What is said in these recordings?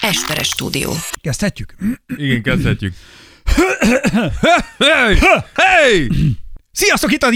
Esperes stúdió. Kezdhetjük? Igen, kezdhetjük. Hey! Hey! Sziasztok, itt a...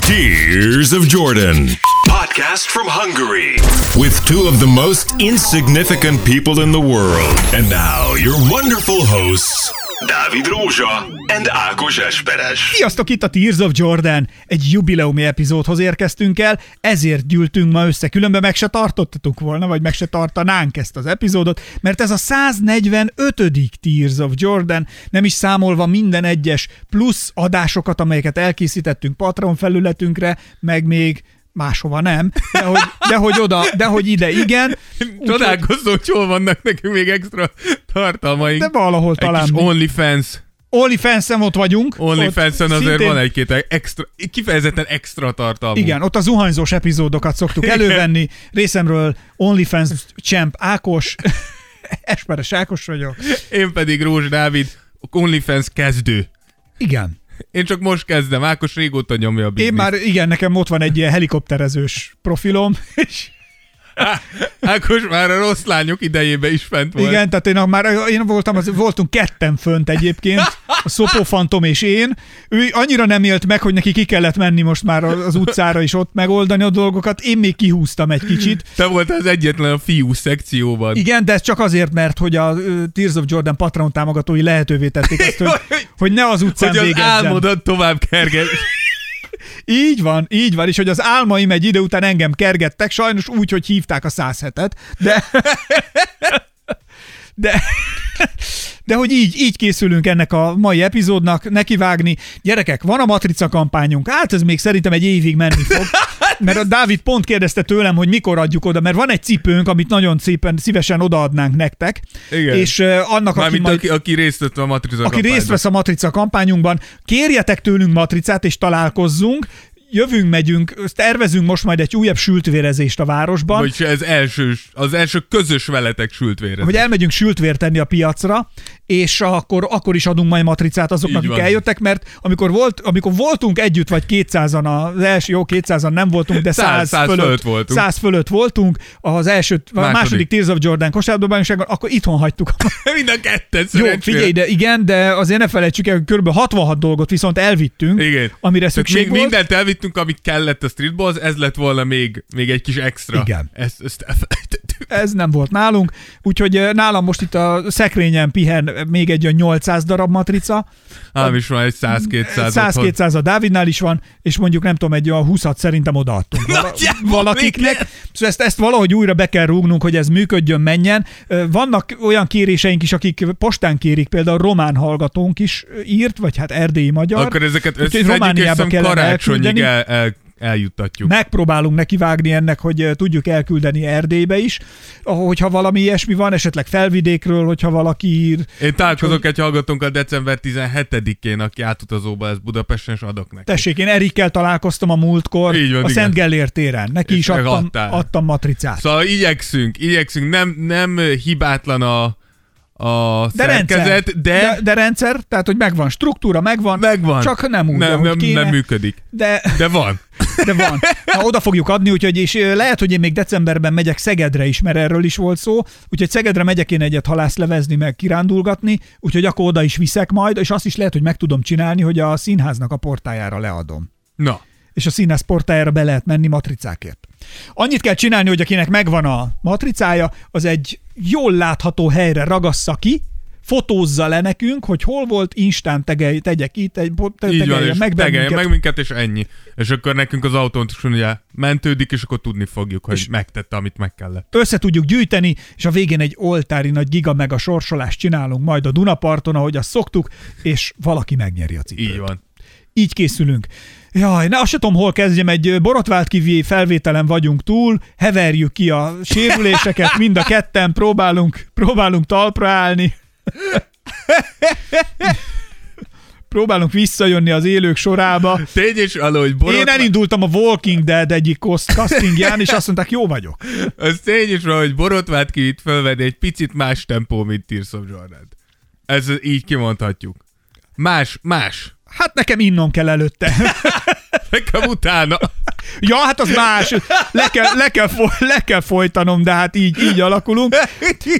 Tears of Jordan. Podcast from Hungary. With two of the most insignificant people in the world. And now, your wonderful hosts... Dávid Rózsa and Ákos Esperes. Sziasztok, itt a Tears of Jordan. Egy jubileumi epizódhoz érkeztünk el, ezért gyűltünk ma össze, különben meg se tartottatuk volna, vagy meg se tartanánk ezt az epizódot, mert ez a 145. Tears of Jordan, nem is számolva minden egyes plusz adásokat, amelyeket elkészítettünk Patreon felületünkre, meg még máshova nem, dehogy oda, dehogy ide, igen. Csodálkozó, hogy hol vannak nekünk még extra tartalmaink. De valahol talán. Egy kis OnlyFans. OnlyFans-en ott vagyunk. OnlyFans-en azért szintén... van egy-két extra, kifejezetten extra tartalmunk. Igen, ott a zuhanyzós epizódokat szoktuk elővenni. Részemről OnlyFans champ Ákos, Esperes Ákos vagyok. Én pedig Rózs Dávid, OnlyFans kezdő. Igen. Én csak most kezdem, Ákos régóta nyomja a bizniszt. Én már, igen, nekem ott van egy ilyen helikopterezős profilom, és... Ákos már a rossz lányok idejében is fent volt. Igen, tehát voltunk ketten fönt egyébként, a Szopofantom és én. Ő annyira nem élt meg, hogy neki ki kellett menni most már az utcára is ott megoldani a dolgokat, én még kihúztam egy kicsit. Te voltál az egyetlen a fiú szekcióban. Igen, de ez csak azért, mert hogy a Tears of Jordan Patreon támogatói lehetővé tették azt, hogy ne az utcán végezzem. Hogy az álmodat tovább kergess. Így van, és hogy az álmaim egy idő után engem kergettek, sajnos úgy, hogy hívták a 107-et, de hogy így készülünk ennek a mai epizódnak nekivágni. Gyerekek, van a Matrica kampányunk, hát ez még szerintem egy évig menni fog, mert a Dávid pont kérdezte tőlem, hogy mikor adjuk oda, mert van egy cipőnk, amit nagyon szépen, szívesen odaadnánk nektek. Igen. És annak, aki részt vett a Matrica kampányban. Aki részt vesz a Matrica kampányunkban, kérjetek tőlünk matricát, és találkozzunk. Jövünk, megyünk, tervezünk most majd egy újabb sültvérezést a városban. Vagyis az első közös veletek sültvérezés. Hogy elmegyünk sültvért tenni a piacra, és akkor is adunk majd matricát azoknak, akik eljöttek, mert amikor voltunk együtt, vagy 200-an, az első, 200-an nem voltunk, de 100 fölött voltunk, az első, második Tears of Jordan kosárlabdabajnokságon, akkor itthon hagytuk. Mind a ketten szerencsére. Jó, figyelj, de igen, de azért ne felejtsük el, kb. 66 dolgot viszont elvittünk, igen. Amire szükség volt. Mindent elvittünk, amit kellett a streetball, ez lett volna még egy kis extra. Igen. Ez nem volt nálunk, úgyhogy nálam most itt a szekrényen pihen még egy olyan 800 darab matrica. Nálam is van egy 100-200 a Dávidnál is van, és mondjuk nem tudom, egy olyan 20-at szerintem odaadtunk valakiknek. Szóval ezt valahogy újra be kell rúgnunk, hogy ez működjön, menjen. Vannak olyan kéréseink is, akik postán kérik, például román hallgatónk is írt, vagy hát erdélyi magyar. Akkor ezeket Romániába kellene elküldeni. Eljuttatjuk. Megpróbálunk nekivágni ennek, hogy tudjuk elküldeni Erdélybe is, hogyha valami ilyesmi van, esetleg Felvidékről, hogyha valaki ír. Én találkozok egy hallgatónkkal december 17-én, aki átutazóba lesz Budapesten, és adok neki. Tessék, én Erikkel találkoztam a múltkor, van, a Szent Gellért téren. Neki is adtam matricát. Szóval igyekszünk. Nem hibátlan a szerkezet, de rendszer, tehát hogy megvan, struktúra megvan. Csak nem úgy, ahogy kéne. Nem működik, de van. De van. Oda fogjuk adni, úgyhogy, és lehet, hogy én még decemberben megyek Szegedre is, mert erről is volt szó, úgyhogy Szegedre megyek én egyet halászlevezni, meg kirándulgatni, úgyhogy akkor oda is viszek majd, és azt is lehet, hogy meg tudom csinálni, hogy a színháznak a portájára leadom. Na. És a színház portájára be lehet menni matricákért. Annyit kell csinálni, hogy akinek megvan a matricája, az egy jól látható helyre ragassza ki, fotózza le nekünk, hogy hol volt, instán tegyek itt, tegeljen meg minket, és ennyi. És akkor nekünk az autón is ugye mentődik, és akkor tudni fogjuk, hogy megtette, amit meg kellett. Össze tudjuk gyűjteni, és a végén egy oltári nagy giga-mega sorsolást csinálunk majd a Dunaparton, ahogy azt szoktuk, és valaki megnyeri a cipőt. Így van. Így készülünk. Jaj, ne, azt sem tudom, hol kezdjem, egy borotvált kivé felvételen vagyunk túl, heverjük ki a sérüléseket, mind a ketten próbálunk talpra állni. Próbálunk visszajönni az élők sorába. Tény és való, hogy Én elindultam a Walking Dead egyik castingján, és azt mondták, jó vagyok. Az tény és való, hogy borotvált ki itt fölvenni egy picit más tempó, mint Tears of Jordan. Ez így kimondhatjuk. Más. Hát nekem innom kell előtte. Nekem utána. Ja, hát az más. Le kell folytanom, de hát így alakulunk.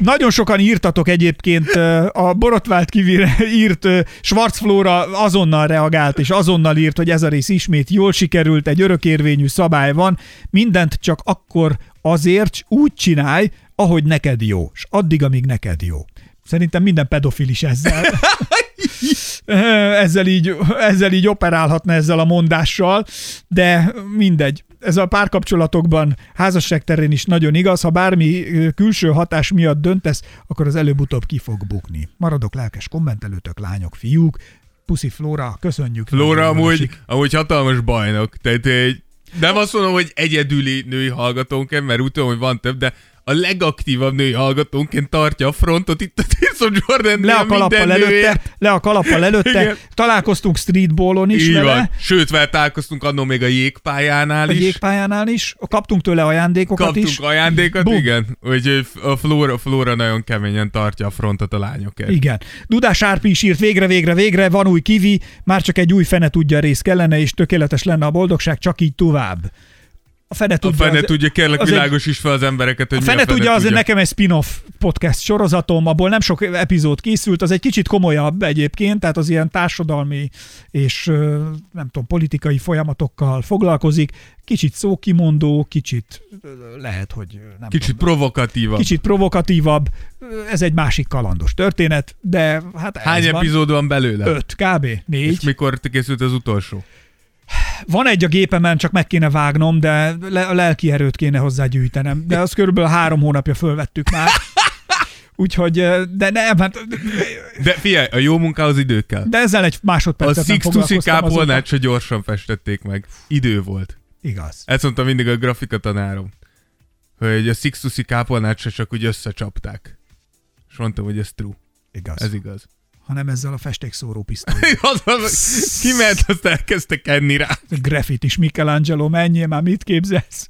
Nagyon sokan írtatok egyébként, a Borotvált Kivire írt, Schwarz Flóra azonnal reagált, és azonnal írt, hogy ez a rész ismét jól sikerült, egy örökérvényű szabály van, mindent csak akkor azért úgy csinálj, ahogy neked jó, és addig, amíg neked jó. Szerintem minden pedofil is ezzel így operálhatna ezzel a mondással, de mindegy. Ez a párkapcsolatokban, házasság terén is nagyon igaz, ha bármi külső hatás miatt döntesz, akkor az előbb-utóbb ki fog bukni. Maradok lelkes kommentelőtök, lányok, fiúk. Puszi Flóra, köszönjük. Flóra amúgy hatalmas bajnok. Tehát nem azt mondom, hogy egyedüli női hallgatónk, mert úgy tudom, hogy van több, de a legaktívabb női hallgatónként tartja a frontot itt a Tyson Jordan-nél minden nőért. Le a kalappal előtte. Találkoztunk streetballon is így vele. Van. Sőt, vele találkoztunk annól még a jégpályánál is. Kaptunk tőle ajándékokat. Kaptunk ajándékot. Igen. Úgyhogy a Flóra nagyon keményen tartja a frontot a lányokért. Igen. Dudás Árpi is írt, végre, van új Kiwi, már csak egy új fene tudja, rész kellene, és tökéletes lenne a boldogság, csak így tovább. A fene tudja, kérlek világos is fel az embereket, hogy a fene tudja, azért nekem egy spin-off podcast sorozatom, abból nem sok epizód készült, az egy kicsit komolyabb egyébként, tehát az ilyen társadalmi és nem tudom, politikai folyamatokkal foglalkozik, kicsit szókimondó, kicsit lehet, hogy nem kicsit tudom, provokatívabb. Ez egy másik kalandos történet, de hát hány epizód van belőle? 5, kb. 4. És mikor készült az utolsó? Van egy a gépemen, csak meg kéne vágnom, de a lelki erőt kéne hozzá gyűjtenem. De az körülbelül 3 hónapja fölvettük már. Úgyhogy, de nem, hát... De figyelj, a jó munkához idő kell. De ezzel egy másodpercet nem foglalkoztam. A Six to Six ápolnát se gyorsan festették meg. Idő volt. Igaz. Ezt mondta mindig a grafika tanárom, hogy a Six to Six ápolnát se csak úgy összecsapták. És mondtam, hogy ez true. Igaz. Ez igaz. Hanem ezzel a festékszóró pisztolyjal. Kimelt, azt elkezdtek enni rá. Graffiti is, Michelangelo, menjél már, mit képzelsz?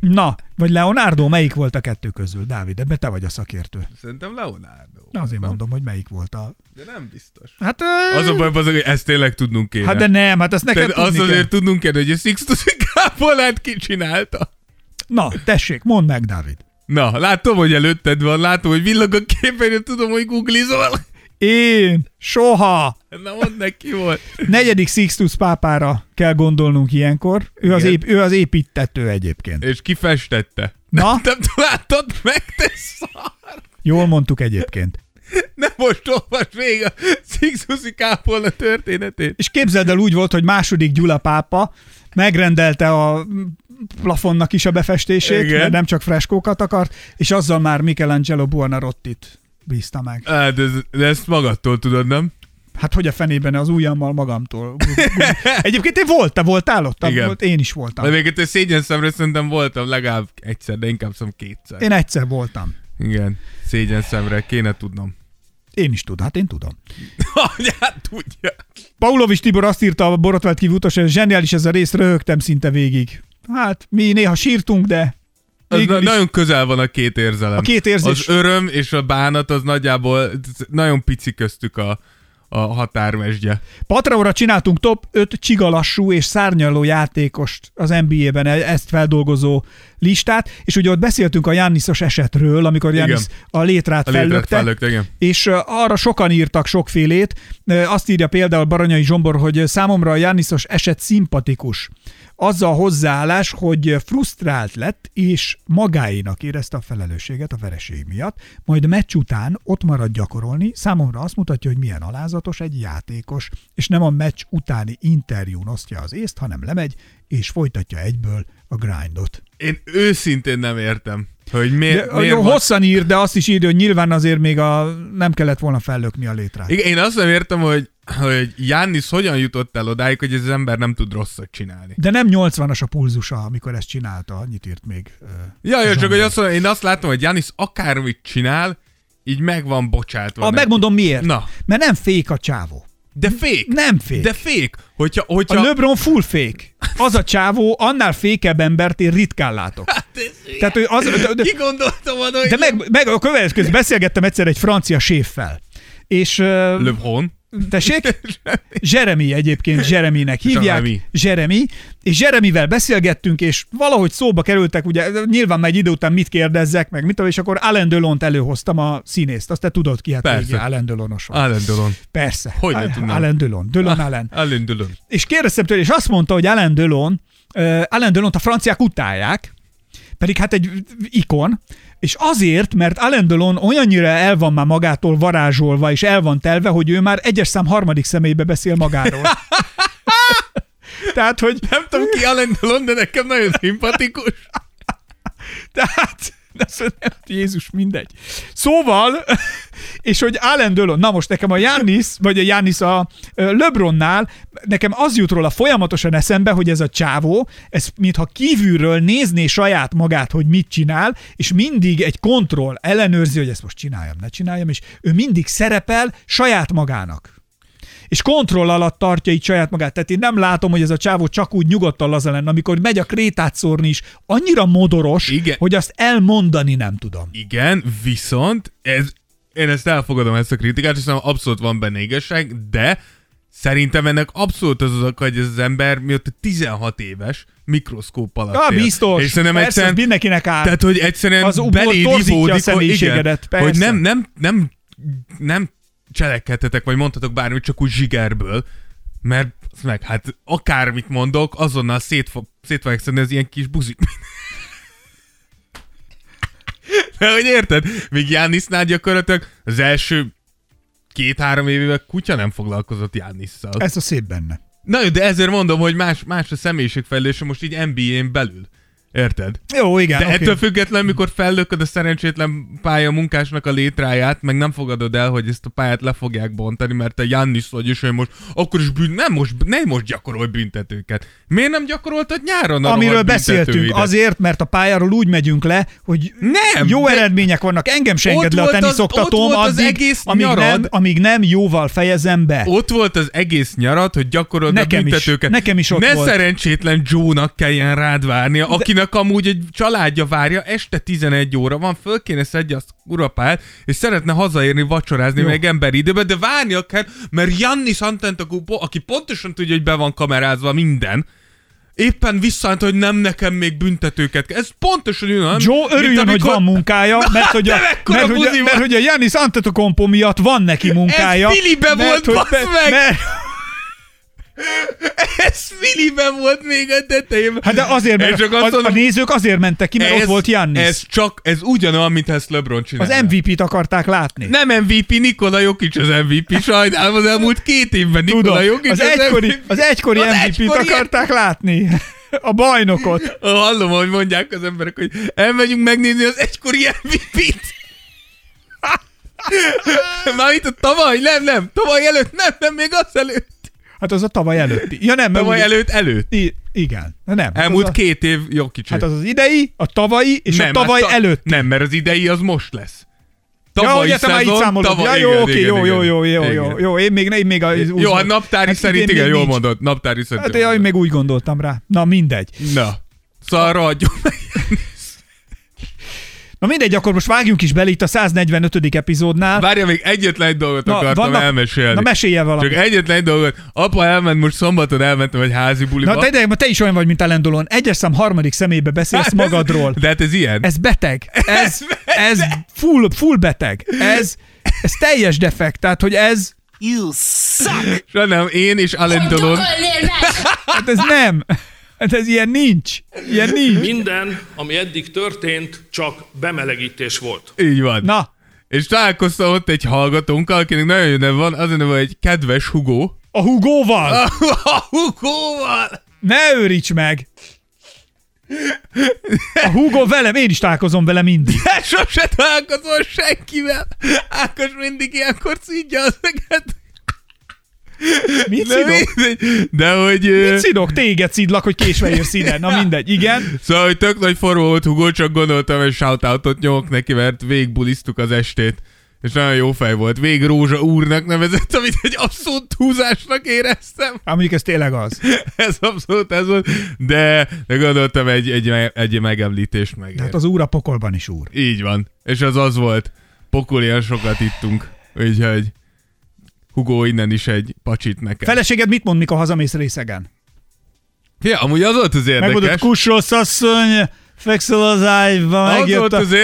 Na, vagy Leonardo, melyik volt a kettő közül? Dávid, ebben te vagy a szakértő. Szerintem Leonardo. Na, azért mondom, hogy melyik volt a... De nem biztos. Hát... Az a baj, hogy ezt tényleg tudnunk kéne. Hát de nem, hát ezt neked tudni kell. Azért tudnunk kéne, hogy a Sixtus Kápolát kicsinálta. Na, tessék, mondd meg, Dávid. Na, látom, hogy előtted van, látom, hogy villog a képernyő, tudom, hogy googlizol. Én soha! Na mondd meg, ki volt. 4. Sixtus pápára kell gondolnunk ilyenkor. Ő az építtető egyébként. És kifestette. Na? Nem találtad meg, te szar! Jól mondtuk egyébként. Nem most olvasd végig a Sixtusi kápolna történetét. És képzeld el, úgy volt, hogy második Gyula pápa megrendelte a plafonnak is a befestését, igen, mert nem csak freskókat akart, és azzal már Michelangelo Buonarroti-t bízta meg. De ezt magadtól tudod, nem? Hát hogy a fenében, az ujjammal magamtól. Egyébként te voltál ott? Igen. Én is voltam. De még egy szégyenszemre szerintem voltam legalább egyszer, de inkább szerintem 2-szer. Én egyszer voltam. Igen, szégyenszemre kéne tudnom. Én is tudom, hát én tudom. Anyát tudja. Paulovics Tibor azt írta a Borotvált Kivire utolsó, zseniális ez a rész, röhögtem szinte végig. Hát mi néha sírtunk, de... Nagyon közel van a két érzelem. A két érzés. Az öröm és a bánat az nagyjából nagyon pici köztük a határmesdje. Patreonra csináltunk top 5 csigalassú és szárnyaló játékost az NBA-ben, ezt feldolgozó listát, és ugye ott beszéltünk a Giannisos esetről, amikor Giannis a létrát fellökte, és arra sokan írtak sokfélét. Azt írja például Baranyai Zsombor, hogy számomra a Giannisos eset szimpatikus. Az a hozzáállás, hogy frusztrált lett, és magáénak érezte a felelősséget a vereség miatt, majd meccs után ott marad gyakorolni, számomra azt mutatja, hogy milyen alázatos egy játékos, és nem a meccs utáni interjún osztja az észt, hanem lemegy, és folytatja egyből a grindot. Én őszintén nem értem, hogy miért hosszan ír, de azt is írja, hogy nyilván azért még nem kellett volna fellökni a létrát. Igen, én azt nem értem, hogy Giannis hogyan jutott el odáig, hogy ez az ember nem tud rosszat csinálni. De nem 80-as a pulzusa, amikor ezt csinálta, annyit írt még. Jaj, csak hogy azt mondom, én azt látom, hogy Giannis akármit csinál, így meg van bocsátva. Megmondom miért. Na. Mert nem fék a csávó. De fék. Nem fék. De fék. Hogyha... A LeBron full fék. Az a csávó, annál fékebb embert én ritkán látok. Hát tehát, hogy az... Ki gondoltam oda, hogy... De meg a következő beszélgettem egyszer egy francia séffel. És... Le Bon. Tessék? Jeremy egyébként, Jeremynek hívják. Jeremy. És Jeremyvel beszélgettünk, és valahogy szóba kerültek, ugye nyilván már egy idő után mit kérdezzek, meg mit, és akkor Alain Delont előhoztam, a színészt. Azt te tudod ki, hát végig Alain Delonos van. Alain Delon. Persze. Hogy ne tudnám? Alain Delon. Alain Delon. És kérdeztem tőle, és azt mondta, hogy Alain Delont a franciák utálják, pedig hát egy ikon, és azért, mert Alain Delon olyannyira el van már magától varázsolva, és el van telve, hogy ő már egyes szám harmadik személybe beszél magáról. Tehát, hogy... Nem tudom ki Alain Delon, de nekem nagyon szimpatikus. Tehát... Jézus, mindegy. Szóval, és hogy Alain Delon, na most nekem a Giannis, vagy a Giannis a LeBronnál, nekem az jut róla folyamatosan eszembe, hogy ez a csávó, ez mintha kívülről nézné saját magát, hogy mit csinál, és mindig egy kontroll ellenőrzi, hogy ezt most csináljam, ne csináljam, és ő mindig szerepel saját magának. És kontroll alatt tartja így saját magát. Tehát én nem látom, hogy ez a csávó csak úgy nyugodtan laza lenne, amikor megy a krétát szórni is. Annyira modoros, igen, hogy azt elmondani nem tudom. Igen, viszont én ezt elfogadom, ezt a kritikát, hiszen abszolút van benne igazság, de szerintem ennek abszolút az oka, hogy ez az ember miatt 16 éves mikroszkóp alatt él. Ja, biztos. És szerintem persze, mindenkinek áll. Tehát, hogy egyszerűen belé rívódik, hogy nem cselekedhetek, vagy mondhatok bármit csak úgy zsigerből, mert meg, hát akármit mondok, azonnal szét fogják szedni az ilyen kis buzik. De hogy érted? Míg Giannisnál gyakorlatilag az első 2-3 évével kutya nem foglalkozott Giannissal. Ez a szép benne. Na jó, de ezért mondom, hogy más a személyiségfejlődése most így NBA-n belül. Érted? Jó, igen. De ettől függetlenül, mikor fellököd a szerencsétlen pályamunkásnak a létráját, meg nem fogadod el, hogy ezt a pályát le fogják bontani, mert a Giannis vagy is, hogy most akkor is nem most gyakorolj büntetőket. Miért nem gyakoroltad nyáron? Amiről beszéltünk, azért, mert a pályáról úgy megyünk le, hogy nem, jó eredmények vannak, engem se enged le a teniszoktatóm, amíg nem jóval fejezem be. Ott volt az egész nyarad, hogy gyakorold a büntetőket. Nekem is ott ne volt. Szerencsétlen Joe-nak kelljen rád várnia, akinek amúgy egy családja várja, este 11 óra van, föl kéne szedje azt urapát, és szeretne hazaérni, vacsorázni meg emberi időben, de várni akár, mert Giannis Antetokounmpo, aki pontosan tudja, hogy be van kamerázva minden, éppen visszaállt, hogy nem nekem még büntetőket kell. Ez pontosan olyan. Joe örüljön, hogy van munkája, mert hogy a Giannis Antetokounmpo miatt van neki munkája. Ez Filibe volt, meg! Ez Filiben volt még a tetejében. Hát de azért, mert a nézők azért mentek ki, mert ott volt Giannis. Ez ugyanolyan, mint ezt LeBron csinálja. Az MVP-t akarták látni. Nem MVP, Nikola Jokic az MVP, sajnálom az elmúlt 2 évben Nikola Jokic az egykori MVP-t akarták látni. A bajnokot. Hallom, hogy mondják az emberek, hogy elmegyünk megnézni az egykori MVP-t. Már itt a tavaly előtt, még az előtt. Hát az a tavaly előtti. Ja nem, tavaly előtt. Igen. Nem. Elmúlt 2 év jó kicsit. Hát az az idei, a tavalyi és nem, a tavaly előtt. Nem, mert az idei az most lesz. Tavalyi ja, szezon, tavaly. Ja, jó, én még az jó, a naptári hát szerint igen, jól mondod. Naptári szerint. Hát én még úgy gondoltam rá. Na mindegy. Na. Szarra adjunk meg. Na mindegy, akkor most vágjunk is bele itt a 145. epizódnál. Várja, még egyetlen egy dolgot akartam elmesélni. Na mesélje valamit. Csak egyetlen egy dolgot. Apa elment, most szombaton elmentem egy házi buliba. Na te is olyan vagy, mint Alain Delon. Egyes szám harmadik személybe beszélsz magadról. De hát ez ilyen. Ez beteg. Ez full beteg. Ez teljes defekt. Tehát, hogy ez... You suck! Sajnálom, én és Alain Delon. Hát ez nem... Hát ez ilyen nincs. Minden, ami eddig történt, csak bemelegítés volt. Így van. Na. És találkoztam ott egy hallgatónkkal, akinek nagyon jó neve van, az a neve egy kedves Hugo. A Hugóval! A Hugóval! Ne őríts meg! A Hugo velem, én is találkozom vele mindig. De sose találkozol senkivel. Ákos mindig ilyenkor szidja az neked. Mit szidok? Mit szidok? Téged szidlak, hogy késve érsz ide. Na mindegy, igen. Szóval, hogy tök nagy forró volt Hugo, csak gondoltam, hogy shoutoutot nyomok neki, mert végigbulisztuk az estét. És nagyon jó fej volt. Végig Rózsa úrnak nevezett, amit egy abszolút húzásnak éreztem. Mondjuk ez tényleg az. Ez abszolút ez volt, de gondoltam egy megemlítést megért. Tehát az úr a pokolban is úr. Így van. És az volt. Pokol ilyen sokat ittunk. Úgyhogy... Hugo, innen is egy pacsit neked. Feleséged mit mond, mikor hazamész részegen? Ja, amúgy az volt az érdekes. Megmondott kus rossz asszony, fekszel az ágyba,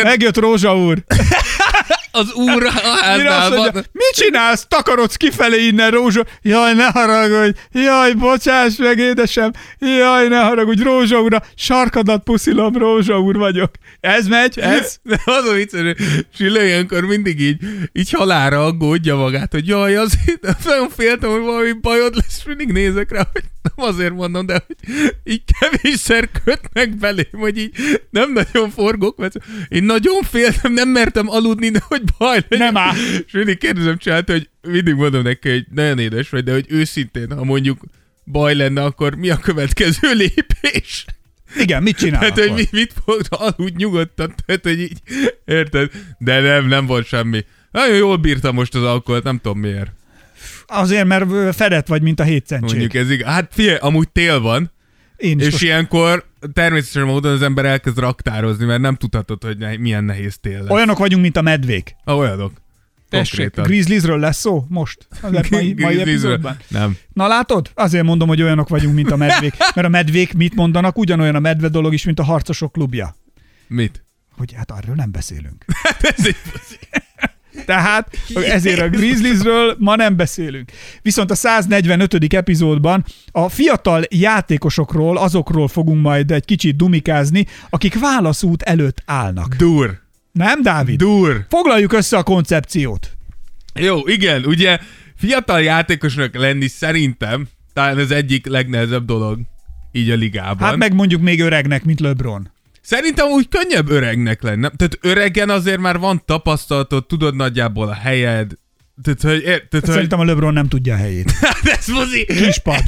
megjött Rózsa úr. Az úr a háznál. Mit csinálsz? Takarodsz kifelé innen, Rózsa. Jaj, ne haragudj. Jaj, bocsáss meg, édesem. Jaj, ne haragudj, Rózsa úrra. Sarkadat puszilom, Rózsa úr vagyok. Ez megy, ez? De az a vicces, Silla ilyenkor mindig így halálra aggódja magát, hogy jaj, azért nagyon féltem, hogy valami bajod lesz, mindig nézek rá, hogy nem azért mondom, de hogy így kevésszer kötnek belém, hogy így nem nagyon forgok, mert én nagyon féltem, nem mertem aludni, de hogy baj legyen. Nem áll. És mindig kérdezem csinálta, hogy mindig mondom neki, hogy nagyon édes vagy, de hogy őszintén, ha mondjuk baj lenne, akkor mi a következő lépés? Igen, mit csinál tehát, akkor? Hogy mit fogod, aludj nyugodtan, tehát, hogy így, érted? De nem volt semmi. Nagyon jól bírtam most az alkoholt, nem tudom miért. Azért, mert fedett vagy, mint a hétszentség. Mondjuk ez igaz. Hát figyelj, amúgy tél van. És ilyenkor természetesen módon az ember elkezd raktározni, mert nem tudhatod, hogy milyen nehéz tél lesz. Olyanok vagyunk, mint a medvék. Olyanok. Tessék, grizzliesről lesz szó most? Mai epizódban? Nem. Na látod? Azért mondom, hogy olyanok vagyunk, mint a medvék. Mert a medvék mit mondanak? Ugyanolyan a medve dolog is, mint a harcosok klubja. Mit? Hogy hát arról nem beszélünk. Tehát ezért a Grizzliesről ma nem beszélünk. Viszont a 145. epizódban a fiatal játékosokról, azokról fogunk majd egy kicsit dumikázni, akik válaszút előtt állnak. Dur. Nem, Dávid? Dur. Foglaljuk össze a koncepciót. Jó, igen, ugye fiatal játékosnak lenni szerintem talán az egyik legnehezebb dolog így a ligában. Hát meg mondjuk még öregnek, mint LeBron. Szerintem úgy könnyebb öregnek lenni. Tehát öregen azért már van tapasztalatod, tudod nagyjából a helyed. Tehát, szerintem a LeBron nem tudja a helyét. Hát ez mozi. Kispad.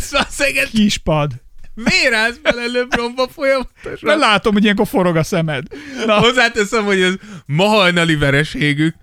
Kispad. Miért állsz bele LeBronba folyamatosan? Mert látom, hogy ilyenkor forog a szemed. Na. Hozzáteszem, hogy ez ma hajnali vereségük.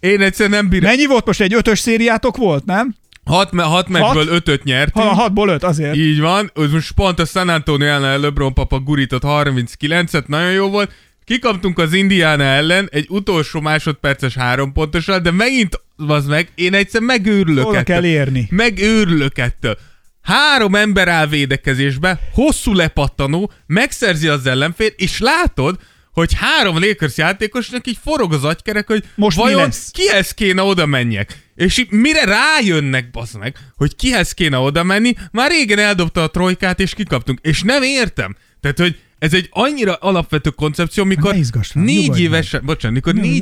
Én egyszerűen nem bírom. Mennyi volt most? Egy 5-ös szériátok volt, nem? 6 meccsből 5-öt nyertünk. 6-ból 5, azért. Így van. Most pont a San Antonio ellen LeBron papa gurított 39-et, nagyon jó volt. Kikaptunk az Indiana ellen egy utolsó másodperces 3 pontossal, de megint az meg, én egyszer megőrülök ettől. Hol kell érni? Megőrülök ettől. 3 ember áll védekezésbe, hosszú lepattanó, megszerzi az ellenfél, és látod, hogy 3 Lakers játékosnak így forog az agykerek, hogy most vajon kihez kéne oda menjek. És mire rájönnek, bassz meg, hogy kihez kéne oda menni, már régen eldobta a trojkát, és kikaptunk. És nem értem. Tehát, hogy ez egy annyira alapvető koncepció, mikor négy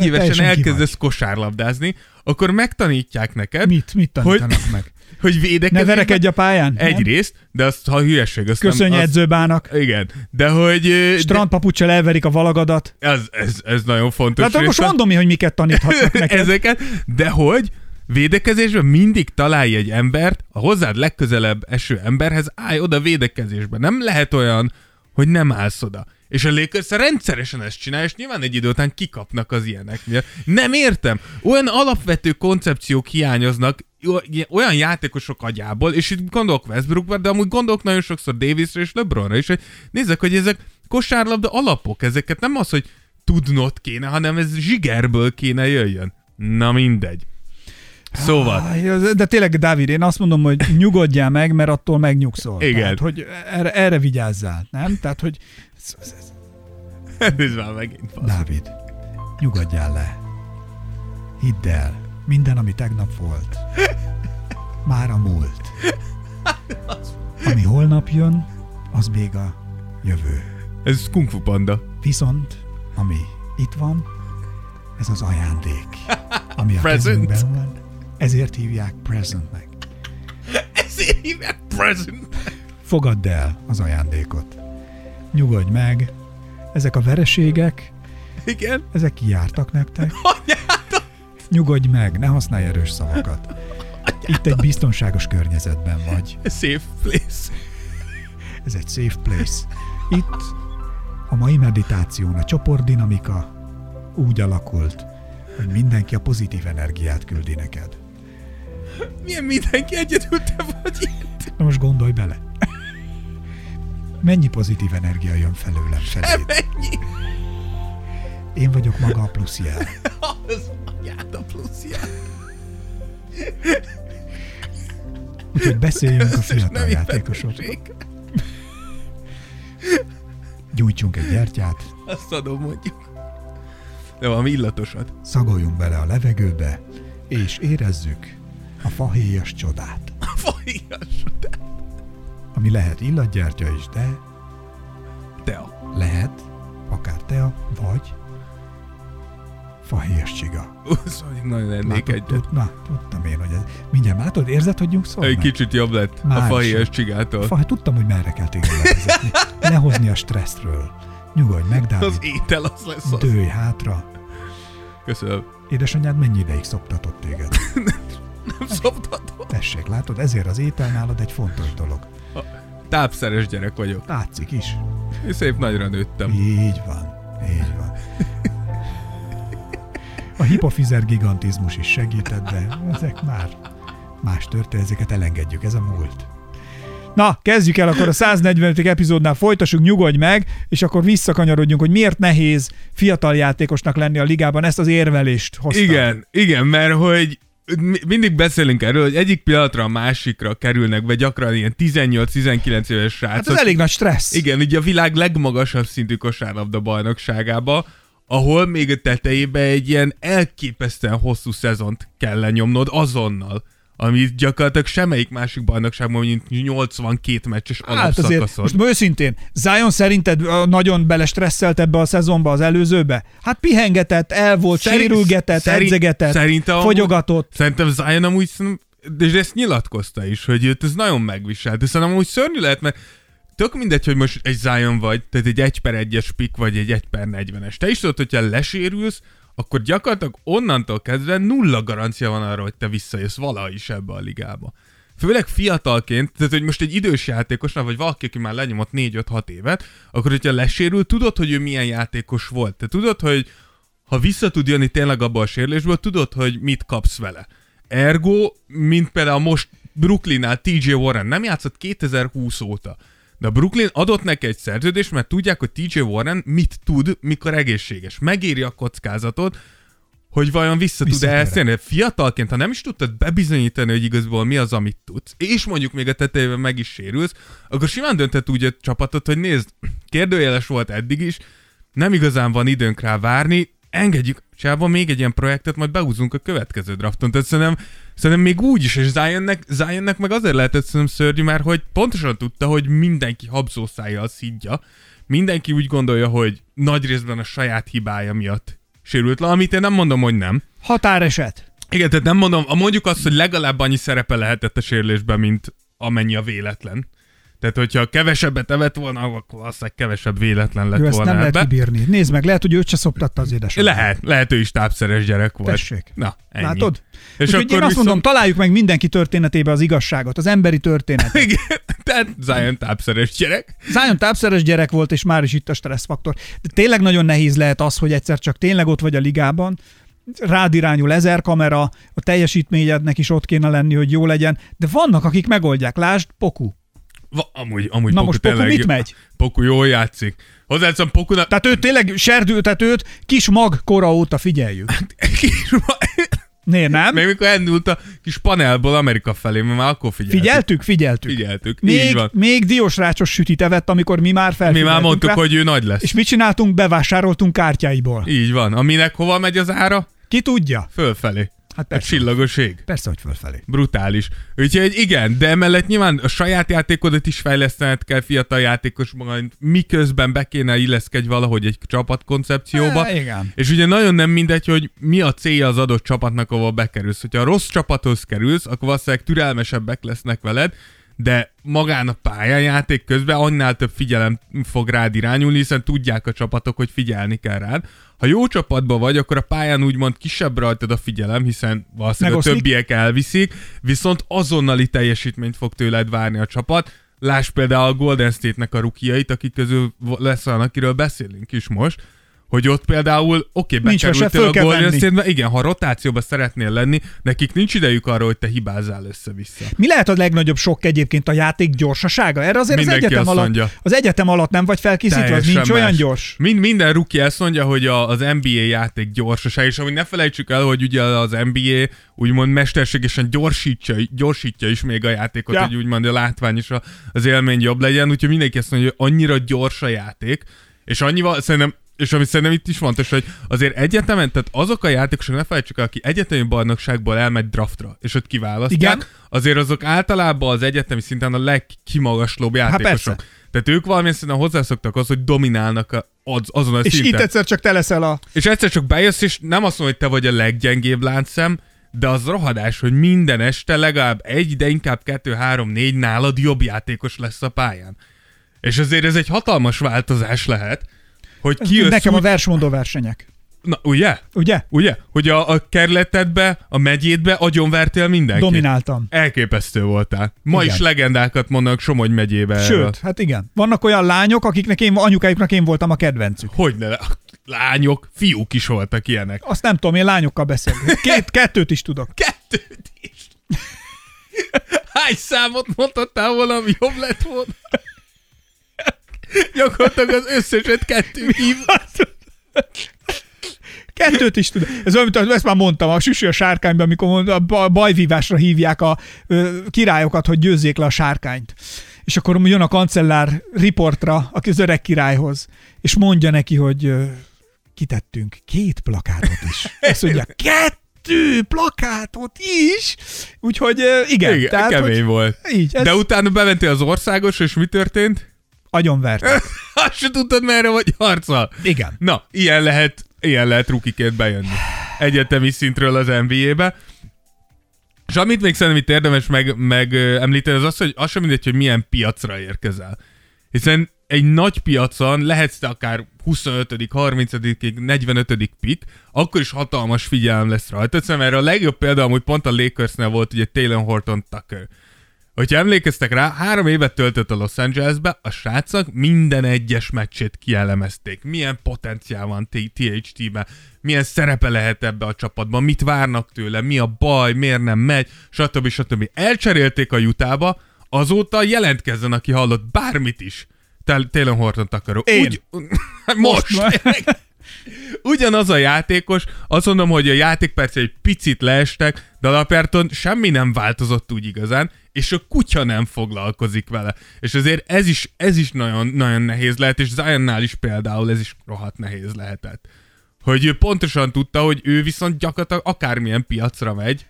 évesen elkezdesz kosárlabdázni, akkor megtanítják neked. Mit tanítanak hogy, meg? Hogy védekezni. Ne verekedj a pályán. Egyrészt, de azt, ha hülyeség. Azt köszönj nem, edzőbának. Igen, de hogy... Strandpapuccsal elverik a valagadat. Ez nagyon fontos. Tehát most mondom én, hogy miket taníthatnak neked. Ezeket, de hogy... Védekezésben mindig találj egy embert, a hozzád legközelebb eső emberhez állj oda védekezésben. Nem lehet olyan, hogy nem állsz oda. És a Lakers rendszeresen ezt csinálja, és nyilván egy idő után kikapnak az ilyenek miatt. Nem értem. Olyan alapvető koncepciók hiányoznak olyan játékosok agyából, és itt gondolok Westbrookra, de amúgy gondolok nagyon sokszor Davisra és LeBronra is, hogy nézzek, hogy ezek kosárlabda alapok, ezeket nem az, hogy tudnod kéne, hanem ez zsigerből kéne jöjjön. Na mindegy. Szóval. De tényleg, Dávid, én azt mondom, hogy nyugodjál meg, mert attól megnyugszol. Igen. Tehát, hogy erre vigyázzál, nem? Tehát, hogy... Ez már megint fasz. Dávid, nyugodjál le. Hidd el, minden, ami tegnap volt, már a múlt. Ami holnap jön, az még a jövő. Ez Kung Fu Panda. Viszont, ami itt van, ez az ajándék, ami a kezünkben van. Ezért hívják presentnek. Ezért hívják presentnek. Fogadd el az ajándékot. Nyugodj meg. Ezek a vereségek, igen, ezek kijártak nektek. Anyátok. Nyugodj meg, ne használj erős szavakat. Anyátok. Itt egy biztonságos környezetben vagy. A safe place. Ez egy safe place. Itt a mai meditáción a csoportdinamika úgy alakult, hogy mindenki a pozitív energiát küldi neked. Milyen mindenki, egyedül te vagy itt? Na most gondolj bele. Mennyi pozitív energia jön felőlem feléd? Mennyi? Én vagyok maga a pluszjel. Az anyád a pluszjel. hogy beszéljünk a fiatal játékosokról. Gyújtsunk egy gyertyát. Azt adom, mondjuk. De valami illatosat. Szagoljunk bele a levegőbe, és érezzük a fahéjas csodát. A fahéjas csodát. Ami lehet illatgyertya is, de... tea. Lehet, akár tea, vagy... fahéjas csiga. Szóval nagyon ennék egyet. Na, tudtam én, hogy ez... Mindjárt látod, érzed, hogy nyugszolnak? Egy kicsit jobb lett már a fahéjas csigától. Tudtam, hogy merre kell téged levezetni. Lehozni a stresszről. Nyugodj meg, Dávid. Az étel az lesz az. Dőj hátra. Köszönöm. Édesanyád mennyi ideig szoptatott téged? Nem szoptatott. Tessék, látod, ezért az étel nálad egy fontos dolog. Tápszeres gyerek vagyok. Látszik is. És szép nagyra nőttem. Így van, így van. A hipofizer gigantizmus is segített, de ezek már más történeteket elengedjük, ez a múlt. Na, kezdjük el akkor a 145. epizódnál, folytassuk, nyugodj meg, és akkor visszakanyarodjunk, hogy miért nehéz fiatal játékosnak lenni a ligában, ezt az érvelést hoztam. Igen, mert hogy mindig beszélünk erről, hogy egyik pillanatra a másikra kerülnek be gyakran ilyen 18-19 éves srácok. Hát ez elég nagy stressz. Igen, ugye a világ legmagasabb szintű kosárlabda bajnokságába, ahol még a tetejébe egy ilyen elképesztően hosszú szezont kell lenyomnod azonnal, ami gyakorlatilag semmelyik másik bajnokságban, mint 82 meccses alapszakaszon. Most őszintén, Zion szerinted nagyon belestresszelt ebbe a szezonba, az előzőbe? Hát pihengetett, el volt, sérülgetett, edzegetett, fogyogatott. Szerintem Zion amúgy, és ezt nyilatkozta is, hogy őt ez nagyon megviselt. Szerintem amúgy szörnyű lehet, mert tök mindegy, hogy most egy Zion vagy, tehát egy 1/1-es pick, vagy egy 1/40-es. Te is tudod, hogyha lesérülsz, akkor gyakorlatilag onnantól kezdve nulla garancia van arra, hogy te visszajössz valahogy is ebbe a ligába. Főleg fiatalként, tehát hogy most egy idős játékosnál, vagy valaki, aki már lenyomott 4-5-6 évet, akkor hogyha lesérül, tudod, hogy ő milyen játékos volt. Te tudod, hogy ha vissza tud jönni tényleg abba a sérülésből, tudod, hogy mit kapsz vele. Ergo, mint például most Brooklynnál TJ Warren nem játszott 2020 óta. De a Brooklyn adott neki egy szerződést, mert tudják, hogy TJ Warren mit tud, mikor egészséges. Megéri a kockázatot, hogy vajon vissza tud-e elszélni. Fiatalként, ha nem is tudtad bebizonyítani, hogy igazából mi az, amit tudsz, és mondjuk még a tetejében meg is sérülsz, akkor simán dönthet úgy a csapatot, hogy nézd, kérdőjeles volt eddig is, nem igazán van időnk rá várni, engedjük csába még egy ilyen projektet, majd behúzunk a következő drafton. Tehát szerintem még úgy is, és Zionnek meg azért lehetett szerintem szörnyű, mert hogy pontosan tudta, hogy mindenki habzószájjal szidja, mindenki úgy gondolja, hogy nagy részben a saját hibája miatt sérült le, amit én nem mondom, hogy nem. Határeset. Igen, tehát nem mondom, mondjuk azt, hogy legalább annyi szerepe lehetett a sérülésben, mint amennyi a véletlen. Tehát, hogyha kevesebbet evett volna, akkor aztán kevesebb véletlen lett volna. Ezt nem lehet kibírni. Nézd meg, lehet, hogy őt se szoptatta az édesanyja. Lehet, ő is tápszeres gyerek volt. Tessék. Na, ennyi. Látod? És akkor én azt mondom, találjuk meg mindenki történetébe az igazságot, az emberi történetet. Igen, tehát Zion tápszeres gyerek. Zion tápszeres gyerek volt, és már is itt a stresszfaktor. De tényleg nagyon nehéz lehet az, hogy egyszer csak tényleg ott vagy a ligában, rád irányul 1000 kamera, a teljesítményednek is ott kéne lenni, hogy jó legyen, de vannak, akik megoldják. Lásd, Poku. Amúgy na Poku most Poku mit megy? Poku jól játszik. Hozzászom Pokunak... Tehát őt tényleg serdült, tehát őt kis mag kora óta figyeljük. Miért nem? Még mikor elindult a kis panelból Amerika felé, mi már akkor figyeltük. Még diósrácsos sütit evett, amikor mi már felfigyeltünk. Mi már mondtuk, hogy ő nagy lesz. És mit csináltunk? Bevásároltunk kártyáiból. Így van. Aminek hova megy az ára? Ki tudja? Fölfelé. Hát a csillagos ég. Persze, hogy fölfelé. Brutális. Úgyhogy igen, de emellett nyilván a saját játékodat is fejlesztened kell fiatal játékos magad, miközben be kéne illeszkedj valahogy egy csapat koncepcióba. Igen. És ugye nagyon nem mindegy, hogy mi a célja az adott csapatnak, ahol bekerülsz. Hogyha a rossz csapathoz kerülsz, akkor valószínűleg türelmesebbek lesznek veled, de magán a pályajáték közben annál több figyelem fog rád irányulni, hiszen tudják a csapatok, hogy figyelni kell rád. Ha jó csapatban vagy, akkor a pályán úgymond kisebb rajtad a figyelem, hiszen valószínűleg a többiek elviszik, viszont azonnali teljesítményt fog tőled várni a csapat. Lásd például a Golden State-nek a rukiait, akik közül lesz olyan, akiről beszélünk is most, hogy ott például oké, bekerültél a góljösszédbe, igen, ha rotációba szeretnél lenni, nekik nincs idejük arra, hogy te hibázzál össze-vissza. Mi lehet a legnagyobb sok egyébként a játék gyorsasága? Erre azért az egyetem alatt nem vagy felkészítve, az nincs más. Olyan gyors. Minden rookie ezt mondja, hogy az NBA játék gyorsaság, és amúgy ne felejtsük el, hogy ugye az NBA úgymond mesterségesen gyorsítja is még a játékot, ja. Hogy úgymond a látvány és az élmény jobb legyen, úgyhogy mindenki azt mondja, hogy annyira gyors a játék, és annyival szerintem. És ami szerintem itt is fontos, hogy azért egyetemen, tehát azok a játékosok, ne felejtsük el, aki egyetemi bajnokságból elmegy draftra, és ott kiválasztják, igen? Azért azok általában az egyetemi szinten a legkimagaslóbb játékosok. Há, tehát ők valamilyen szinten hozzászoktak az, hogy dominálnak azon a szinten. És itt egyszer csak te leszel a... És egyszer csak bejössz, és nem azt mondom, hogy te vagy a leggyengébb láncszem, de az rohadás, hogy minden este legalább egy, de inkább 2, 3, 4 nálad jobb játékos lesz a pályán. És azért ez egy hatalmas változás lehet. Hogy kijössz, nekem a versmondó versenyek. Na, ugye? Ugye? Hogy a kerületedbe, a megyédbe agyonvertél mindenkit. Domináltam. Elképesztő voltál. Ma igen. Is legendákat mondanak Somogy megyébe. Sőt, erről. Hát igen. Vannak olyan lányok, akiknek anyukájuknak én voltam a kedvencük. Hogyne, lányok, fiúk is voltak ilyenek. Azt nem tudom, én lányokkal beszélek. Kettőt is tudok. Kettőt is? Hány számot mondhattál volna, ami jobb lett volna? Gyakorlatilag az összeset 2 hívott. 2 is tudom. Ez olyan, mint ezt már mondtam, a Süső a sárkányban, amikor a bajvívásra hívják a királyokat, hogy győzzék le a sárkányt. És akkor jön a kancellár riportra, aki az öreg királyhoz, és mondja neki, hogy kitettünk 2 plakátot is. Azt mondja, 2 plakátot is? Úgyhogy igen. Tehát, kemény hogy, volt. Így, ez... De utána bementél az országos, és mi történt? Agyonvertek. Azt se tudtad, merre vagy harccal. Igen. Na, ilyen lehet rukiként bejönni. Egyetemi szintről az NBA-be. És amit még szerintem itt érdemes megemlíteni, az az, hogy az sem mindegy, hogy milyen piacra érkezel. Hiszen egy nagy piacon lehetsz te akár 25., 30., 45. pick, akkor is hatalmas figyelem lesz rajta. Szóval erre a legjobb példa amúgy pont a Lakersnél volt ugye Talen Horton Tucker. Hogyha emlékeztek rá, 3 évet töltött a Los Angelesbe, a srácok minden egyes meccsét kielemezték. Milyen potenciál van THT-ben, milyen szerepe lehet ebbe a csapatban, mit várnak tőle, mi a baj, miért nem megy, stb. Elcserélték a Utahba, azóta jelentkezzen, aki hallott bármit is. Talen Horton Tucker. Most! Ugyanaz a játékos, azt mondom, hogy a játékpercei egy picit leestek, de alapjárton semmi nem változott úgy igazán, és a kutya nem foglalkozik vele. És azért ez is nagyon, nagyon nehéz lehet, és Zionnál is például ez is rohadt nehéz lehetett. Hogy ő pontosan tudta, hogy ő viszont gyakorlatilag akármilyen piacra megy.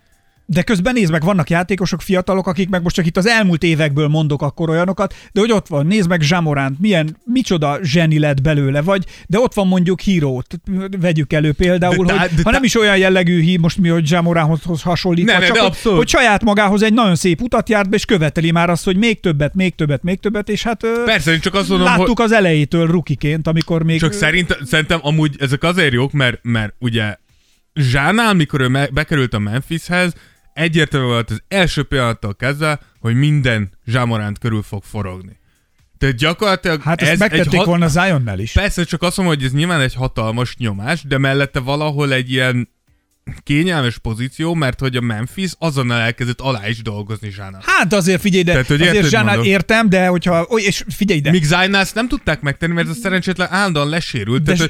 De közben nézd meg, vannak játékosok, fiatalok, akik meg most csak itt az elmúlt évekből mondok akkor olyanokat, de hogy ott van, nézd meg Ja Morant, micsoda zseni lett belőle, vagy, de ott van mondjuk Hírót, vegyük elő például, hogy nem is olyan jellegű hír, most mi, hogy Ja Moranthoz hasonlítva, csak hogy saját magához egy nagyon szép utat járt be, és követeli már azt, hogy még többet, és hát persze, csak azt mondom, láttuk az elejétől rukiként, amikor még... Csak szerintem amúgy ezek azért jók, mert ugye Ja-nál, mikor ő bekerült a Memphishez, egyértelmű volt az első pillanattól kezdve, hogy minden Ja Morant körül fog forogni. Tehát gyakorlatilag... Hát ezt megtették volna Zionnál is. Persze, csak azt mondom, hogy ez nyilván egy hatalmas nyomás, de mellette valahol egy ilyen kényelmes pozíció, mert hogy a Memphis azonnal elkezdett alá is dolgozni Ja-nál. Hát azért figyelj, de tehát, azért Ja-nál értem, de hogyha... és figyelj, de... Míg Zionnál ezt nem tudták megtenni, mert ez szerencsétlen állandóan lesérült. De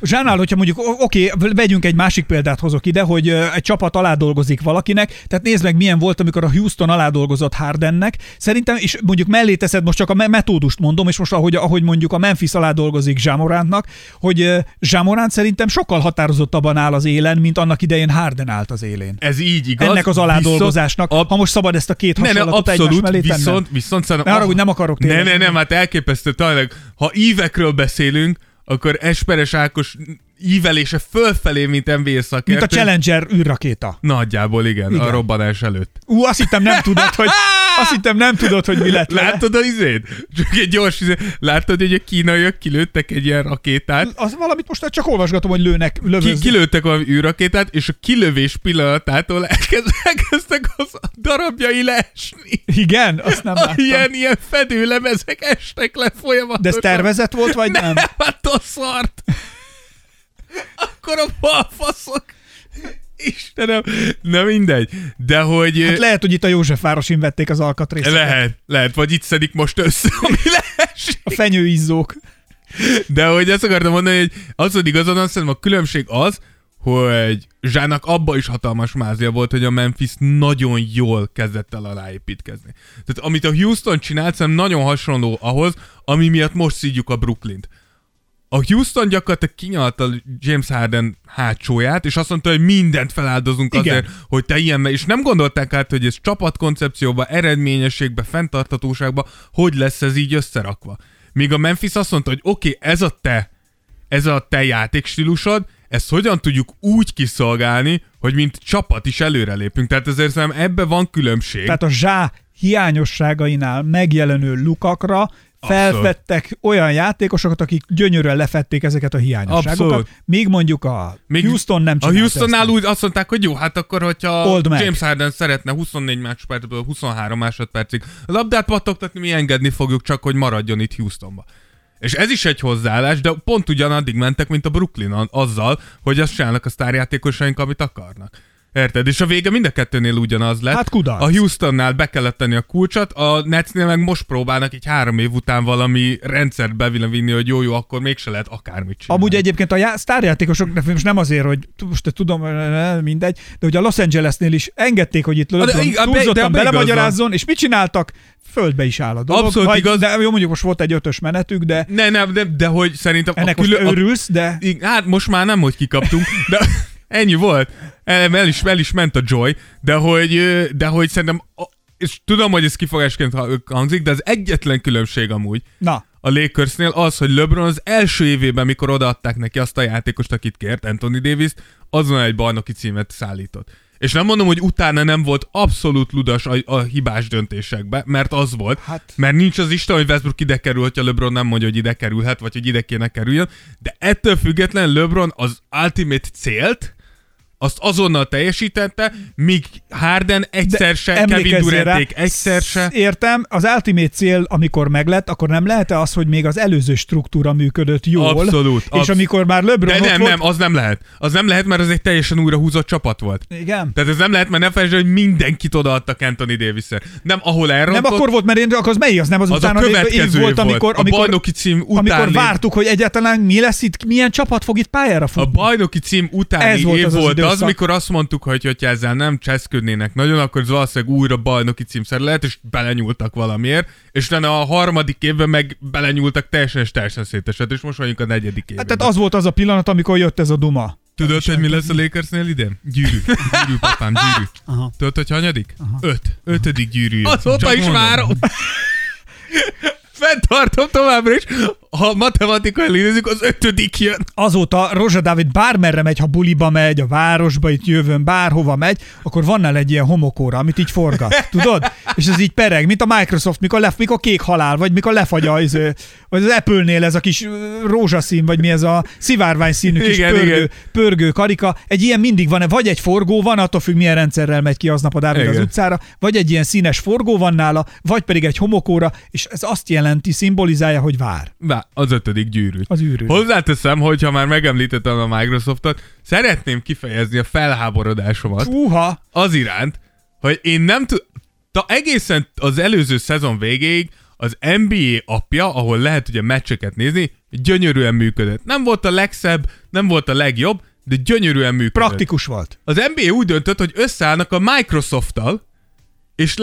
Ja-nál, hogyha mondjuk, oké, vegyünk egy másik példát, hozok ide, hogy egy csapat alá dolgozik valakinek, tehát nézd meg milyen volt, amikor a Houston alá dolgozott Hardennek, szerintem, és mondjuk mellé teszed, most csak a metódust mondom, és most ahogy mondjuk a Memphis alá dolgozik Ja Morantnak, hogy Ja Morant szerintem sokkal határozottabban áll az élen, mint annak idején Harden állt az élén. Ez így igaz. Ennek az aládolgozásnak, ha most szabad ezt a két hasonlatot egymás mellé tennem. Viszont szerintem... Ne arra, hogy nem akarok tényleg. Nem, hát elképesztő. Talán, ha ívekről beszélünk, akkor Esperes Ákos ívelése fölfelé, mint NBA szakértő. Mint a Challenger űrrakéta. Nagyjából igen. A robbanás előtt. Azt hittem nem tudod, hogy mi lett. Látod az izét? Csak egy gyors izét. Látod, hogy a kínaiak kilőttek egy ilyen rakétát? Az valamit most csak olvasgatom, hogy lövőznek. Kilőttek valami űrrakétát, és a kilövés pillanatától elkezdtek az darabjai leesni. Igen? Azt nem láttam. Ilyen fedőlemezek estek le folyamatosan. De ez tervezett volt, vagy nem? Nem, hát a szart. mekkora balfaszok. Istenem, nem mindegy, de hogy... Hát lehet, hogy itt a Józsefvárosin vették az alkatrészt. Lehet, vagy itt szedik most össze, ami leesik. A fenyőizzók. De hogy ezt akartam mondani, hogy az, hogy igazán azt hiszem, a különbség az, hogy Zsának abba is hatalmas mázlia volt, hogy a Memphis nagyon jól kezdett el aláépítkezni. Tehát amit a Houston csinált, szerintem nagyon hasonló ahhoz, ami miatt most szívjuk a Brooklynt. A Houston gyakorlatilag kinyalta James Harden hátsóját, és azt mondta, hogy mindent feláldozunk azért, hogy te ilyen, és nem gondolták át, hogy ez csapatkoncepcióba, eredményességbe, fenntarthatóságba, hogy lesz ez így összerakva. Míg a Memphis azt mondta, hogy oké, ez a te játékstílusod, ezt hogyan tudjuk úgy kiszolgálni, hogy mint csapat is előrelépünk. Tehát ezért szerintem ebben van különbség. Tehát a Zsá hiányosságainál megjelenő lukakra felfedtek olyan játékosokat, akik gyönyörűen lefedték ezeket a hiányosságokat. Abszolút. Még mondjuk a Houston nem csinált. A Houstonnál úgy azt mondták, hogy jó, hát akkor, hogyha James Harden szeretne 24 másodpercből 23 másodpercig a labdát pattogtatni, mi engedni fogjuk, csak hogy maradjon itt Houstonba. És ez is egy hozzáállás, de pont ugyanaddig mentek, mint a Brooklynon, azzal, hogy azt csinálnak a sztárjátékosaink, amit akarnak. Érted? És a vége mind a kettőnél ugyanaz lett. Hát kudarc. A Houstonnál be kellett tenni a kulcsot, a Netsnél meg most próbálnak így 3 év után valami rendszert bevinni, hogy jó, akkor mégse lehet akármit csinálni. Amúgy egyébként a sztárjátékosok most nem azért, hogy most tudom, mindegy, de ugye a Los Angelesnél is engedték, hogy itt túlzottan belemagyarázzon, és mit csináltak? Földbe is áll a dolog. Abszolút igaz. De jó, mondjuk most volt egy 5-ös menetük, de... Nem, de hogy szerintem... Ennek most örülsz, de... Hát most már nem, hogy kikaptunk, de... Ennyi volt. El is ment a Joy, de hogy szerintem, és tudom, hogy ez kifogásként hangzik, de az egyetlen különbség amúgy a Lakersnél az, hogy LeBron az első évében, mikor odaadták neki azt a játékost, akit kért, Anthony Davis-t, azon egy bajnoki címet szállított. És nem mondom, hogy utána nem volt abszolút ludas a hibás döntésekbe, mert az volt. Hát... Mert nincs az Isten, hogy Westbrook ide kerül, hogyha LeBron nem mondja, hogy ide kerülhet, vagy hogy ide kéne kerüljön. De ettől független LeBron az ultimate célt, azt azonnal teljesítette, míg Harden egyszer se, Kevin Duranték egyszer se. Értem, az ultimate cél, amikor meglett, akkor nem lehet-e az, hogy még az előző struktúra működött jól? Abszolút. És amikor már LeBron de nem, volt... nem, az nem lehet. Az nem lehet, mert ez egy teljesen újrahúzott csapat volt. Igen. Tehát ez nem lehet, mert nem felejtsd, hogy mindenkit odaadtak Anthony Davis-szer. Nem, ahol elrontott. Nem akkor volt, mert én akkor az melyik? Az nem az utána év volt, amikor a bajnoki cím után. Amikor vártuk, hogy egyáltalán mi lesz itt, milyen csapat fog itt pályára futni. A bajnoki cím utáni év volt az, mikor azt mondtuk, hogy ezzel nem cseszködnének nagyon, akkor ez valószínűleg újra bajnoki címszer lehet, és belenyúltak valamiért, és a harmadik évben meg belenyúltak teljesen szétesett, és most vagyunk a negyedik évben. Tehát az volt az a pillanat, amikor jött ez a duma. Tudod, hogy mi lesz a Lakersnél idén? Gyűrű papám, gyűrű. Aha. Tudod, hogy hanyadik? Aha. 5. 5. gyűrű. Azóta is várom. Fenntartom továbbra is, ha matematikailag nézzük, az 5. jön. Azóta Rózsa Dávid bármerre megy, ha buliba megy, a városba, itt jövőn, bárhova megy, akkor van nála egy ilyen homokóra, amit így forgat, tudod? És ez így pereg, mint a Microsoft, mikor kék halál, vagy mikor lefagy az Apple-nél ez a kis rózsaszín, vagy mi ez a szivárvány színű kis pörgő karika. Egy ilyen mindig van, vagy egy forgó van, attól függ, milyen rendszerrel megy ki aznap a Dávid az utcára, vagy egy ilyen színes forgó van nála, vagy pedig egy homokóra, és ez azt jelenti, szimbolizálja, hogy vár. Az 5. gyűrű. Az űrű. Hozzáteszem, hogyha már megemlítettem a Microsoftot, szeretném kifejezni a felháborodásomat az iránt, hogy én nem tudom... Egészen az előző szezon végéig az NBA appja, ahol lehet ugye meccseket nézni, gyönyörűen működött. Nem volt a legszebb, nem volt a legjobb, de gyönyörűen működött. Praktikus volt. Az NBA úgy döntött, hogy összeállnak a Microsofttal, és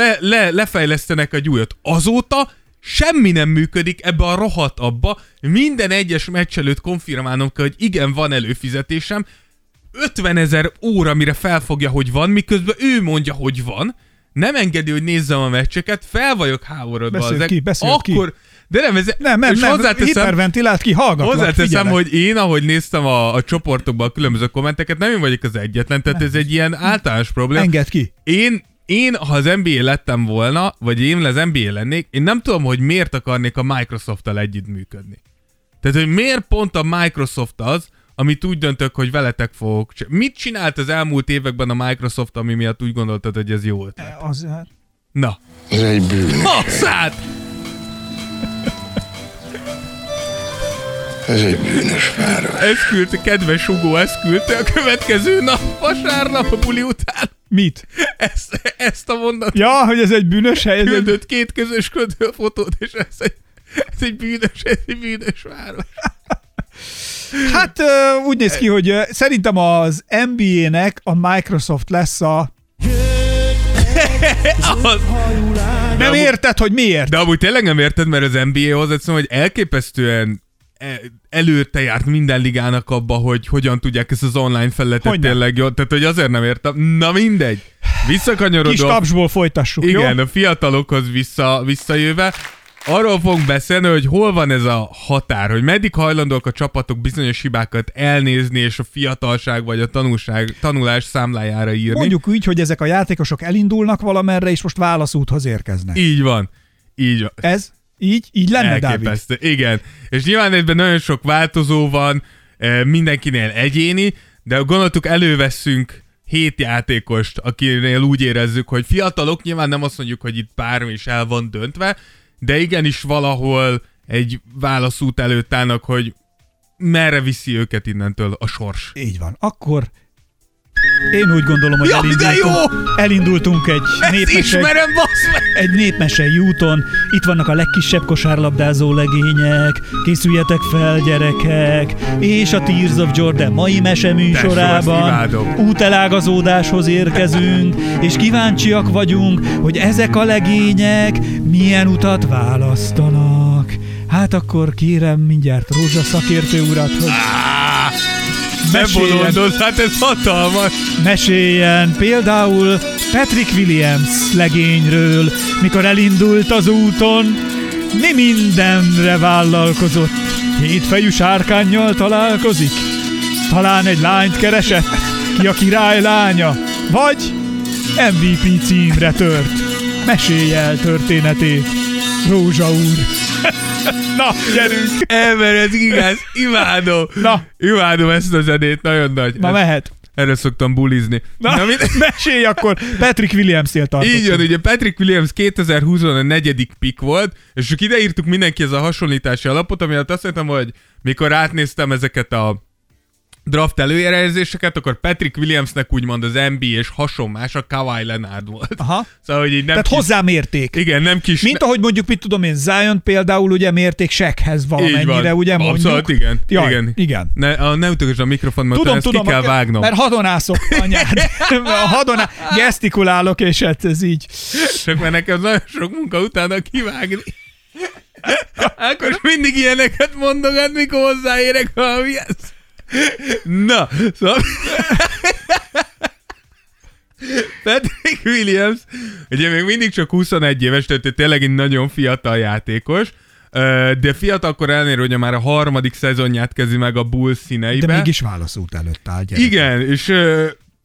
lefejlesztenek egy újat. Azóta semmi nem működik ebbe a rohadt abba, minden egyes meccs előtt konfirmálnom kell, hogy igen, van előfizetésem, 50 000 óra, mire felfogja, hogy van, miközben ő mondja, hogy van, nem engedi, hogy nézzem a meccseket, fel vagyok háborodva. Beszélt ki. De nem, ez... Nem, hiperventilált ki, hallgatlak, hozzáteszem, hogy én, ahogy néztem a csoportokban a különböző kommenteket, nem én vagyok az egyetlen, tehát ez egy ilyen általános probléma. Engedd ki. Én, ha az NBA lettem volna, vagy én az NBA lennék, én nem tudom, hogy miért akarnék a Microsofttal együttműködni. Tehát, hogy miért pont a Microsoft az, amit úgy döntök, hogy veletek fogok. Mit csinált az elmúlt években a Microsoft, ami miatt úgy gondoltad, hogy ez jó ötlet? Azért. Na. Ez egy bűn. Hosszát! Ez egy bűnös város. Ezt küldte, kedves Hugo, ezt küldte a következő nap, vasárnap a buli után. Mit? Ezt a mondatot. Ja, hogy ez egy bűnös hely. Küldött két közösködő fotót, és ez egy bűnös város. Hát úgy néz ki, hogy szerintem az NBA-nek a Microsoft lesz a... Nem érted, hogy miért? De amúgy tényleg nem érted, mert az NBA-hoz egyszerűen, hogy elképesztően előtte járt minden ligának abba, hogy hogyan tudják ezt az online felületet tényleg jól. Tehát, hogy azért nem értem. Na mindegy. Visszakanyarodom. Kis tapsból folytassuk, igen, jó? Igen, a fiatalokhoz visszajöve. Arról fogunk beszélni, hogy hol van ez a határ, hogy meddig hajlandók a csapatok bizonyos hibákat elnézni, és a fiatalság vagy a tanulás számlájára írni. Mondjuk úgy, hogy ezek a játékosok elindulnak valamerre, és most válaszúthoz érkeznek. Így van. Így van. Ez? Így lenne, elképesztő. Dávid? Igen. És nyilván ebben nagyon sok változó van, mindenkinél egyéni, de gondoltuk, előveszünk 7 játékost, akinél úgy érezzük, hogy fiatalok, nyilván nem azt mondjuk, hogy itt bármi is el van döntve, de igenis valahol egy válaszút előtt állnak, hogy merre viszi őket innentől a sors. Így van. Akkor én úgy gondolom, hogy elindultunk egy népmesei úton. Itt vannak a legkisebb kosárlabdázó legények, készüljetek fel, gyerekek, és a Tears of Jordan mai meseműsorában útelágazódáshoz érkezünk, és kíváncsiak vagyunk, hogy ezek a legények milyen utat választanak. Hát akkor kérem mindjárt Rózsa szakértő urat, hogy... Bebolondod, hát ez hatalmas. Meséljen például Patrick Williams legényről, mikor elindult az úton, mi mindenre vállalkozott. Hétfejű sárkánnyal találkozik, talán egy lányt keresett, ki a király lánya, vagy MVP címre tört. Mesélj el történetét, Rózsa úr. Na, gyerünk! Ember, ez igaz, imádom! Na. Imádom ezt a zenét, nagyon nagy. Na, mehet. Erre szoktam bulizni. Na mesélj akkor! Patrick Williams-nél tartottunk. Így jön, ugye Patrick Williams 2020-ban a 4. pick volt, és csak ideírtuk mindenki ez a hasonlítási alapot, ami azt mondtam, hogy mikor átnéztem ezeket a draft előjelzéseket, akkor Patrick Williamsnek úgymond az NBA-s hasonmás a Kawhi Leonard volt. Aha. Szóval, hogy így nem tehát kis... hozzámérték. Igen, nem kis... Mint ahogy mondjuk, mit tudom én, Zion például ugye mérték Shaqhez valamennyire, ugye abszolút, mondjuk. Abszolút, igen. Jaj, igen. Ne ütökös a mikrofon, mert tudom, ezt ki kell vágnom. Mert hadonászok, anyád. Gesztikulálok, és hát ez így. Csak mert nekem nagyon sok munka utána kivágni. Akkor mindig ilyeneket mondogat, mikor hozzáérek valamihez. Na, szóval Patrick Williams, ugye még mindig csak 21 éves, tehát tényleg egy nagyon fiatal játékos, de fiatalkor ellenére, hogy már a 3. szezonját kezdi meg a Bulls színeibe. De mégis válaszút előtt áll, gyerek. Igen, és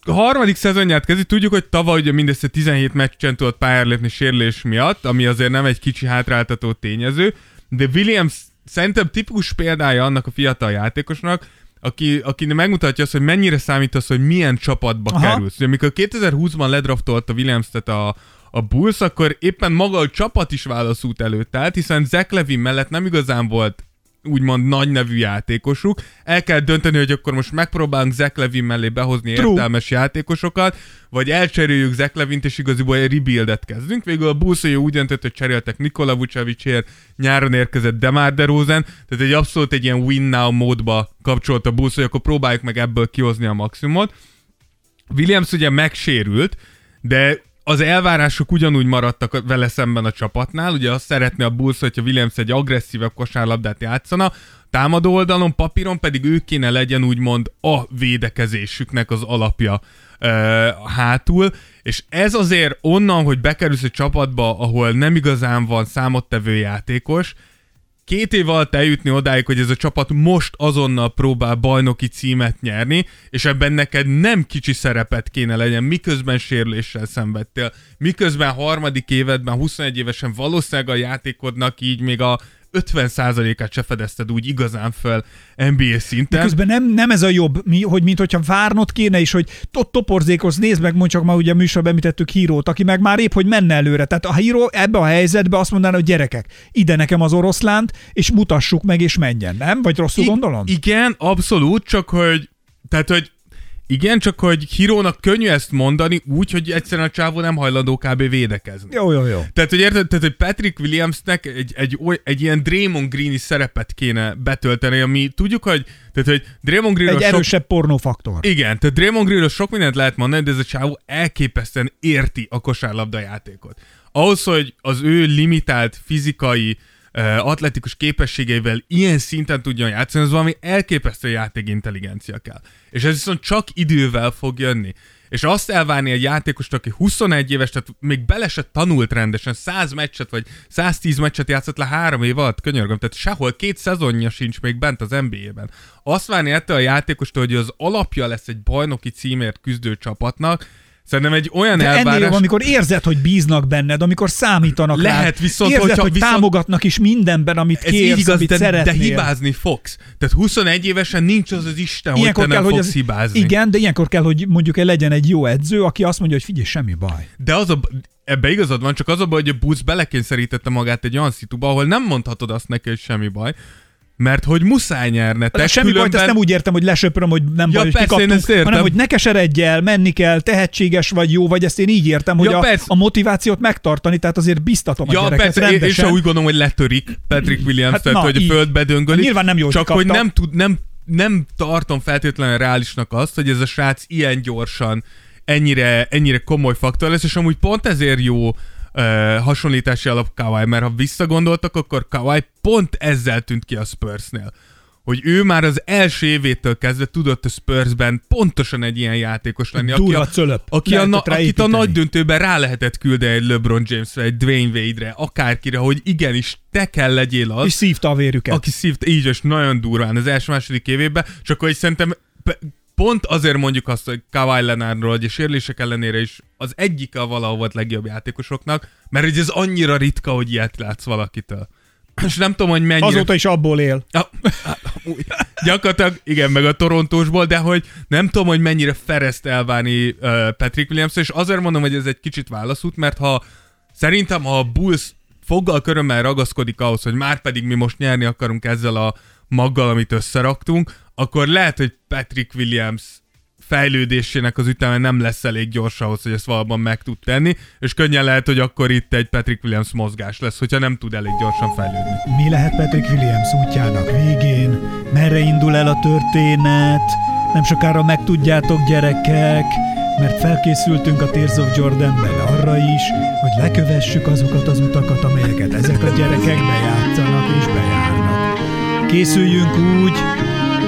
a 3. szezonját kezdi, tudjuk, hogy tavaly ugye mindössze 17 meccsen tudott pályára lépni sérülés miatt, ami azért nem egy kicsi hátráltató tényező, de Williams szerintem tipikus példája annak a fiatal játékosnak, aki megmutatja azt, hogy mennyire számít az, hogy milyen csapatba aha. kerülsz. Amikor 2020-ban ledraftolta Williams-et a Bulls, akkor éppen maga a csapat is válaszút előtt állt, hiszen Zach Levine mellett nem igazán volt úgymond nagy nevű játékosuk. El kell dönteni, hogy akkor most megpróbálunk Zach Levine mellé behozni true. Értelmes játékosokat, vagy elcseréljük Zach Levint, és igaziból egy rebuildet kezdünk. Végül a Bulls úgy döntött, hogy cseréltek Nikola Vucevicért, nyáron érkezett DeMar DeRozan, tehát egy abszolút egy ilyen win now módba kapcsolt a Bulls, hogy akkor próbáljuk meg ebből kihozni a maximumot. Williams ugye megsérült, de az elvárások ugyanúgy maradtak vele szemben a csapatnál, ugye azt szeretné a Bulls, hogyha Williams egy agresszívebb kosárlabdát játszana, támadó oldalon, papíron pedig ő kéne legyen úgymond a védekezésüknek az alapja hátul, és ez azért onnan, hogy bekerülsz egy csapatba, ahol nem igazán van számottevő játékos, 2 év alatt eljutni odáig, hogy ez a csapat most azonnal próbál bajnoki címet nyerni, és ebben neked nem kicsi szerepet kéne legyen, miközben sérüléssel szenvedtél, miközben 3. évedben 21 évesen valószínűleg a játékodnak így még a 50%-át se fedezted úgy igazán fel NBA szinten. Miközben nem ez a jobb, hogy mint hogyha várnod kéne is, hogy toporzékosz, nézd meg, mondjuk már ugye a műsorban említettük Hírót, aki meg már épp, hogy menne előre. Tehát a Híró ebbe a helyzetbe azt mondaná, hogy gyerekek, ide nekem az oroszlánt, és mutassuk meg, és menjen, nem? Vagy rosszul gondolom? Igen, abszolút, csak hogy igen, csak hogy Hírónak könnyű ezt mondani úgy, hogy egyszerűen a csávó nem hajlandó kb. védekezni. Jó. Tehát, hogy érted, tehát, hogy Patrick Williamsnek egy ilyen Draymond Green-i szerepet kéne betölteni, ami tudjuk, hogy Draymond Green-ről egy erősebb pornófaktor. Igen, tehát Draymond Green-ről sok mindent lehet mondani, de ez a csávó elképesztően érti a kosárlabdajátékot. Ahhoz, hogy az ő limitált fizikai atletikus képességeivel ilyen szinten tudjon játszani, az valami elképesztő játékintelligencia kell. És ez viszont csak idővel fog jönni. És azt elvárni egy játékost, aki 21 éves, tehát még bele se tanult rendesen, 100 meccset vagy 110 meccset játszott le 3 év alatt, könyörgöm, tehát sehol 2 szezonja sincs még bent az NBA-ben. Azt várni ettől a játékostól, hogy az alapja lesz egy bajnoki címért küzdő csapatnak, szerintem egy olyan elvárás... Ennél jobb, amikor érzed, hogy bíznak benned, amikor számítanak rád. Lehet, viszont... Érzed, hogyha, hogy viszont... támogatnak is mindenben, amit kérsz, igaz, amit szeretnél. De hibázni fogsz. Tehát 21 évesen nincs az az Isten, ilyenkor hogy te nem fogsz hibázni. Igen, de ilyenkor kell, hogy mondjuk legyen egy jó edző, aki azt mondja, hogy figyelj, semmi baj. De az a... Ebbe igazad van, csak az a baj, hogy a Busz belekényszerítette magát egy olyan szituba, ahol nem mondhatod azt neki, hogy semmi baj. Mert hogy muszáj nyernetek. Semmi különben... bajt, ezt nem úgy értem, hogy lesöpröm, hogy nem baj, hogy kikaptunk, hanem hogy ne keseredj el, menni kell, tehetséges vagy jó, vagy ezt én így értem, hogy a motivációt megtartani, tehát azért biztatom a gyereket rendesen. És úgy gondolom, hogy letörik Patrick Williams, hát tehát, na, hogy a földbe döngölik. Nyilván nem jól csak hogy nem tartom feltétlenül reálisnak azt, hogy ez a srác ilyen gyorsan ennyire komoly faktor lesz, és amúgy pont ezért jó hasonlítási alap Kawhi, mert ha visszagondoltak, akkor Kawhi pont ezzel tűnt ki a Spursnél. Hogy ő már az első évétől kezdve tudott a Spursben pontosan egy ilyen játékos lenni, akit a nagy döntőben rá lehetett küldeni egy LeBron Jamesre, egy Dwayne Wade-re, akárkire, hogy igenis te kell legyél az. És szívta a vérüket. Aki szívta, így és nagyon durván az első-második évében, csak hogy szerintem... Pont azért mondjuk azt, hogy Kawhi Leonardról, hogy a sérülések ellenére is az egyik a valahol volt legjobb játékosoknak, mert ugye ez annyira ritka, hogy ilyet látsz valakitől. És nem tudom, hogy mennyire... Azóta is abból él. Gyakorlatilag, igen, meg a torontósból, de hogy nem tudom, hogy mennyire fereszt elválni Patrick Williams-től, és azért mondom, hogy ez egy kicsit válaszút, mert ha szerintem, ha a Bulls foggal körömmel ragaszkodik ahhoz, hogy már pedig mi most nyerni akarunk ezzel a maggal, amit összeraktunk, akkor lehet, hogy Patrick Williams fejlődésének az üteme nem lesz elég gyors ahhoz, hogy ezt valóban meg tud tenni, és könnyen lehet, hogy akkor itt egy Patrick Williams mozgás lesz, hogyha nem tud elég gyorsan fejlődni. Mi lehet Patrick Williams útjának végén? Merre indul el a történet? Nem sokára megtudjátok, gyerekek, mert felkészültünk a Tears of Jordanben arra is, hogy lekövessük azokat az utakat, amelyeket ezek a gyerekek bejátszanak és bejárnak. Készüljünk úgy,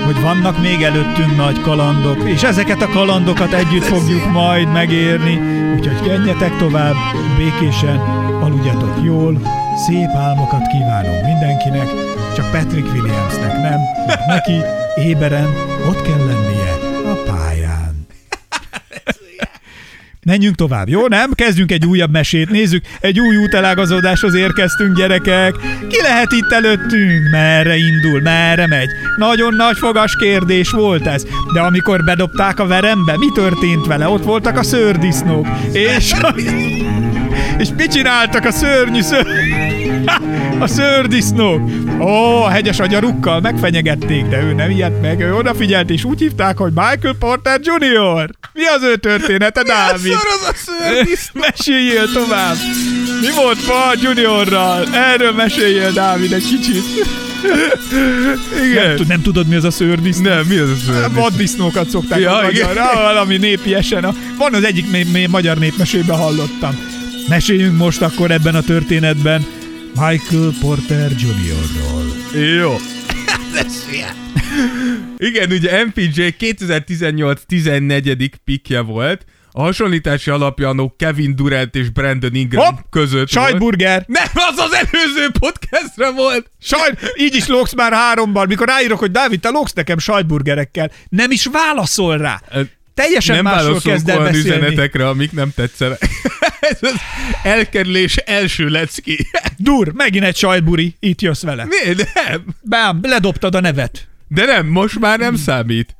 hogy vannak még előttünk nagy kalandok, és ezeket a kalandokat együtt fogjuk majd megérni, úgyhogy kenjetek tovább, békésen, aludjatok jól, szép álmokat kívánunk mindenkinek, csak Patrick Williamsnek nem, mert neki éberen ott kell lennie a pályán. Menjünk tovább, jó? Nem? Kezdjünk egy újabb mesét, nézzük, egy új útelágazódáshoz érkeztünk, gyerekek. Ki lehet itt előttünk? Merre indul? Merre megy? Nagyon nagy fogas kérdés volt ez, de amikor bedobták a verembe, mi történt vele? Ott voltak a szőrdisznók, és mit csináltak a szőrdisznók? A hegyes agyarukkal megfenyegették, de ő nem ijedt meg, ő odafigyelt, és úgy hívták, hogy Michael Porter Jr. Mi az ő története, Dávid? Mi a szar az a szőrdisznó? Meséljél tovább! Mi volt ma Juniorral? Erről meséljél, Dávid, egy kicsit. Igen. Nem tudod, mi az a szőrdisznó? Nem, mi az a szőrdisznó? Vaddisznókat szokták a magyarra, valami népiesen. Van az egyik magyar népmesében hallottam. Meséljünk most akkor ebben a történetben Michael Porter Jr.-ról. Jó. Igen, ugye MPJ 2018 14. pickje volt. A hasonlítási alapja annak Kevin Durant és Brandon Ingram között Sajtburger! Volt. Nem, az az előző podcastra volt! Így is lógsz már 3-ban, mikor ráírok, hogy Dávid, te lógsz nekem sajtburgerekkel. Nem is válaszol rá. Teljesen másról kezd el beszélni. Nem válaszolok olyan üzenetekre, amik nem tetszenek. Ez az elkerülés első lecki. Dur, megint egy sajtburi, itt jössz vele. Mi? Nem. Bám, ledobtad a nevet. De nem, most már nem számít.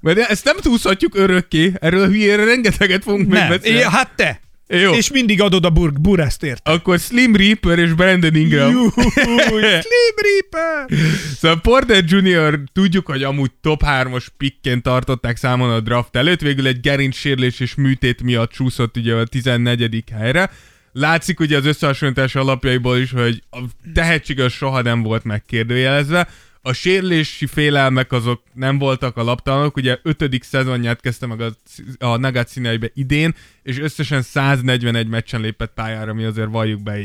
Mert ezt nem túlszhatjuk örökké, erről a hülyére rengeteget fogunk megbeszélni. Nem, hát te. Jó. És mindig adod a burrászt érte. Akkor Slim Reaper és Brandon Ingram. Slim Reaper! Szóval Porter Jr. tudjuk, hogy amúgy top 3-os pikként tartották számon a draft előtt, végül egy gerincsérlés és műtét miatt csúszott ugye a 14. helyre. Látszik ugye az összehasonlítás alapjaiból is, hogy a tehetség soha nem volt megkérdőjelezve. A sérülési félelmek azok nem voltak alaptalanok, ugye 5. szezonját kezdte meg a Nuggets színeibe idén, és összesen 141 meccsen lépett pályára, ami azért valljuk be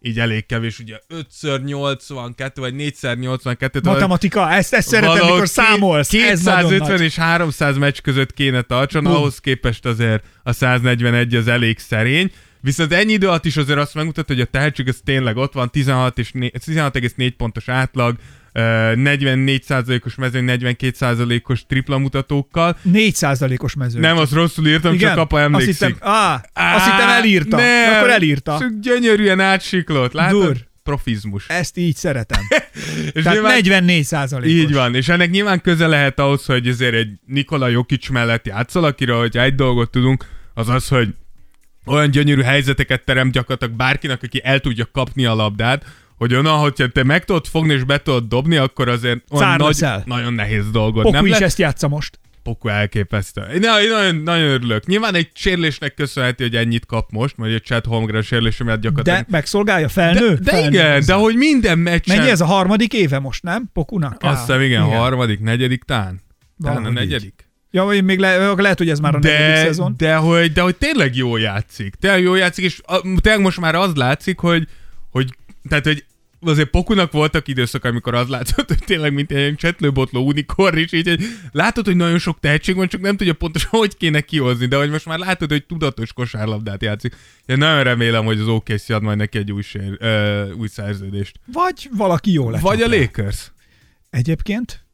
így elég kevés, ugye 5x82 vagy 4x82. Matematika, ezt szeretem, amikor számolsz. 250 és 300 meccs között kéne tartson, ahhoz képest azért a 141 az elég szerény. Viszont ennyi idő alatt is azért azt megmutat, hogy a tehetség az tényleg ott van, 16,4 pontos átlag, 44%-os mezőny, 42%-os tripla mutatókkal. 4%-os mezőny. Nem, azt rosszul írtam, igen? Csak apa emlékszik. Azt hittem elírta. Nem, akkor elírta. Gyönyörűen átsiklott, látod? Dur. Profizmus. Ezt így szeretem. Tehát nyilván, 44%-os. Így van, és ennek nyilván köze lehet ahhoz, hogy azért egy Nikola Jokic mellett játszol, akiről, hogyha egy dolgot tudunk, az az, hogy olyan gyönyörű helyzeteket teremt gyakorlatilag bárkinek, aki el tudja kapni a labdát, hogy onnan, hogyha te meg tudod fogni és be tudod dobni, akkor azért nagyon nehéz dolgot. Poku nem is ezt játsza most. Poku elképesztő. Nagyon örülök. Nyilván egy sérülésnek köszönheti, hogy ennyit kap most, majd egy Chad Holmgren sérülése miatt gyakorlatilag. De megszolgálja, felnő. De igen, de hogy minden meccsen. Mennyi ez a harmadik éve most, nem? Pokunak? Azt hiszem, igen. Harmadik, negyedik tán. Talán a negyedik. Ja, én még lehet, hogy ez már a negyedik szezon. De hogy tényleg jól játszik. Tényleg jól játszik, és tényleg most már az látszik, hogy azért Pokunak voltak időszak, amikor az látszott, hogy tényleg mint egy csetlőbotló unikorn, és így látod, hogy nagyon sok tehetség van, csak nem tudja pontosan, hogy kéne kihozni, de hogy most már látod, hogy tudatos kosárlabdát játszik. Én nagyon remélem, hogy az OKC ad majd neki egy új szerződést. Vagy valaki jó lett. Vagy a Lakers. Egyébként?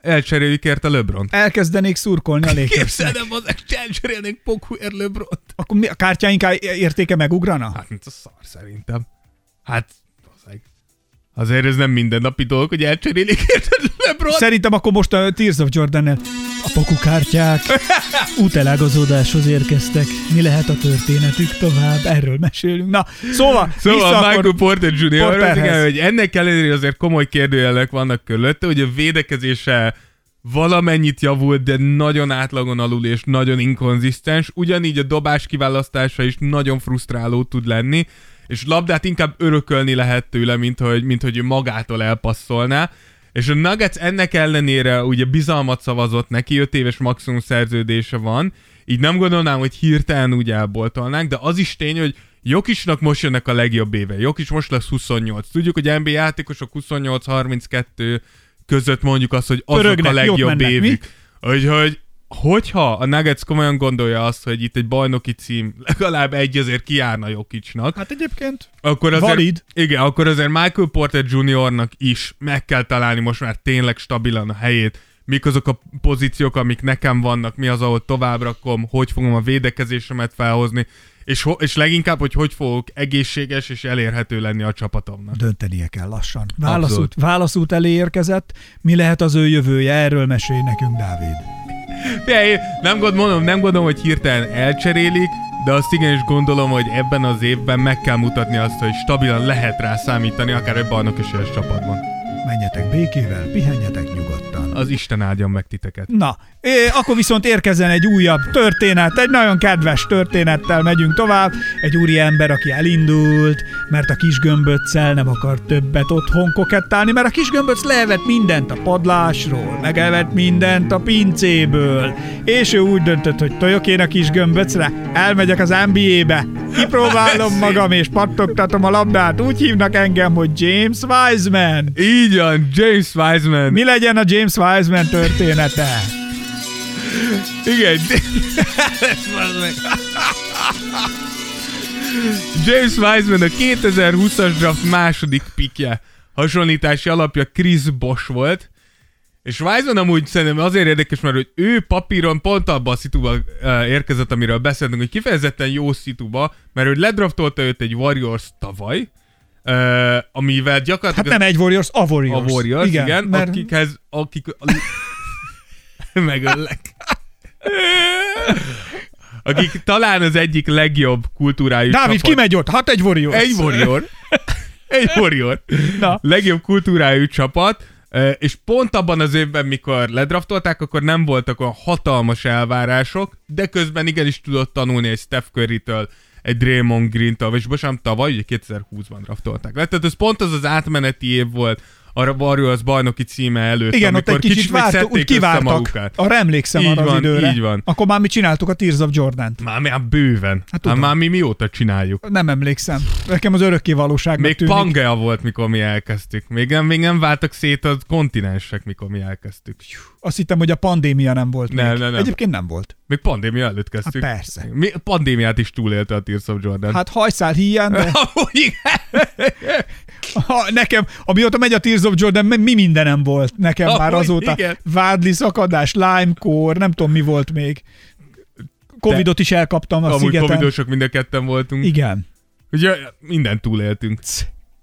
Elcseréljük érte LeBront. Elkezdenék szurkolni a Lakersnek. Képzelem, az elcserélnék Pokuért LeBront. Akkor mi, a kártyáink értéke megugrana? Hát mint a szar szerintem. Hát azért ez nem mindennapi dolog, hogy elcserélik érted LeBron. Szerintem akkor most a Tears of Jordan-nel. A pokukártyák útelágazódáshoz érkeztek. Mi lehet a történetük tovább? Erről mesélünk. Na, szóval Michael Porter Jr. hogy ennek ellenére azért komoly kérdőjelek vannak körülötte, hogy a védekezése valamennyit javult, de nagyon átlagon alul és nagyon inkonzisztens. Ugyanígy a dobás kiválasztása is nagyon frusztráló tud lenni, és labdát inkább örökölni lehet tőle, mint hogy ő magától elpasszolná. És a Nuggets ennek ellenére ugye bizalmat szavazott neki, 5 éves maximum szerződése van, így nem gondolnám, hogy hirtelen úgy elboltolnánk, de az is tény, hogy Jokicnak most jönnek a legjobb éve. Jokic most lesz 28. Tudjuk, hogy NBA játékosok 28-32 között mondjuk azt, hogy azok pörögnek, a legjobb évük. Hogyha a Nuggets komolyan gondolja azt, hogy itt egy bajnoki cím legalább egy azért kijárna Jokicnak. Hát egyébként akkor azért, valid. Igen, akkor azért Michael Porter Jr.-nak is meg kell találni most már tényleg stabilan a helyét. Mik azok a pozíciók, amik nekem vannak, mi az, ahol tovább rakom, hogy fogom a védekezésemet felhozni, és leginkább, hogy fogok egészséges és elérhető lenni a csapatomnak. Döntenie kell lassan. Válaszút elé érkezett, mi lehet az ő jövője, erről mesélj nekünk, Dávid. Én nem gondolom, hogy hirtelen elcserélik, de azt igenis gondolom, hogy ebben az évben meg kell mutatni azt, hogy stabilan lehet rá számítani, akár egy bajnokiséges csapatban. Menjetek békével, pihenjetek nyugodtan. Az Isten áldjon meg titeket. Na, akkor viszont érkezzen egy újabb történet, egy nagyon kedves történettel megyünk tovább. Egy úriember, aki elindult, mert a kis gömböccel nem akar többet otthon kokettálni, mert a kis gömböc leevett mindent a padlásról, megevett mindent a pincéből, és ő úgy döntött, hogy tojok én a kis gömböcre, elmegyek az NBA-be, kipróbálom magam, és pattogtatom a labdát. Úgy hívnak engem, hogy James Wiseman. Így van, James Wiseman. Mi legyen a James Wiseman története? Igen. James Wiseman a 2020-as draft második pikje. Hasonlítási alapja Chris Bosh volt, És Wiseman amúgy szerintem azért érdekes, mert hogy ő papíron pont abba a szituba érkezett, amiről beszéltünk, hogy kifejezetten jó szituba, mert ő ledraftolta őt egy Warriors tavaly, amivel gyakorlatilag... Hát nem egy Warriors, a Warriors. A Warriors, igen mert... akikhez... Akik... Megöllek. Akik talán az egyik legjobb kultúrájú Dávid, csapat. Dávid, kimegy ott? Hát egy Warriors. Egy Warrior. Na. Legjobb kultúrájú csapat, és pont abban az évben, mikor ledraftolták, akkor nem voltak olyan hatalmas elvárások, de közben igenis tudott tanulni egy Steph Curry-től, egy Draymond Green-től, és bocsánat, tavaly, ugye 2020-ban draftolták le. Tehát ez pont az az átmeneti év volt a Warriors bajnoki címe előtt, igen, amikor ott egy kicsit még kivártak. Arra emlékszem arra az időre. Így van. Akkor már mi csináltuk a Tears of Jordan-t. Már bőven. Hát, már mi mióta csináljuk. Nem emlékszem. Nekem az örökké valóságnak még tűnik. Még Pangea volt, mikor mi elkezdtük. Még nem váltak szét a kontinensek, mikor mi elkezdtük. Azt hittem, hogy a pandémia nem volt még. Nem. Egyébként nem volt. Még pandémia előtt kezdtük. Hát persze. Mi pandémiát is túlélte a Tears of Jordan. Hát hajszál híján, de... Nekem, amióta megy a Tears of Jordan, mi mindenem volt nekem már azóta. Igen. Vádli szakadás, Lyme-kór, nem tudom mi volt még. Covidot is elkaptam a szigeten. Amúgy covidosok mind a ketten voltunk. Igen. Ugye mindent túléltünk.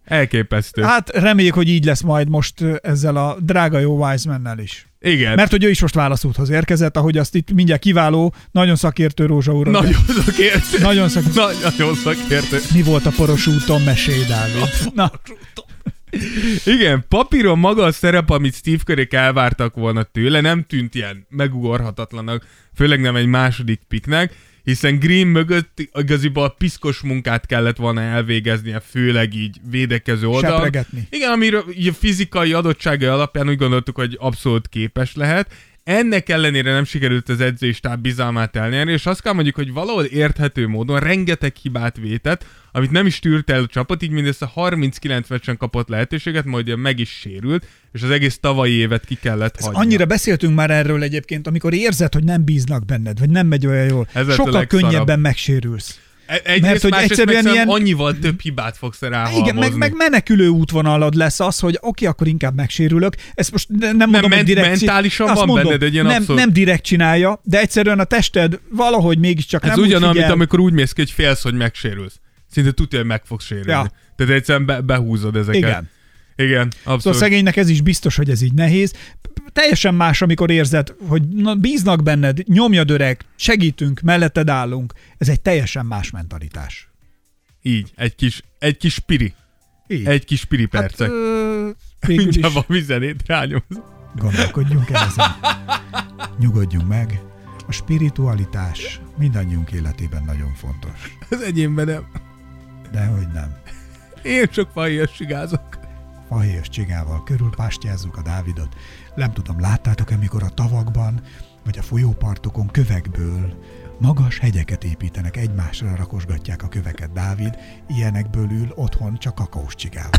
Elképesztő. Hát reméljük, hogy így lesz majd most ezzel a drága jó Wisemannel is. Igen. Mert hogy ő is most válaszúthoz érkezett, ahogy azt itt mindjárt kiváló, nagyon szakértő Rózsa úr. Nagyon szakértő. Mi volt a poros úton? Mesélj, Dávid. Na. Igen, papíron maga a szerep, amit Steve Curryk elvártak volna tőle, nem tűnt ilyen megugorhatatlanak, főleg nem egy második picknek, hiszen Green mögött igaziból piszkos munkát kellett volna elvégeznie, főleg így védekező oldalon. Sepregetni. Igen, amiről a fizikai adottságai alapján úgy gondoltuk, hogy abszolút képes lehet. Ennek ellenére nem sikerült az edzői stáb bizalmát elnyerni, és azt kell mondjuk, hogy valahol érthető módon rengeteg hibát vétett, amit nem is tűrt el a csapat, így mindössze 39 meccsen kapott lehetőséget, majd meg is sérült, és az egész tavalyi évet ki kellett hagyni. Annyira beszéltünk már erről egyébként, amikor érzed, hogy nem bíznak benned, vagy nem megy olyan jól, sokkal könnyebben megsérülsz. Egyrészt, hogy egyszerűen ilyen... annyival több hibát fogsz ráhalmozni. Igen, meg menekülő útvonalad lesz az, hogy oké, akkor inkább megsérülök. Ezt most nem mondom, hogy direkt... Mentálisan van benned egy ilyen abszolút... Nem direkt csinálja, de egyszerűen a tested valahogy mégiscsak nem úgy figyel. Ez ugyanaz, mint amikor úgy mész ki, hogy félsz, hogy megsérülsz. Szinte tudja, hogy meg fogsz sérülni. Ja. Tehát egyszerűen behúzod ezeket. Igen, abszolút. Szóval szegénynek ez is biztos, hogy ez így nehéz. Teljesen más, amikor érzed, hogy na, bíznak benned, nyomjad öreg, segítünk, melletted állunk. Ez egy teljesen más mentalitás. Így, egy kis piri. Így. Egy kis piri percek. Hát, mindjárt valami zenét rányomsz. Gondolkodjunk el ezen. Nyugodjunk meg. A spiritualitás mindannyiunk életében nagyon fontos. Az enyémben nem. Dehogy nem. Én csak fahéjas csigázok. Fahéjas csigával körülpástyázzuk a Dávidot. Nem tudom, láttátok-e, mikor a tavakban vagy a folyópartokon kövekből magas hegyeket építenek, egymásra rakosgatják a köveket. Dávid ilyenekből ül otthon csak kakaós csigával.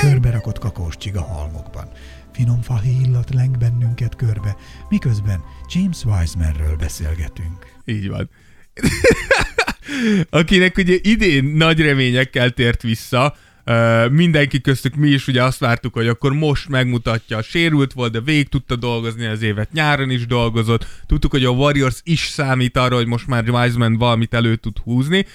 Körberakott kakaós csiga halmokban. Finom fahéj illat leng bennünket körbe, miközben James Wisemanről beszélgetünk. Így van. Akinek ugye idén nagy reményekkel tért vissza, mindenki köztük mi is ugye azt vártuk, hogy akkor most megmutatja, sérült volt, de végig tudta dolgozni az évet, nyáron is dolgozott, tudtuk, hogy a Warriors is számít arra, hogy most már Wiseman valamit elő tud húzni.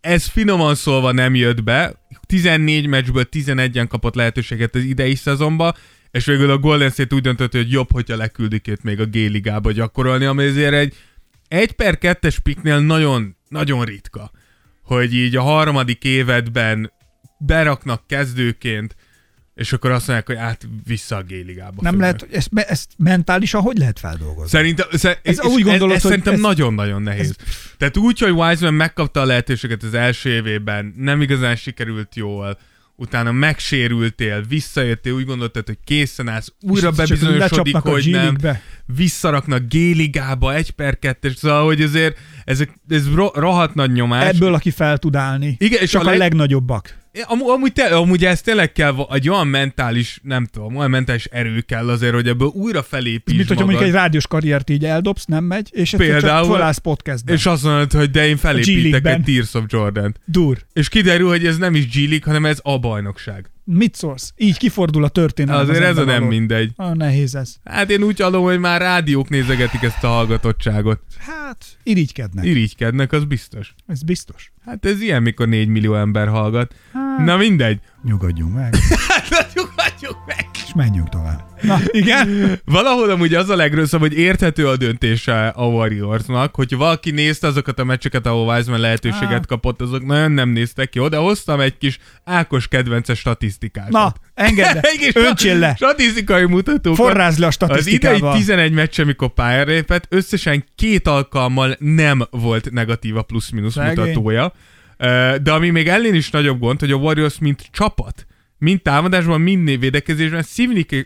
Ez finoman szólva nem jött be, 14 meccsből 11-en kapott lehetőséget az idei szezonban, és végül a Golden State úgy döntött, hogy jobb, hogyha leküldik őt még a G-ligába gyakorolni, ami azért egy 1/2-es picknél nagyon, nagyon ritka, hogy így a harmadik évedben beraknak kezdőként, és akkor azt mondják, hogy vissza a G-ligába. Nem lehet, ezt mentálisan hogy lehet feldolgozni? Szerintem nagyon-nagyon nehéz. Tehát úgy, hogy Wiseman megkapta a lehetőséget az első évében, nem igazán sikerült jól, utána megsérültél, visszajöttél, úgy gondoltad, hogy készen állsz, újra bebizonyosodik, hogy nem, visszaraknak G-ligába 1/2-es, szóval, hogy azért ez rohadt nagy nyomás. Ebből, aki fel tud állni. Igen, és a legnagyobbak. Amúgy ez tényleg kell, egy olyan mentális, nem tudom, olyan mentális erő kell azért, hogy ebből újra felépítsd magad. Mint hogyha mondjuk egy rádiós karriert így eldobsz, nem megy, és például, csak fölállsz podcastben. És azt mondod, hogy de én felépítek egy Tears of Jordant. Dur. És kiderül, hogy ez nem is G-League, hanem ez a bajnokság. Mit szólsz? Így kifordul a történet. Azért ez a nem való. Mindegy. Nehéz ez. Hát én úgy adom, hogy már rádiók nézegetik ezt a hallgatottságot. Hát, irigykednek. Irigykednek, az biztos. Ez biztos. Hát ez ilyen, mikor 4 millió ember hallgat. Hát, na mindegy. Nyugodjunk meg. És menjünk tovább. Na, igen. Valahol amúgy az a legrosszabb, hogy érthető a döntése a Warriorsnak, hogy valaki nézte azokat a meccseket, ahol Wiseman lehetőséget kapott, azok nagyon nem néztek jó, de hoztam egy kis Ákos kedvence statisztikákat. Na, engedd el, öntsél le. Statisztikai mutatókat. Forrázd le a statisztikával. Az idei 11 meccs, amikor pályára lépett, összesen 2 alkalommal nem volt negatív a plusz-minusz mutatója. De ami még ellen is nagyobb gond, hogy a Warriors mint csapat, mind támadásban, mind védekezésben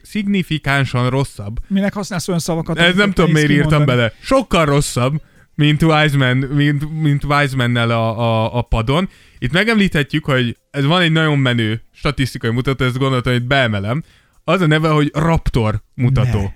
szignifikánsan rosszabb. Minek használsz olyan szavakat? Ez nem tudom, miért írtam bele. Sokkal rosszabb, mint Wisemannel a padon. Itt megemlíthetjük, hogy ez van egy nagyon menő statisztikai mutató, ezt gondoltam, hogy beemelem. Az a neve, hogy Raptor mutató.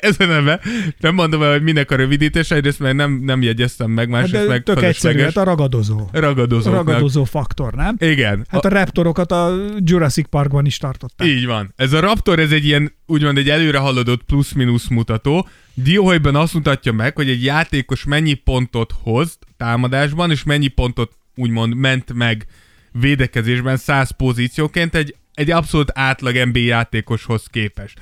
ez a neve. Nem mondom el, hogy minek a rövidítés, egyrészt mert nem jegyeztem meg, másrészt meg tök egyszerű, hát a ragadozó. Ragadozó faktor, nem? Igen. Hát a raptorokat a Jurassic Parkban is tartották. Így van. Ez a Raptor, ez egy ilyen, úgymond egy előre haladott plusz-minusz mutató. Dióhéjban azt mutatja meg, hogy egy játékos mennyi pontot hoz támadásban, és mennyi pontot úgymond ment meg védekezésben 100 pozícióként egy abszolút átlag NBA játékoshoz képest.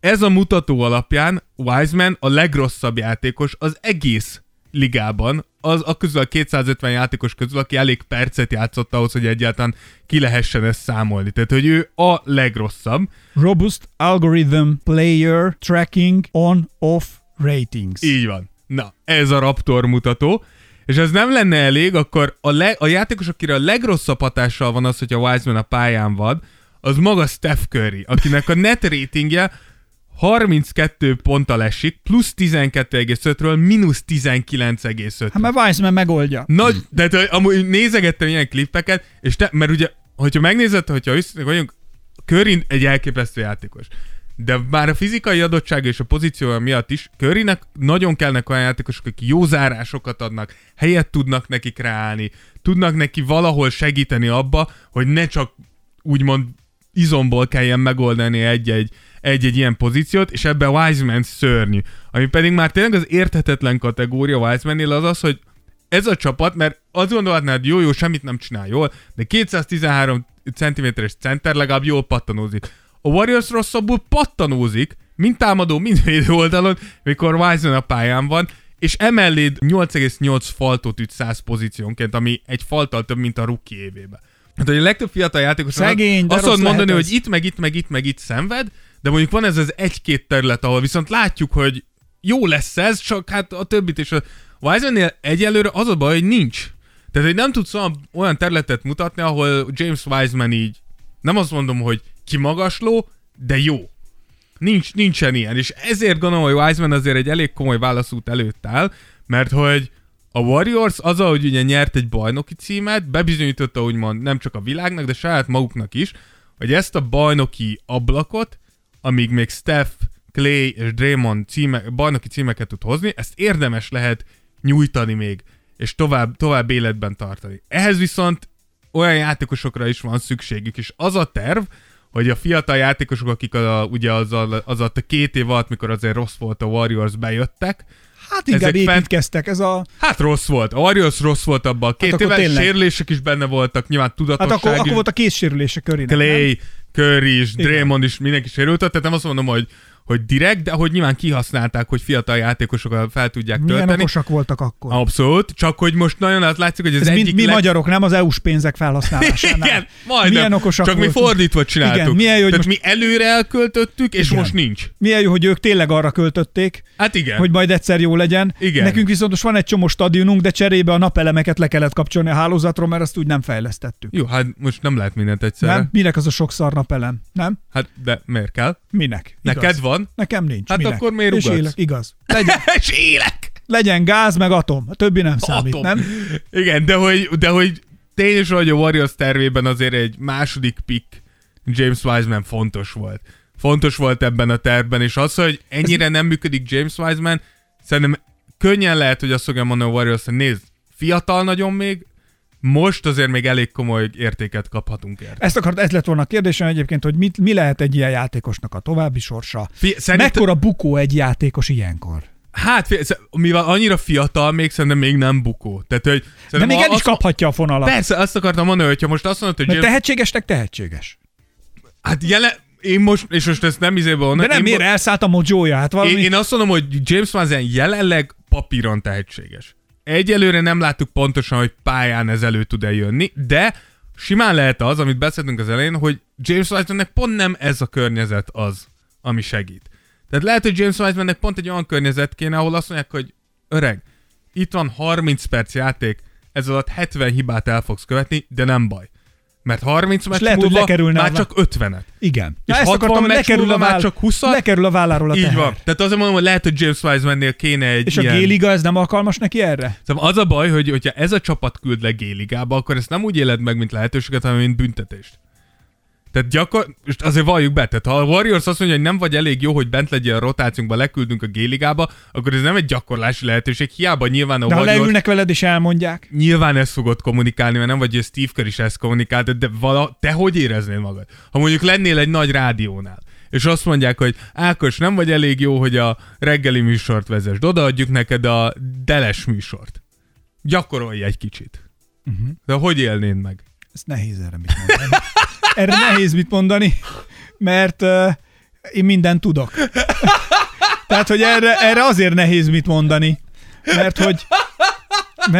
Ez a mutató alapján Wiseman a legrosszabb játékos az egész ligában, az a közül a 250 játékos közül, aki elég percet játszott ahhoz, hogy egyáltalán ki lehessen ezt számolni. Tehát, hogy ő a legrosszabb. Robust Algorithm Player Tracking On-Off Ratings. Így van. Na, ez a Raptor mutató. És ez nem lenne elég, akkor a játékos, akire a legrosszabb hatással van az, hogyha Wiseman a pályán van, az maga Steph Curry, akinek a net ratingje 32 ponttal esik, plusz 12,5-ről mínusz 19,5. Hát mert Wiseman megoldja. Na, de amúgy nézegettem ilyen klippeket, és mert ugye, hogyha megnézed, hogyha őszintén vagyunk, Curry egy elképesztő játékos. De már a fizikai adottsága és a pozíciója miatt is Currynek nagyon kellnek olyan játékosok, akik jó zárásokat adnak, helyet tudnak neki kreálni, tudnak neki valahol segíteni abba, hogy ne csak úgymond izomból kelljen megoldani egy-egy ilyen pozíciót, és ebben Wiseman szörnyű. Ami pedig már tényleg az érthetetlen kategória Wisemannél az, hogy ez a csapat, mert azt gondolhatnád, hogy jó, semmit nem csinál jól, de 213 cm-es center legalább jól pattanózik. A Warriors rosszabbul pattanózik, mind támadó, mind védő oldalon, mikor Wiseman a pályán van, és emellé 8,8 faltot üt 100 pozíciónként, ami egy falttal több, mint a rookie évében. Hát, hogy a legtöbb fiatal játékos azt mondani, hogy itt szenved, de mondjuk van ez az 1-2 terület, ahol viszont látjuk, hogy jó lesz ez, csak hát a többit is. A Wisemannél egyelőre az a baj, hogy nincs. Tehát, hogy nem tudsz olyan területet mutatni, ahol James Wiseman így, nem azt mondom, hogy kimagasló, de jó. Nincsen ilyen, és ezért gondolom, hogy Wiseman azért egy elég komoly válaszút előtt áll, mert hogy a Warriors az, ahogy ugye nyert egy bajnoki címet, bebizonyította úgymond nem csak a világnak, de saját maguknak is, hogy ezt a bajnoki ablakot, amíg még Steph, Clay és Draymond bajnoki címeket tud hozni, ezt érdemes lehet nyújtani még, és tovább életben tartani. Ehhez viszont olyan játékosokra is van szükségük, és az a terv, hogy a fiatal játékosok, akik az a 2 év alatt, mikor azért rossz volt a Warriors, bejöttek. Hát igen, építkeztek. Hát rossz volt. A Warriors rossz volt abban. 2 éves tényleg. Sérülések is benne voltak, nyilván tudatosság is. Hát akkor volt a kézsérülése Currynek. Clay, Curry is, Draymond is, mindenki sérült. Tehát nem azt mondom, hogy direkt, de hogy nyilván kihasználták, hogy fiatal játékosokat fel tudják tölteni. Milyen okosak voltak akkor. Abszolút, csak hogy most nagyon látszik, hogy ez egyik... Mi magyarok, nem az EU-s pénzek felhasználásánál. Igen, majdnem. Okosak csak voltunk. Mi fordítva csináltuk. Igen, milyen jó, hogy tehát most... mi előre elköltöttük, és igen. Most nincs. Milyen jó, hogy ők tényleg arra költötték, hát igen. Hogy majd egyszer jó legyen. Igen. Nekünk viszont most van egy csomó stadionunk, de cserébe a napelemeket le kellett kapcsolni a hálózatról, mert azt úgy nem fejlesztettük. Jó, hát most nem lehet mindent egyszerre. Nem? Minek az a sok szar napelem? Nem? Hát de miért kell? Minek? Neked van. Nekem nincs. Hát minek? Akkor miért ugatsz? És élek, igaz. És élek! Legyen gáz, meg atom. A többi nem számít, atom. Nem? Igen, de hogy tényleg, hogy a Warriors tervében azért egy második pick James Wiseman fontos volt. Fontos volt ebben a tervben, és az, hogy ennyire nem működik James Wiseman, szerintem könnyen lehet, hogy azt fogja mondani a Warriors, hogy nézd, fiatal nagyon még, most azért még elég komoly értéket kaphatunk érte. Ez lett volna a kérdésem egyébként, hogy mi lehet egy ilyen játékosnak a további sorsa? Mekkora bukó egy játékos ilyenkor? Hát, mivel annyira fiatal még, szerintem még nem bukó. Tehát, hogy de még el is kaphatja a fonalat. Persze, azt akartam mondani, hogyha most azt mondod, hogy... Mert tehetségesnek tehetséges. Hát én most, és most ezt nem izébe onnan... De nem, miért elszállt a mojója? Hát valami... én azt mondom, hogy James Mazen jelenleg papíron tehetséges. Egyelőre nem láttuk pontosan, hogy pályán ez elő tud eljönni, de simán lehet az, amit beszéltünk az elején, hogy James Wisemannek pont nem ez a környezet az, ami segít. Tehát lehet, hogy James Wisemannek pont egy olyan környezet kéne, ahol azt mondják, hogy öreg, itt van 30 perc játék, ez alatt 70 hibát el fogsz követni, de nem baj. Mert 30 meccs múlva már csak 50-et. Igen. És 60 meccs múlva már csak 20-at. Lekerül a válláról a teher. Így van. Tehát azért mondom, hogy lehet, hogy James Wisemannél kéne egy és ilyen... a G-liga ez nem alkalmas neki erre? Szóval az a baj, hogy hogyha ez a csapat küld le G-ligába, akkor ezt nem úgy éled meg, mint lehetőséget, hanem mint büntetést. Tehát azért valljuk be, tehát ha a Warriors azt mondja, hogy nem vagy elég jó, hogy bent legyen a rotációnkban, leküldünk a G-ligába, akkor ez nem egy gyakorlási lehetőség, hiába nyilván a Warriors... De ha leülnek veled és elmondják. Nyilván ezt fogod kommunikálni, mert nem vagy, hogy Steve Kerr is ezt kommunikálta, de te hogy éreznél magad? Ha mondjuk lennél egy nagy rádiónál, és azt mondják, hogy Ákos, nem vagy elég jó, hogy a reggeli műsort vezesd, odaadjuk neked a Deles műsort. Gyakorolj egy kicsit. Uh-huh. De hogy élnéd meg? Ez nehéz erre mit mondani. Erre nehéz mit mondani, mert én mindent tudok. Tehát, hogy erre azért nehéz mit mondani, mert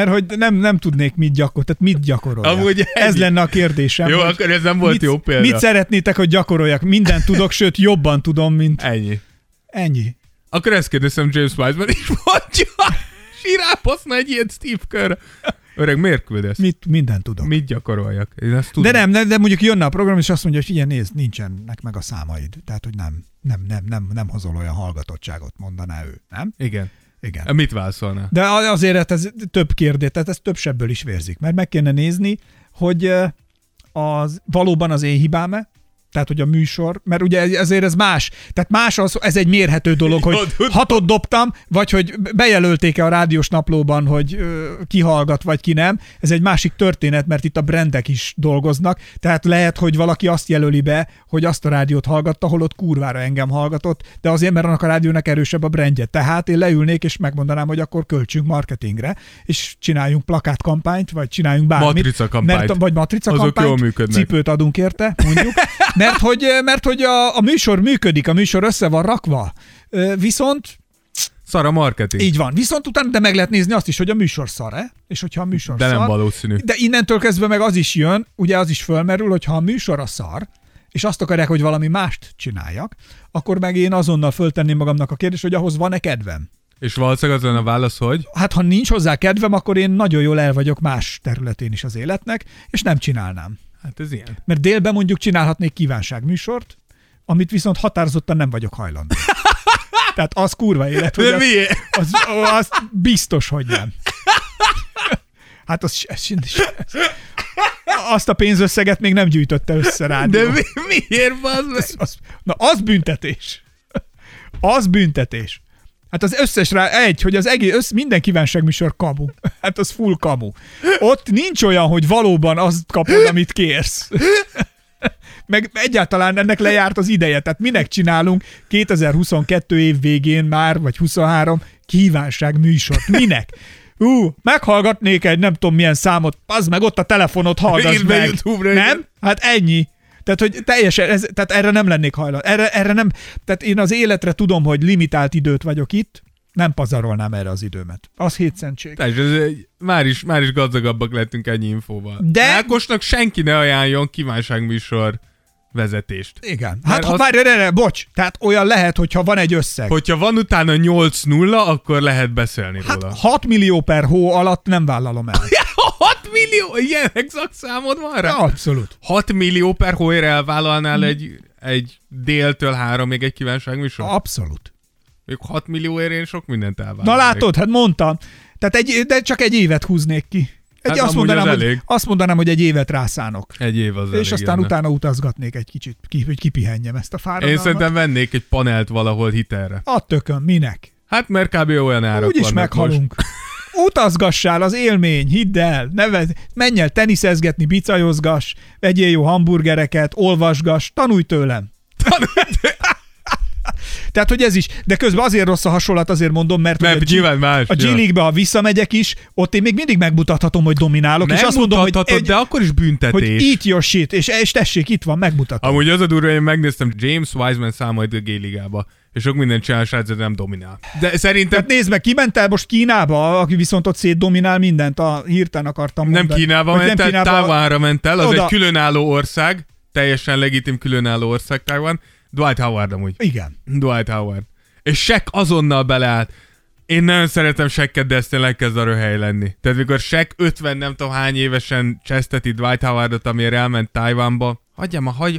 hogy nem tudnék mit gyakorolni. Tehát mit gyakoroljak? Ez lenne a kérdésem. Jó, akkor ez nem volt jó példa. Mit szeretnétek, hogy gyakoroljak? Mindent tudok, sőt, jobban tudom, mint... Ennyi. Akkor ezt kérdeztem James Wiseman, és mondja, sirápaszna egy ilyen Steve Kerr. Öreg, miért küldesz? Mindent tudok. Mit gyakoroljak? Én ezt tudom. De nem, de mondjuk jönne a program, és azt mondja, hogy figyelj, nézd, nincsenek meg a számaid. Tehát, hogy nem hozol olyan hallgatottságot, mondaná ő, nem? Igen. Mit válaszolna? De azért ez több kérdés, tehát ez több sebből is vérzik, mert meg kéne nézni, hogy az valóban az én hibám-e, tehát, hogy a műsor, mert ugye azért ez más. Tehát más az, ez egy mérhető dolog, hogy hatot dobtam, vagy hogy bejelölték-e a rádiós naplóban, hogy ki hallgat, vagy ki nem. Ez egy másik történet, mert itt a brandek is dolgoznak. Tehát lehet, hogy valaki azt jelöli be, hogy azt a rádiót hallgatta, holott kurvára engem hallgatott, de azért, mert annak a rádiónak erősebb a brandje. Tehát én leülnék, és megmondanám, hogy akkor költsünk marketingre, és csináljunk plakátkampányt, vagy csináljunk bármit. Matricakampányt. Vagy matricakampányt, cipőt adunk érte, mondjuk. Mert hogy a műsor működik, a műsor össze van rakva, viszont... Szar a marketing. Így van. Viszont utána de meg lehet nézni azt is, hogy a műsor szar-e, és hogyha a műsor szar... De nem valószínű. De innentől kezdve meg az is jön, ugye az is fölmerül, hogy ha a műsor a szar, és azt akarják, hogy valami mást csináljak, akkor meg én azonnal föltenném magamnak a kérdést, hogy ahhoz van-e kedvem. És valószínűleg az lenne a válasz, hogy? Hát ha nincs hozzá kedvem, akkor én nagyon jól el vagyok más területén is az életnek, és nem csinálnám. Hát ez ilyen. Mert délben mondjuk csinálhatnék kívánságműsort, amit viszont határozottan nem vagyok hajlandó. Tehát az kurva élet, hogy az biztos, hogy nem. Hát azt a pénzösszeget még nem gyűjtötte össze rád. De miért van? Na az büntetés. Az büntetés. Hát az összes hogy az egész, minden kívánságműsor kamu. Hát az full kamu. Ott nincs olyan, hogy valóban azt kapod, amit kérsz. Meg egyáltalán ennek lejárt az ideje. Tehát minek csinálunk 2022 év végén már, vagy 23 kívánságműsort? Minek? Meghallgatnék egy nem tudom milyen számot, az meg ott a telefonot hallgass meg. YouTube-ra, nem? Hát ennyi. Tehát, hogy teljesen, tehát erre nem lennék hajlandó. Erre nem, tehát én az életre tudom, hogy limitált időt vagyok itt, nem pazarolnám erre az időmet. Az hétszentség. Már is gazdagabbak lettünk ennyi infóval. De Ákosnak senki ne ajánljon kívánságműsor vezetést. Igen. Hát ha tehát olyan lehet, hogyha van egy összeg. Hogyha van utána 8-0, akkor lehet beszélni róla. 6 millió per hó alatt nem vállalom el. 6 millió? Ilyen exakt számod van rá? Abszolút. 6 millió per hóért elvállalnál egy déltől 3-ig egy kívánságműsor? Abszolút. Még 6 millióért én sok mindent elvállalnék. Na látod, hát mondtam. Tehát de csak egy évet húznék ki. Hát azt mondanám, hogy egy évet rászánok. Egy év az elég. És aztán utána utazgatnék egy kicsit, hogy kipihenjem ezt a fáradalmat. Én szerintem vennék egy panelt valahol hitelre. A tökön, minek? Hát mert kb. Olyan árak vannak most. Úgyis meghalunk. Utazgassál, az élmény, hidd el, menj el teniszezgetni, bicajozgass, vegyél jó hamburgereket, olvasgass, tanulj tőlem. Tehát, hogy ez is. De közben azért rossz a hasonlat, azért mondom, mert a G-League-be, ha visszamegyek is, ott én még mindig megmutathatom, hogy dominálok. Nem és azt mondom, hogy de akkor is büntetés. Hogy eat your shit, és tessék, itt van, megmutatom. Amúgy az a durva, én megnéztem James Wiseman számait a G-League-ába. És sok minden csinál, nem dominál. De szerintem... Tehát nézd meg, kiment el most Kínába, aki viszont ott szétdominál mindent, hirtelen akartam mondani. Nem Kínába ment el, Tájvánra ment el, az oda. Egy különálló ország, teljesen legitim különálló ország Tájván. Dwight Howard amúgy. Igen. Dwight Howard. És Shaq azonnal beleállt. Én nagyon szeretem Shaq-et, de ezt tényleg kezd a röhely lenni. Tehát mikor Shaq 50 nem tudom hány évesen cseszteti Dwight Howardot, amire elment Tájvánba, hagyj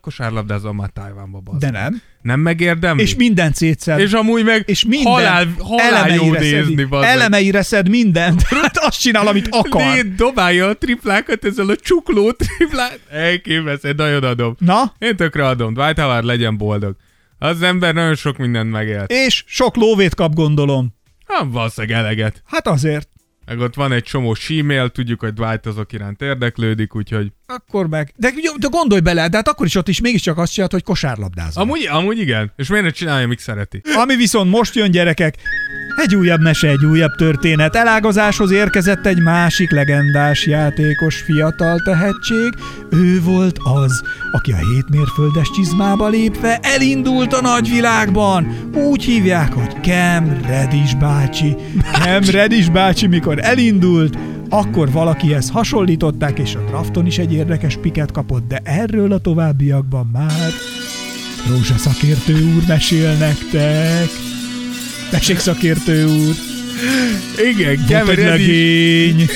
kosárlabdázom már Tájvánba, bazd. De nem. Nem megérdemli. És mindent szétszed. És amúgy meg és minden halál jó nézni, bazd. Elemeire szed mindent. Azt csinál, amit akar. Dobálja a triplákat ezzel a csukló triplát. Elképesztő, nagyon adom. Na? Én tökre adom. Dwight Howard legyen boldog. Az ember nagyon sok mindent megélt. És sok lóvét kap, gondolom. Hát valószínűleg eleget. Hát azért. Meg ott van egy csomó símél, tudjuk, hogy Dwight azok iránt érdeklődik, úgyhogy... Akkor meg... De gondolj bele, de hát akkor is ott is mégiscsak azt csinált, hogy kosárlabdázol. Amúgy igen. És miért ne csinálja, amíg szereti? Ami viszont most jön, gyerekek, egy újabb mese, egy újabb történet. Elágazáshoz érkezett egy másik legendás játékos fiatal tehetség. Ő volt az, aki a hétmérföldes csizmába lépve elindult a nagyvilágban. Úgy hívják, hogy Cam Reddish bácsi. Cam Reddish bácsi, mikor elindult, akkor valakihez hasonlították, és a drafton is egy érdekes piket kapott, de erről a továbbiakban már rózsaszakértő úr mesél nektek. Tessék, szakértő úr! Igen, volt egy legény!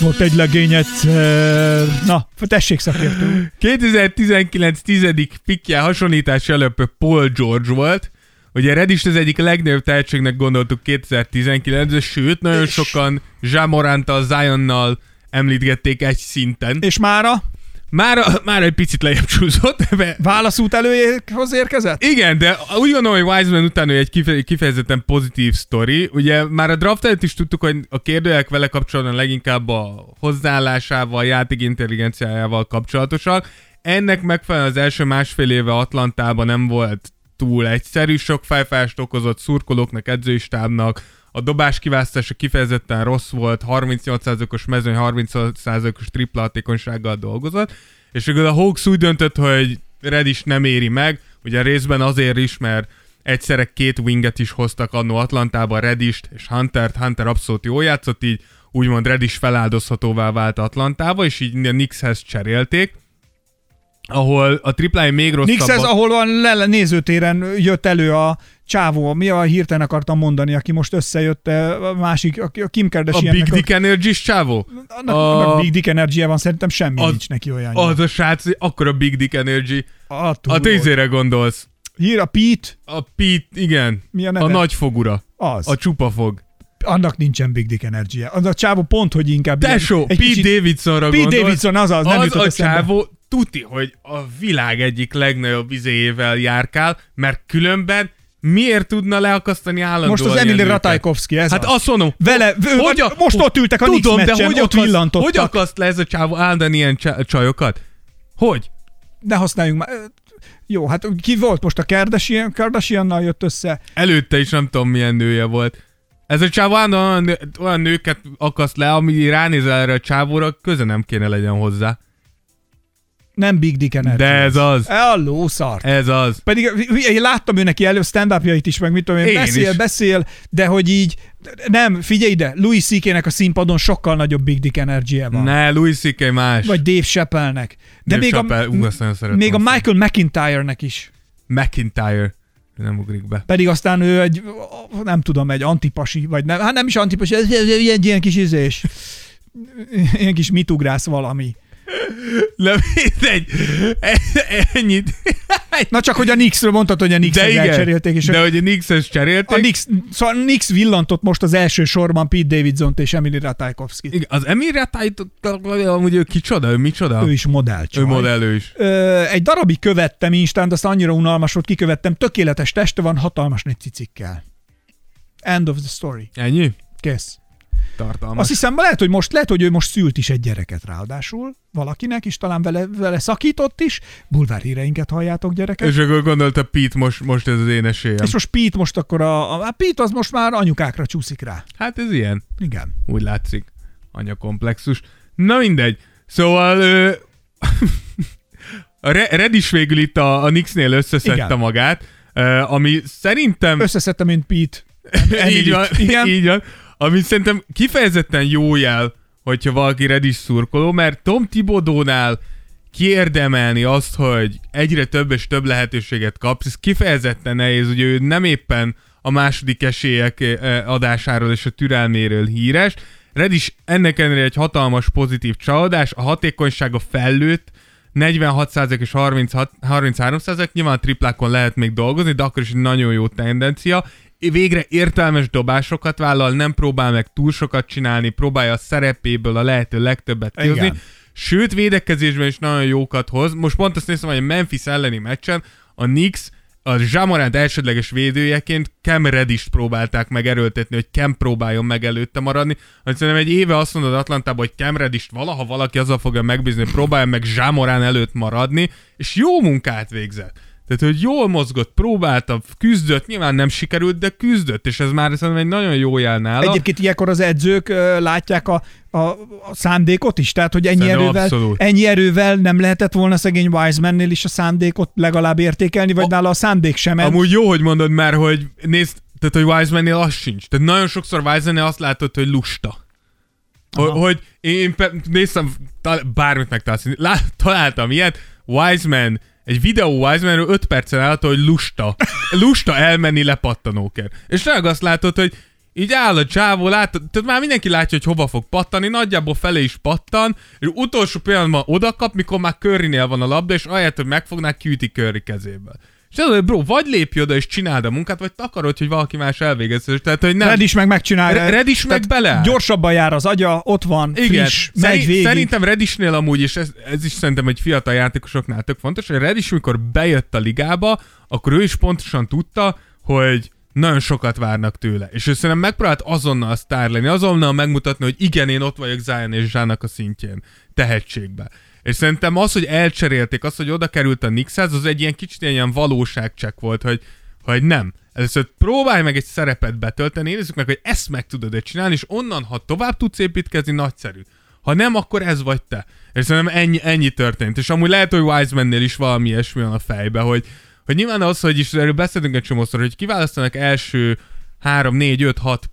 Volt egy legény egyszer! Na, tessék, szakértő úr! 2019 tizedik pikje hasonlítás előbb Paul George volt. Ugye Reddish az egyik legnagyobb tehetségnek gondoltuk 2019-ben, sőt, nagyon sokan Ja Moranttal, Zionnal említgették egy szinten. És mára? Már egy picit lejjebb csúszott. Válaszút előhoz érkezett? Igen, de úgy gondolom, hogy Wiseman utána egy kifejezetten pozitív sztori. Ugye már a draft előtt is tudtuk, hogy a kérdőjelek vele kapcsolatban leginkább a hozzáállásával, játék intelligenciájával kapcsolatosak. Ennek megfelelően az első másfél éve Atlantában nem volt túl egyszerű, sok fájfást okozott szurkolóknak, edzői stábnak. A dobás kiválasztása kifejezetten rossz volt, 38%-os mezőny, 38%-os tripla hatékonysággal dolgozott, és akkor a Hawks úgy döntött, hogy Reddish nem éri meg, ugye részben azért is, mert egyszerre két winget is hoztak annó Atlantában, Reddisht és Huntert, Hunter abszolút jól játszott, így úgymond Reddish feláldozhatóvá vált Atlantába, és így a Knickshez cserélték, ahol a triplája még rosszabb. Knickshez, ahol a nézőtéren jött elő a csávó, mi a hirtelen akartam mondani, aki most összejött a másik, a Kim Kardashian. A Big Dick Energy-s csávó? A Big Dick Energy-e van, szerintem semmi nincs neki olyan. Az a srác, akkor a Big Dick Energy. A tűzére gondolsz. Hír a Pete. A Pete, igen. Mi a neve? A nagyfogura. Az. A csupafog. Annak nincsen Big Dick Energy-e. Az a csávó pont, hogy inkább... Tesó, Pete Davidsonra gondolsz. Pete Davidson, azaz, nem jutott eszembe. Az a csávó tuti, hogy a világ egyik legnagyobb izéjével járkál, mert különben miért tudna leakasztani állandóan? Most az Emily Ratajkowski, ez hát az. Azt mondom, vele, most ott ültek a Knicks meccsen, ott villantottak. Hogy akaszt le ez a csávó állandóan ilyen csajokat? Hogy? Ne használjunk már. Jó, hát ki volt most a Kardashiannal jött össze? Előtte is nem tudom milyen nője volt. Ez a csávó állandóan olyan nőket akaszt le, ami ránézel erre a csávóra, köze nem kéne legyen hozzá. Nem Big Dick Energy. De ez az. A lószart. Ez az. Pedig én láttam ő neki előbb stand-upjait is, meg mit tudom én beszél, de hogy így, nem, figyelj ide, Louis C.K.-nek a színpadon sokkal nagyobb Big Dick Energy-e van. Ne, Louis C.K. más. Vagy Dave Chappelle-nek. De Dave még Chappelle, még a Michael McIntyre-nek is. McIntyre. Nem ugrik be. Pedig aztán ő egy, nem tudom, egy antipasi, vagy nem, hát nem is antipasi, ez egy ilyen kis izés. Ilyen kis mitugrász valami. Na mindegy, ennyit. Na csak, hogy a Knicksről mondtad, hogy a Knickshez elcserélték. És de hogy a Knickshez cserélték. Szóval a Knicks villantott most az első sorban Pete Davidsont és Emily Ratajkowskit. Igen, az Emily Ratajkowski, amúgy ő kicsoda, ő micsoda? Ő is modell. Ő modell, ő is. Egy darabig követtem Instán, de aztán annyira unalmas volt, kikövettem. Tökéletes teste van, hatalmas nagy cicikkel. End of the story. Ennyi? Kész. Tartalmas. Azt hiszem, lehet, hogy ő most szült is egy gyereket ráadásul valakinek, és talán vele szakított is. Bulvár híreinket halljátok, gyerekek. És akkor gondolta Pete, most ez az én esélyem. És most Pete most akkor a Pete az most már anyukákra csúszik rá. Hát ez ilyen. Igen. Úgy látszik. Anyakomplexus. Na mindegy. Szóval... A Red is végül itt a Knicksnél összeszedte igen. magát, ami szerintem... Összeszedte, mint Pete. Így van, igen. Így van. Ami szerintem kifejezetten jó jel, hogyha valaki Red is szurkoló, mert Tom Thibodeau-nál kiérdemelni azt, hogy egyre több és több lehetőséget kapsz, ez kifejezetten nehéz, ugye ő nem éppen a második esélyek adásáról és a türelméről híres. Red is ennek ellenére egy hatalmas pozitív csalódás, a hatékonysága fellőtt, 46% és 33%, nyilván a triplákon lehet még dolgozni, de akkor is egy nagyon jó tendencia. Végre értelmes dobásokat vállal, nem próbál meg túl sokat csinálni, próbálja a szerepéből a lehető legtöbbet kihozni. Sőt, védekezésben is nagyon jókat hoz. Most pont azt néztem, hogy a Memphis elleni meccsen a Knicks a Ja Morant elsődleges védőjeként Cam Reddish-t próbálták meg erőltetni, hogy Cam próbáljon meg előtte maradni. Szerintem egy éve azt mondod Atlantában, hogy Cam Reddish-t valaha valaki azzal fogja megbízni, hogy próbáljon meg Ja Morant előtt maradni, és jó munkát végzett. Tehát, hogy jól mozgott, próbálta, küzdött, nyilván nem sikerült, de küzdött, és ez már szerintem egy nagyon jó jel nála. Egyébként ilyenkor az edzők látják a szándékot is, tehát, hogy ennyi erővel nem lehetett volna szegény Wiseman-nél is a szándékot legalább értékelni, vagy nála a szándék sem. Amúgy jó, hogy mondod már, hogy nézd, tehát, hogy Wiseman-nél az sincs. Tehát nagyon sokszor Wiseman-nél azt látod, hogy lusta. Hogy én néztem, bármit megtalálsz. Találtam ilyet, Wiseman egy videó Wisemanről 5 percen állt, hogy lusta elmenni lepattanóker. És tényleg azt látod, hogy így áll a csávó, látod, tehát már mindenki látja, hogy hova fog pattani, nagyjából felé is pattan, és utolsó pillanatban odakap, mikor már Currynél van a labda, és ahelyett, hogy megfognák, kiüti Curry kezéből. És az, hogy bro, vagy lépj oda és csináld a munkát, vagy takarod, hogy valaki más elvégezze. Tehát, hogy nem... Reddish meg megcsinálja. Reddish meg bele. Gyorsabban jár az agya, ott van, igen. Friss, megy végig. Szerintem Reddishnél amúgy, és ez is szerintem egy fiatal játékosoknál tök fontos, hogy Reddish, mikor bejött a ligába, akkor ő is pontosan tudta, hogy nagyon sokat várnak tőle. És ő szerintem megpróbált azonnal sztár lenni, azonnal megmutatni, hogy igen, én ott vagyok Zion és Zsának a szintjén, tehetségben. És szerintem az, hogy elcserélték, az, hogy oda került a Knickshez, az egy ilyen kicsit ilyen valóságcsekk volt, hogy nem. Először próbálj meg egy szerepet betölteni, nézzük meg, hogy ezt meg tudod csinálni, és onnan, ha tovább tudsz építkezni, nagyszerű. Ha nem, akkor ez vagy te. És szerintem ennyi történt. És amúgy lehet, hogy Wiseman-nél is valami ilyesmi van a fejbe, hogy nyilván az, hogy is erről beszéltünk egy csomószor, hogy kiválasztanak első 3, 4, 5, 6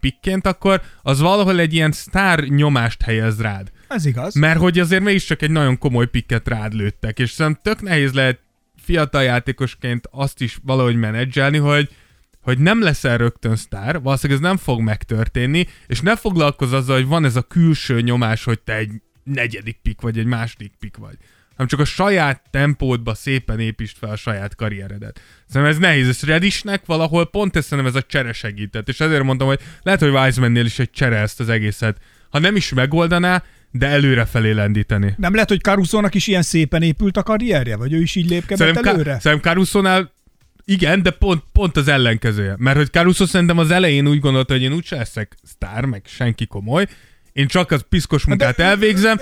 pikként, akkor az valahol egy ilyen sztár nyomást helyez rád. Ez igaz. Mert hogy azért mégiscsak egy nagyon komoly pikket rád lőttek, és szerintem tök nehéz lehet fiatal játékosként azt is valahogy menedzselni, hogy nem leszel rögtön sztár, valószínűleg ez nem fog megtörténni, és ne foglalkozz azzal, hogy van ez a külső nyomás, hogy te egy negyedik pikk vagy, egy második pikk vagy. Hanem csak a saját tempódba szépen építsd fel a saját karrieredet. Szerintem ez nehéz, és Reddishnek valahol pont ezt szerintem ez a csere segített, és ezért mondtam, hogy lehet, hogy Wiseman-nél is egy csere ezt az egészet. Ha nem is megoldaná, de előrefelé lendíteni. Nem lehet, hogy Caruso-nak is ilyen szépen épült a karrierje? Vagy ő is így lépkedett előre? Szerintem Caruso-nál igen, de pont az ellenkezője. Mert hogy Caruso szerintem az elején úgy gondolta, hogy én úgyse leszek sztár, meg senki komoly, én csak az piszkos munkát elvégzem.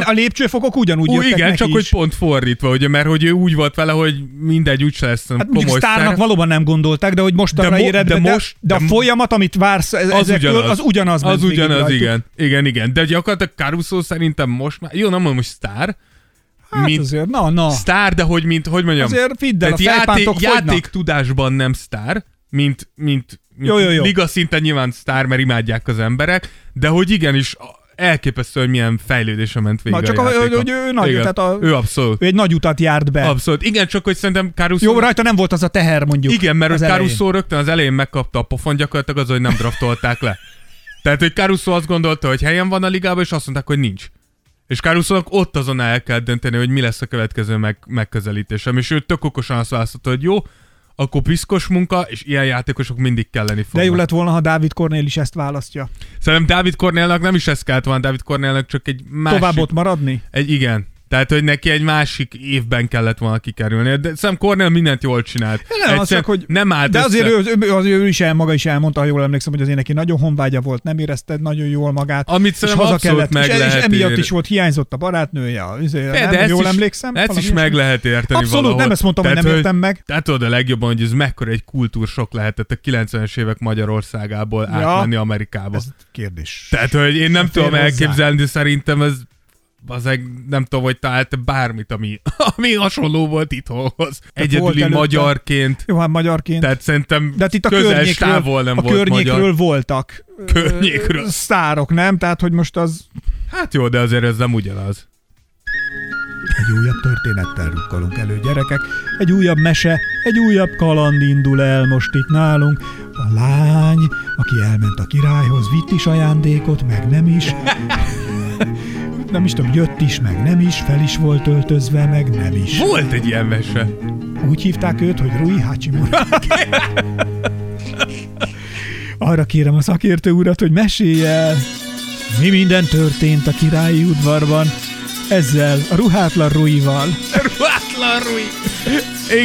A lépcsőfokok ugyanúgy jöttek igen, neki csak is. Hogy pont fordítva, ugye, mert hogy ő úgy volt vele, hogy mindegy, úgyse lesz komoly sztár. Mondjuk sztárnak valóban nem gondolták, de hogy most arra éred, de a folyamat, amit vársz, az ugyanaz. Az ugyanaz, igen. Igen. De gyakorlatilag Caruso szerintem most már, jó, nem mondom, hogy sztár. Hát mint azért, na. Sztár, de hogy mondjam. Azért fidd el, a fejpántok fogynak. Játéktudásban nem sztár, mint jó. Liga szinten nyilván sztár, mert imádják az emberek, de hogy igenis elképesztő, hogy milyen fejlődése ment végre na, csak a játéka. Hogy ő nagy, igen, tehát ő abszolút. Ő egy nagy utat járt be. Abszolút. Igen, csak hogy szerintem Caruso... Jó, rajta nem volt az a teher, mondjuk. Igen, mert Caruso rögtön az elején megkapta a pofon, gyakorlatilag az, hogy nem draftolták le. Tehát, hogy Caruso azt gondolta, hogy helyen van a ligában, és azt mondták, hogy nincs. És Caruso-nak ott azon el kell dönteni, hogy mi lesz a következő megközelítésem. És ő tök okosan azt választotta, hogy jó, akkor piszkos munka, és ilyen játékosok mindig kelleni fognak. De jó lett volna, ha Dávid Cornél is ezt választja. Szerintem Dávid Cornélnak nem is ez kellett volna, Dávid Cornélnak csak egy másik... Tovább ott maradni? Igen. Tehát, hogy neki egy másik évben kellett volna kikerülni. De Sam Cornell mindent jól csinált. Nem, az csak, hogy nem állt. De azért ő maga is elmondta, ha jól emlékszem, hogy azért neki nagyon honvágya volt, nem érezted nagyon jól magát. Amit és haza kellett. És emiatt is volt, hiányzott a barátnője. Nem jól emlékszem. Ez is meg lehet érteni. Abszolút, nem ezt mondtam, hogy nem értem meg. Tehát tudod a legjobban, hogy ez mekkora egy kultúrsok lehetett a 90-es évek Magyarországából átmenni Amerikába. Ez kérdés. Tehát, hogy én nem tudom elképzelni, de szerintem ez nem tudom, hogy talált bármit, ami hasonló volt itthonhoz. Egyedüli magyarként. Jó, hát magyarként. Tehát szerintem de itt a közel távol nem volt magyar. A környékről voltak. Környékről. Sztárok, nem? Tehát, hogy most az... Hát jó, de azért ez nem ugyanaz. Egy újabb történettel rukkolunk elő, gyerekek. Egy újabb mese, egy újabb kaland indul el most itt nálunk. A lány, aki elment a királyhoz, vitt is ajándékot, meg nem is... Nem is tudom, jött is, meg nem is, fel is volt öltözve, meg nem is. Volt egy ilyen mese. Úgy hívták őt, hogy Rui Hachimura. Arra kérem a szakértő urat, hogy mesélj el, mi minden történt a királyi udvarban ezzel, a ruhátlan Ruival. Ruhátlan Rui.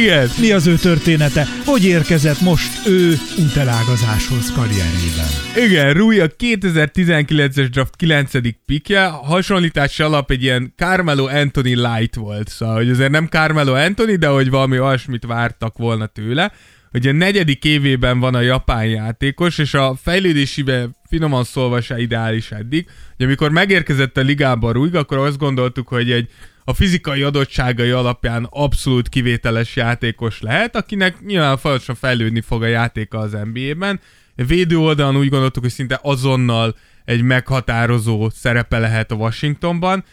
Igen. Mi az ő története? Hogy érkezett most ő útelágazáshoz karrierében? Igen, Rui a 2019-es draft 9. pikje, hasonlítás alap egy ilyen Carmelo Anthony light volt, szóval hogy azért nem Carmelo Anthony, de hogy valami olyasmit vártak volna tőle. Ugye a 4. évében van a japán játékos, és a fejlődésébe finoman szólva se ideális eddig. Ugye, amikor megérkezett a ligába Rui, akkor azt gondoltuk, hogy a fizikai adottságai alapján abszolút kivételes játékos lehet, akinek nyilván folyamatosan fejlődni fog a játéka az NBA-ben. Védő oldalon úgy gondoltuk, hogy szinte azonnal egy meghatározó szerepe lehet a Washingtonban,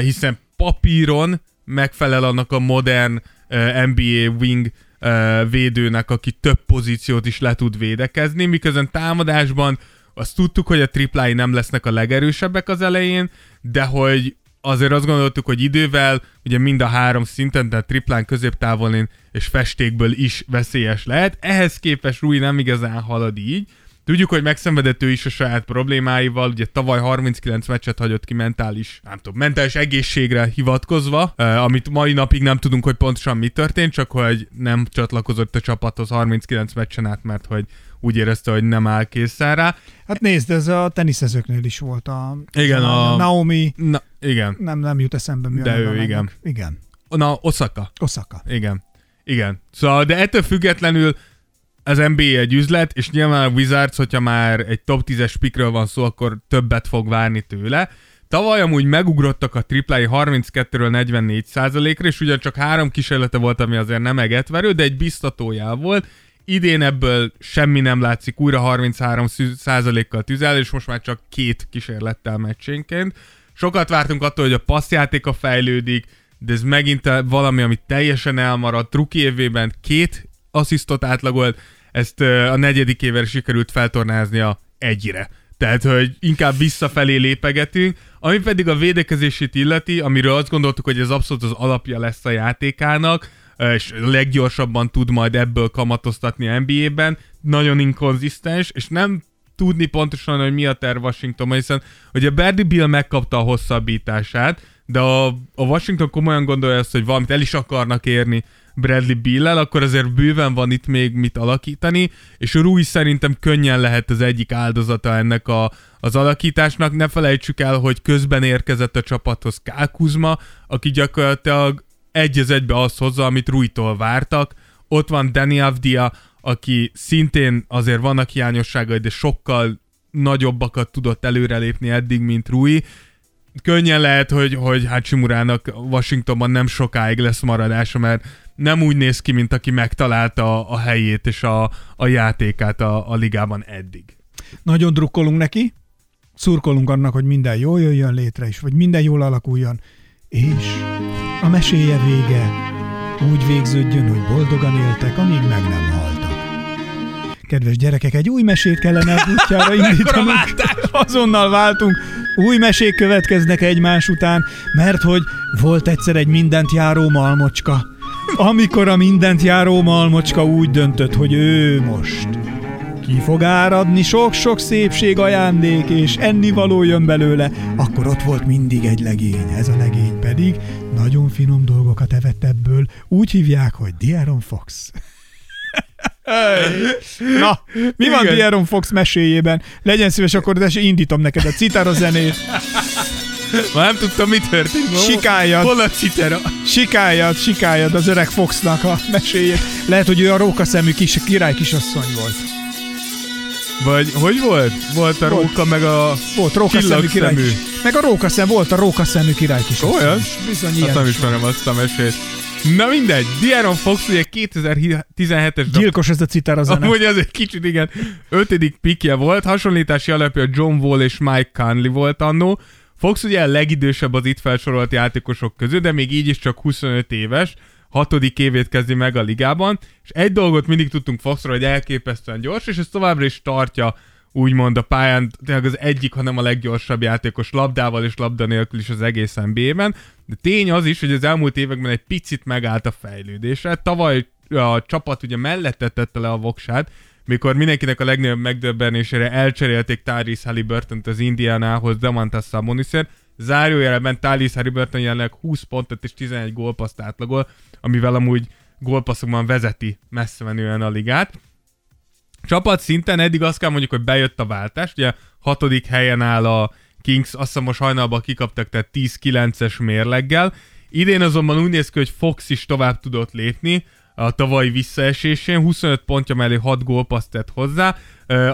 hiszen papíron megfelel annak a modern NBA wing védőnek, aki több pozíciót is le tud védekezni, miközben támadásban azt tudtuk, hogy a triplái nem lesznek a legerősebbek az elején, de hogy azért azt gondoltuk, hogy idővel ugye mind a három szinten, tehát triplán, középtávolin és festékből is veszélyes lehet. Ehhez képest Rui nem igazán halad így. Tudjuk, hogy megszenvedett ő is a saját problémáival, ugye tavaly 39 meccset hagyott ki mentális egészségre hivatkozva, amit mai napig nem tudunk, hogy pontosan mi történt, csak hogy nem csatlakozott a csapathoz 39 meccsen át, mert hogy úgy érezte, hogy nem áll készen rá. Hát nézd, ez a teniszezőknél is volt a Naomi. Na, igen. Nem jut eszembe mi. De ő igen. Igen. Na, Osaka. Igen. Szóval, de ettől függetlenül az NBA egy üzlet, és nyilván a Wizards, hogyha már egy top 10-es pickről van szó, akkor többet fog várni tőle. Tavaly amúgy megugrottak a triplái 32-ről 44%-ra, és ugyancsak 3 kísérlete volt, ami azért nem egetverő, de egy biztatójá volt. Idén ebből semmi nem látszik, újra 33%-kal tüzel, és most már csak 2 kísérlettel meccsénként. Sokat vártunk attól, hogy a passzjátéka fejlődik, de ez megint valami, ami teljesen elmaradt. Rookie évében 2 asszisztot átlagolt, ezt a 4. évre sikerült feltornáznia 1-re. Tehát, hogy inkább visszafelé lépegetünk. Ami pedig a védekezését illeti, amiről azt gondoltuk, hogy ez abszolút az alapja lesz a játékának, és leggyorsabban tud majd ebből kamatoztatni NBA-ben. Nagyon inkonzisztens, és nem tudni pontosan, hogy mi a terv Washingtonban, hiszen hogy a Bradley Beal megkapta a hosszabbítását, de a Washington komolyan gondolja azt, hogy valamit el is akarnak érni Bradley Beal-lel, akkor azért bőven van itt még mit alakítani, és Rui szerintem könnyen lehet az egyik áldozata ennek az alakításnak. Ne felejtsük el, hogy közben érkezett a csapathoz Kyle Kuzma, aki gyakorlatilag 1-1 azt hozza, amit Ruitól vártak. Ott van Deni Avdija, aki szintén azért vannak hiányosságai, de sokkal nagyobbakat tudott előrelépni eddig, mint Rui. Könnyen lehet, hogy Hachimurának Washingtonban nem sokáig lesz maradása, mert nem úgy néz ki, mint aki megtalálta a helyét és a játékát a ligában eddig. Nagyon drukkolunk neki, szurkolunk annak, hogy minden jól jöjjön létre is, vagy minden jól alakuljon, és a meséje vége úgy végződjön, hogy boldogan éltek, amíg meg nem haltak. Kedves gyerekek, egy új mesét kellene az útjára indítanunk. Azonnal váltunk. Új mesék következnek egymás után, mert hogy volt egyszer egy mindent járó malmocska. Amikor a mindent járó malmocska úgy döntött, hogy ő most ki fog áradni sok-sok szépség ajándék, és ennivaló jön belőle, akkor ott volt mindig egy legény. Ez a legény pedig Nagyon finom dolgokat evett ebből. Úgy hívják, hogy De'Aaron Fox. Na, mi igen. Van De'Aaron Fox meséjében? Legyen szíves, akkor indítom neked a citara zenét. Már nem tudtam, mi történt. Sikáljad az öreg Foxnak a meséjét. Lehet, hogy ő a rókaszemű király kisasszony volt. Vagy hogy volt? Volt a róka, meg a csillagszemű. Meg a rókaszemű, volt a rókaszemű király kisasszony. Olyan? Bizony ilyen. Hát nem ismerem azt a mesét. Na mindegy, De'Aaron Fox ugye 2017-es... Gyilkos ez a citár a zene. Amúgy az egy kicsit, igen, 5. pikje volt, hasonlítási alapja John Wall és Mike Conley volt annó. Fox ugye a legidősebb az itt felsorolt játékosok közül, de még így is csak 25 éves, 6. évét kezdi meg a ligában, és egy dolgot mindig tudtunk Foxról, hogy elképesztően gyors, és ez továbbra is tartja úgymond a pályán, tényleg az egyik, hanem a leggyorsabb játékos labdával és labda nélkül is az egész NBA-ben, de tény az is, hogy az elmúlt években egy picit megállt a fejlődésre. Tavaly a csapat ugye mellette tette le a voksát, mikor mindenkinek a legnagyobb megdöbbenésére elcserélték Tyrese Halliburtont az Indianához Domantas Sabonisért. Zárójelben Tyrese Halliburton jelenleg 20 pontot és 11 gólpasszt átlagol, amivel amúgy gólpasszokban vezeti messzemenően a ligát. Csapat szinten eddig azt kell mondjuk, hogy bejött a váltás, ugye 6. helyen áll a Kings, azt hiszem most hajnalban kikaptak, tehát 10-9-es mérleggel. Idén azonban úgy néz ki, hogy Fox is tovább tudott lépni a tavalyi visszaesésén, 25 pontja mellé 6 gólpasszt tett hozzá,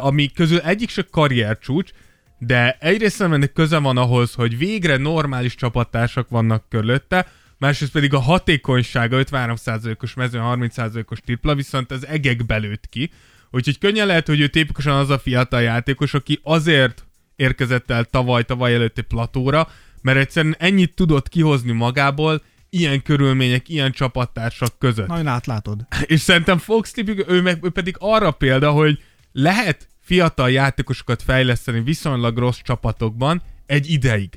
ami közül egyik se karriercsúcs, de egyrészt ennek köze van ahhoz, hogy végre normális csapattársak vannak körülötte, másrészt pedig a hatékonysága 53%-os mezőn, 30%-os tripla, viszont az egekbe lőtt ki. Úgyhogy könnyen lehet, hogy ő tipikusan az a fiatal játékos, aki azért érkezett el tavaly előtti platóra, mert egyszerűen ennyit tudott kihozni magából, ilyen körülmények, ilyen csapattársak között. Nagyon átlátod. És szerintem Fox tipik, ő pedig arra példa, hogy lehet fiatal játékosokat fejleszteni viszonylag rossz csapatokban egy ideig.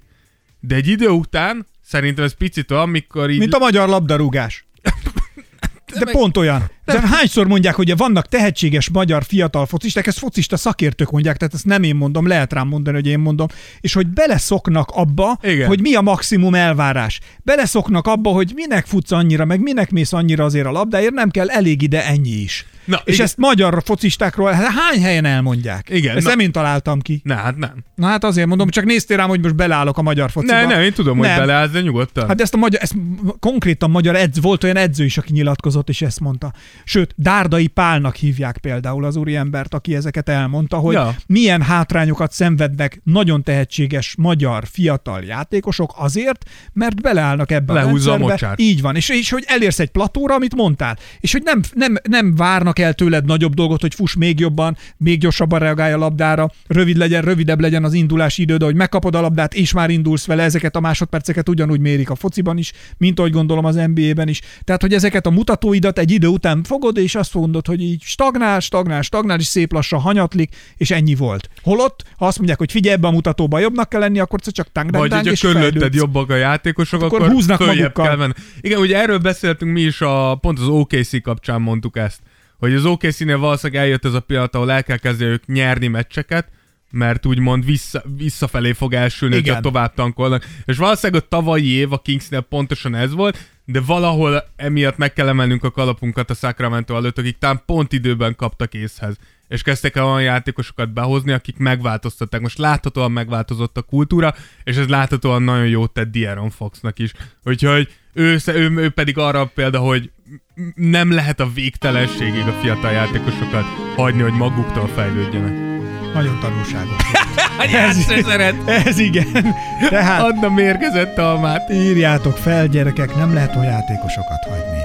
De egy idő után, szerintem ez picit olyan, amikor így... Mint a magyar labdarúgás. De pont olyan. De hányszor mondják, hogy vannak tehetséges magyar fiatal focisták, ezt focista szakértők mondják, tehát ezt nem én mondom, lehet rám mondani, hogy én mondom, és hogy beleszoknak abba, igen, hogy mi a maximum elvárás. Beleszoknak abba, hogy minek futsz annyira, meg minek mész annyira azért a labdáért, nem kell elég ide ennyi is. Na, és igen, ezt magyar focistákról hány helyen elmondják? Igen, ezt nem én találtam ki. Na hát nem. Na hát azért mondom, csak néztél rám, hogy most beleállok a magyar fociba. Nem, én tudom, hogy beleállsz, de nyugodtan. Hát ezt konkrétan magyar volt olyan edző is, aki nyilatkozott, és ezt mondta. Sőt, Dárdai Pálnak hívják például az úriembert, aki ezeket elmondta, hogy milyen hátrányokat szenvednek nagyon tehetséges magyar fiatal játékosok azért, mert beleállnak ebbe a rendszerbe. Így van, és hogy elérsz egy platóra, amit mondtál, és hogy nem várnak el tőled nagyobb dolgot, hogy fuss még jobban, még gyorsabban reagálj a labdára, rövidebb legyen az indulási időd, hogy megkapod a labdát, és már indulsz vele, ezeket a másodperceket ugyanúgy mérik a fociban is, mint ahogy gondolom az NBA-ben is. Tehát, hogy ezeket a mutatóidat egy idő után fogod, és azt mondod, hogy így stagnál, és szép lassan hanyatlik, és ennyi volt. Holott, ha azt mondják, hogy figyelj, ebbe a mutatóban jobbnak kell lenni, akkor csak tang, és fejlődsz. Vagy, hogyha körülötted jobbak a játékosok, hát akkor húznak magukkal. Igen, ugye erről beszéltünk mi is, pont az OKC kapcsán mondtuk ezt, hogy az OKC-nél valószínűleg eljött ez a pillanat, ahol el kell kezdeni nyerni meccseket, mert úgymond visszafelé fog elsülni, csak tovább tankolnak. És valószínűleg a tavalyi év a Kingsnél pontosan ez volt, de valahol emiatt meg kell emelnünk a kalapunkat a Sacramento előtt, akik talán pont időben kaptak észhez. És kezdtek el olyan játékosokat behozni, akik megváltoztatták. Most láthatóan megváltozott a kultúra, és ez láthatóan nagyon jót tett De'Aaron Foxnak is. Úgyhogy ő pedig arra példa, hogy nem lehet a végtelenségig a fiatal játékosokat hagyni, hogy maguktól fejlődjenek. Nagyon tanulságos. Ez igen. Tehát Anna mérgezett almát. Írjátok fel, gyerekek, nem lehet olyan játékosokat hagyni,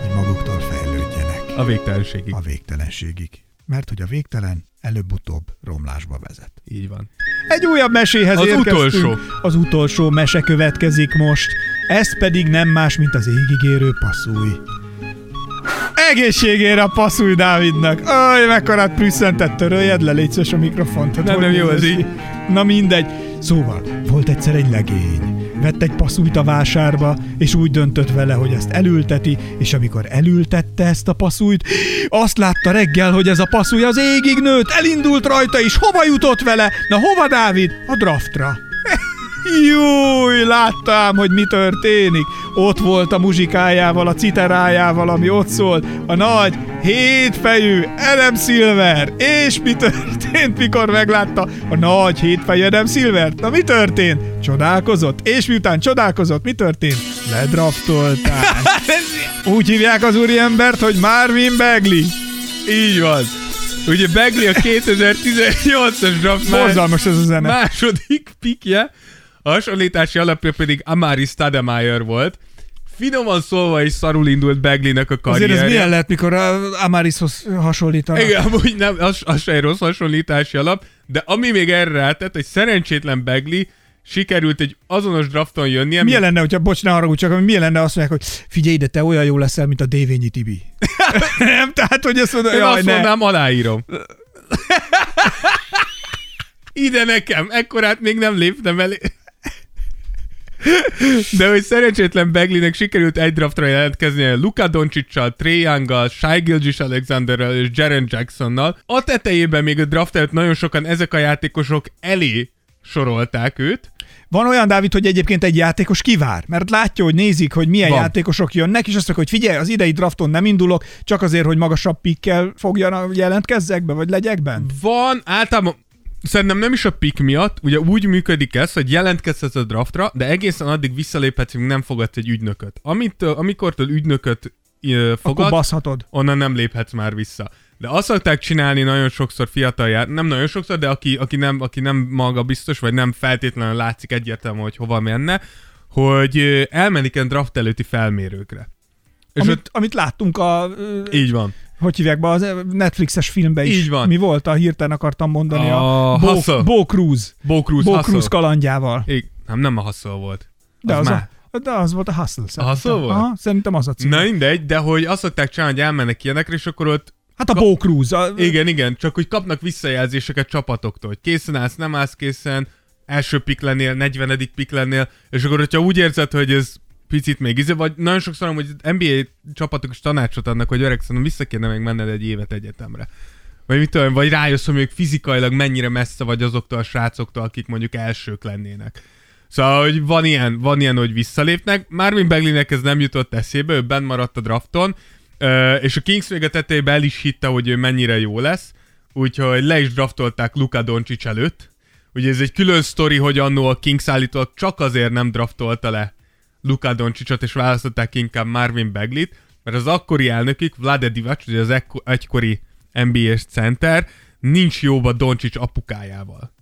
hogy maguktól fejlődjenek. A végtelenségig. Mert hogy a végtelen előbb-utóbb romlásba vezet. Így van. Egy újabb meséhez érkeztünk. Az utolsó mese következik most. Ez pedig nem más, mint az égigérő passzúj. Egészségére a passzúj Dávidnak! Aj, mekkorát prüsszentett, töröljed le, légy szös a mikrofont. Hát nem jó ez így. Na mindegy. Szóval, volt egyszer egy legény. Vett egy passzújt a vásárba, és úgy döntött vele, hogy ezt elülteti, és amikor elültette ezt a passzújt, azt látta reggel, hogy ez a passzúj az égig nőtt, elindult rajta, és hova jutott vele? Na hova, Dávid? A draftra. Júj, láttam, hogy mi történik. Ott volt a muzsikájával, a citerájával, ami ott szólt, a nagy, hétfejű Adam Silver. És mi történt, mikor meglátta a nagy, hétfejű Adam Silvert? Na, mi történt? Csodálkozott. És miután csodálkozott, mi történt? Ledraftolták. Úgy hívják az úriembert, hogy Marvin Bagley. Így van. Ugye Bagley a 2018-as draftban. Borzalmas ez a zene. Második pikje. A hasonlítási alapja pedig Amari Stoudemire volt. Finoman szólva is szarul indult Bagleynek a karrierje. Azért ez milyen lett, mikor Amarishoz hasonlítanak? Igen, amúgy nem, az se egy rossz hasonlítási alap, de ami még erre rátett, hogy szerencsétlen Bagley sikerült egy azonos drafton jönnie. Milyen lenne, hogyha, bocs, ne haragudj csak, milyen lenne, azt mondják, hogy figyelj ide, te olyan jó leszel, mint a Dévényi Tibi. Nem, tehát, hogy ezt mondom, jaj, azt mondanám, aláírom. Ide nekem, ekkorát még nem léptem elé. De hogy szerencsétlen Bagleynek sikerült egy draftra jelentkeznie Luka Doncsicsal, Trae Younggal, Shai Gilgeous-Alexanderrel és Jaren Jacksonnal. A tetejében még a draft előtt nagyon sokan ezek a játékosok elé sorolták őt. Van olyan, Dávid, hogy egyébként egy játékos kivár, mert látja, hogy nézik, hogy milyen van játékosok jönnek, és azt mondja, hogy figyelj, az idei drafton nem indulok, csak azért, hogy magasabb pikkel fogjanak, jelentkezzek be, vagy legyek bent? Van, általában szerintem nem is a pick miatt, ugye úgy működik ez, hogy jelentkezhetsz a draftra, de egészen addig visszaléphetsz, hogy nem fogadsz egy ügynököt. Amikortól ügynököt fogad, baszhatod, onnan nem léphetsz már vissza. De azt szokták csinálni nagyon sokszor fiatalját, nem nagyon sokszor, de aki nem maga biztos, vagy nem feltétlenül látszik egyértelmű, hogy hova menne, hogy elmenik egy draft előtti felmérőkre. És amit láttunk a... Így van. Hogy hívják be, az Netflixes filmbe is. Így van. Mi volt? A hirtelen akartam mondani a Bo Cruz kalandjával. Nem a Hustle volt. De az volt a Hustle. Szerintem. A Hustle volt? Aha, szerintem az a cím. Na mindegy, de hogy azt szokták csinálni, hogy elmennek ilyenekre, és akkor ott... Hát a Bo Cruz. Igen, csak hogy kapnak visszajelzéseket csapatoktól, hogy készen állsz, nem állsz készen, első pick lennél, 40. pick lennél, és akkor hogyha úgy érzed, hogy ez picit még izé, vagy nagyon sokszor, hogy NBA csapatok is tanácsot adnak, hogy öreg, szerintem vissza kéne még menned egy évet egyetemre. Vagy mit tudom, vagy rájössz, hogy fizikailag mennyire messze vagy azoktól a srácoktól, akik mondjuk elsők lennének. Szóval, hogy van ilyen, hogy visszalépnek. Marvin Bagleynek ez nem jutott eszébe, ő benn maradt a drafton, és a Kings még a tetejébe el is hitte, hogy ő mennyire jó lesz, úgyhogy le is draftolták Luka Doncic előtt. Ugye ez egy külön sztori, hogy annó a Kings állítólag csak azért nem draftolta le Luka Doncsicsot, és választották inkább Marvin Bagleyt, mert az akkori elnökük, Vlade Divac, ugye az egykori NBA-s center, nincs jóba Doncsics apukájával.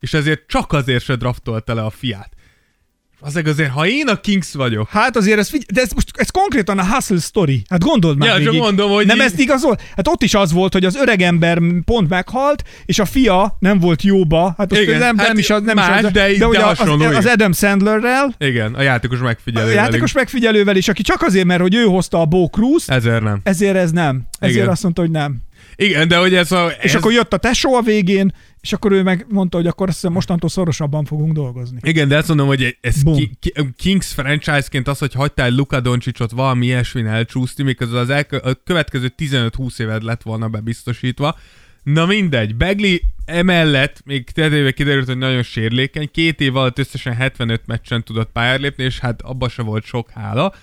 És ezért csak azért se draftolta le a fiát. Azért, ha én a Kings vagyok... Hát azért ez de ez konkrétan a Hustle story. Hát gondold már végig. Csak mondom, hogy... Nem ezt igazol? Hát ott is az volt, hogy az öreg ember pont meghalt, és a fia nem volt jóba. Hát igen, az ember hát nem is az... Nem más, is az, de ugye az Adam Sandlerrel... Igen, a játékos megfigyelővel. A játékos megfigyelővel is, aki csak azért, mert hogy ő hozta a Bo Cruz-t. Ezért nem. Ezért ez nem. Ezért igen. Azt mondta, hogy nem. Igen, de hogy és akkor jött a tesó a végén, és akkor ő megmondta, hogy akkor mostantól szorosabban fogunk dolgozni. Igen, de azt mondom, hogy ez Kings franchise-ként az, hogy hagytál Luka Doncsicsot valami ilyesmin elcsúszni, miközben a következő 15-20 éved lett volna bebiztosítva. Na mindegy, Bagley emellett még tetejében kiderült, hogy nagyon sérülékeny, 2 év alatt összesen 75 meccsen tudott pályára lépni, és hát abba se volt sok hála.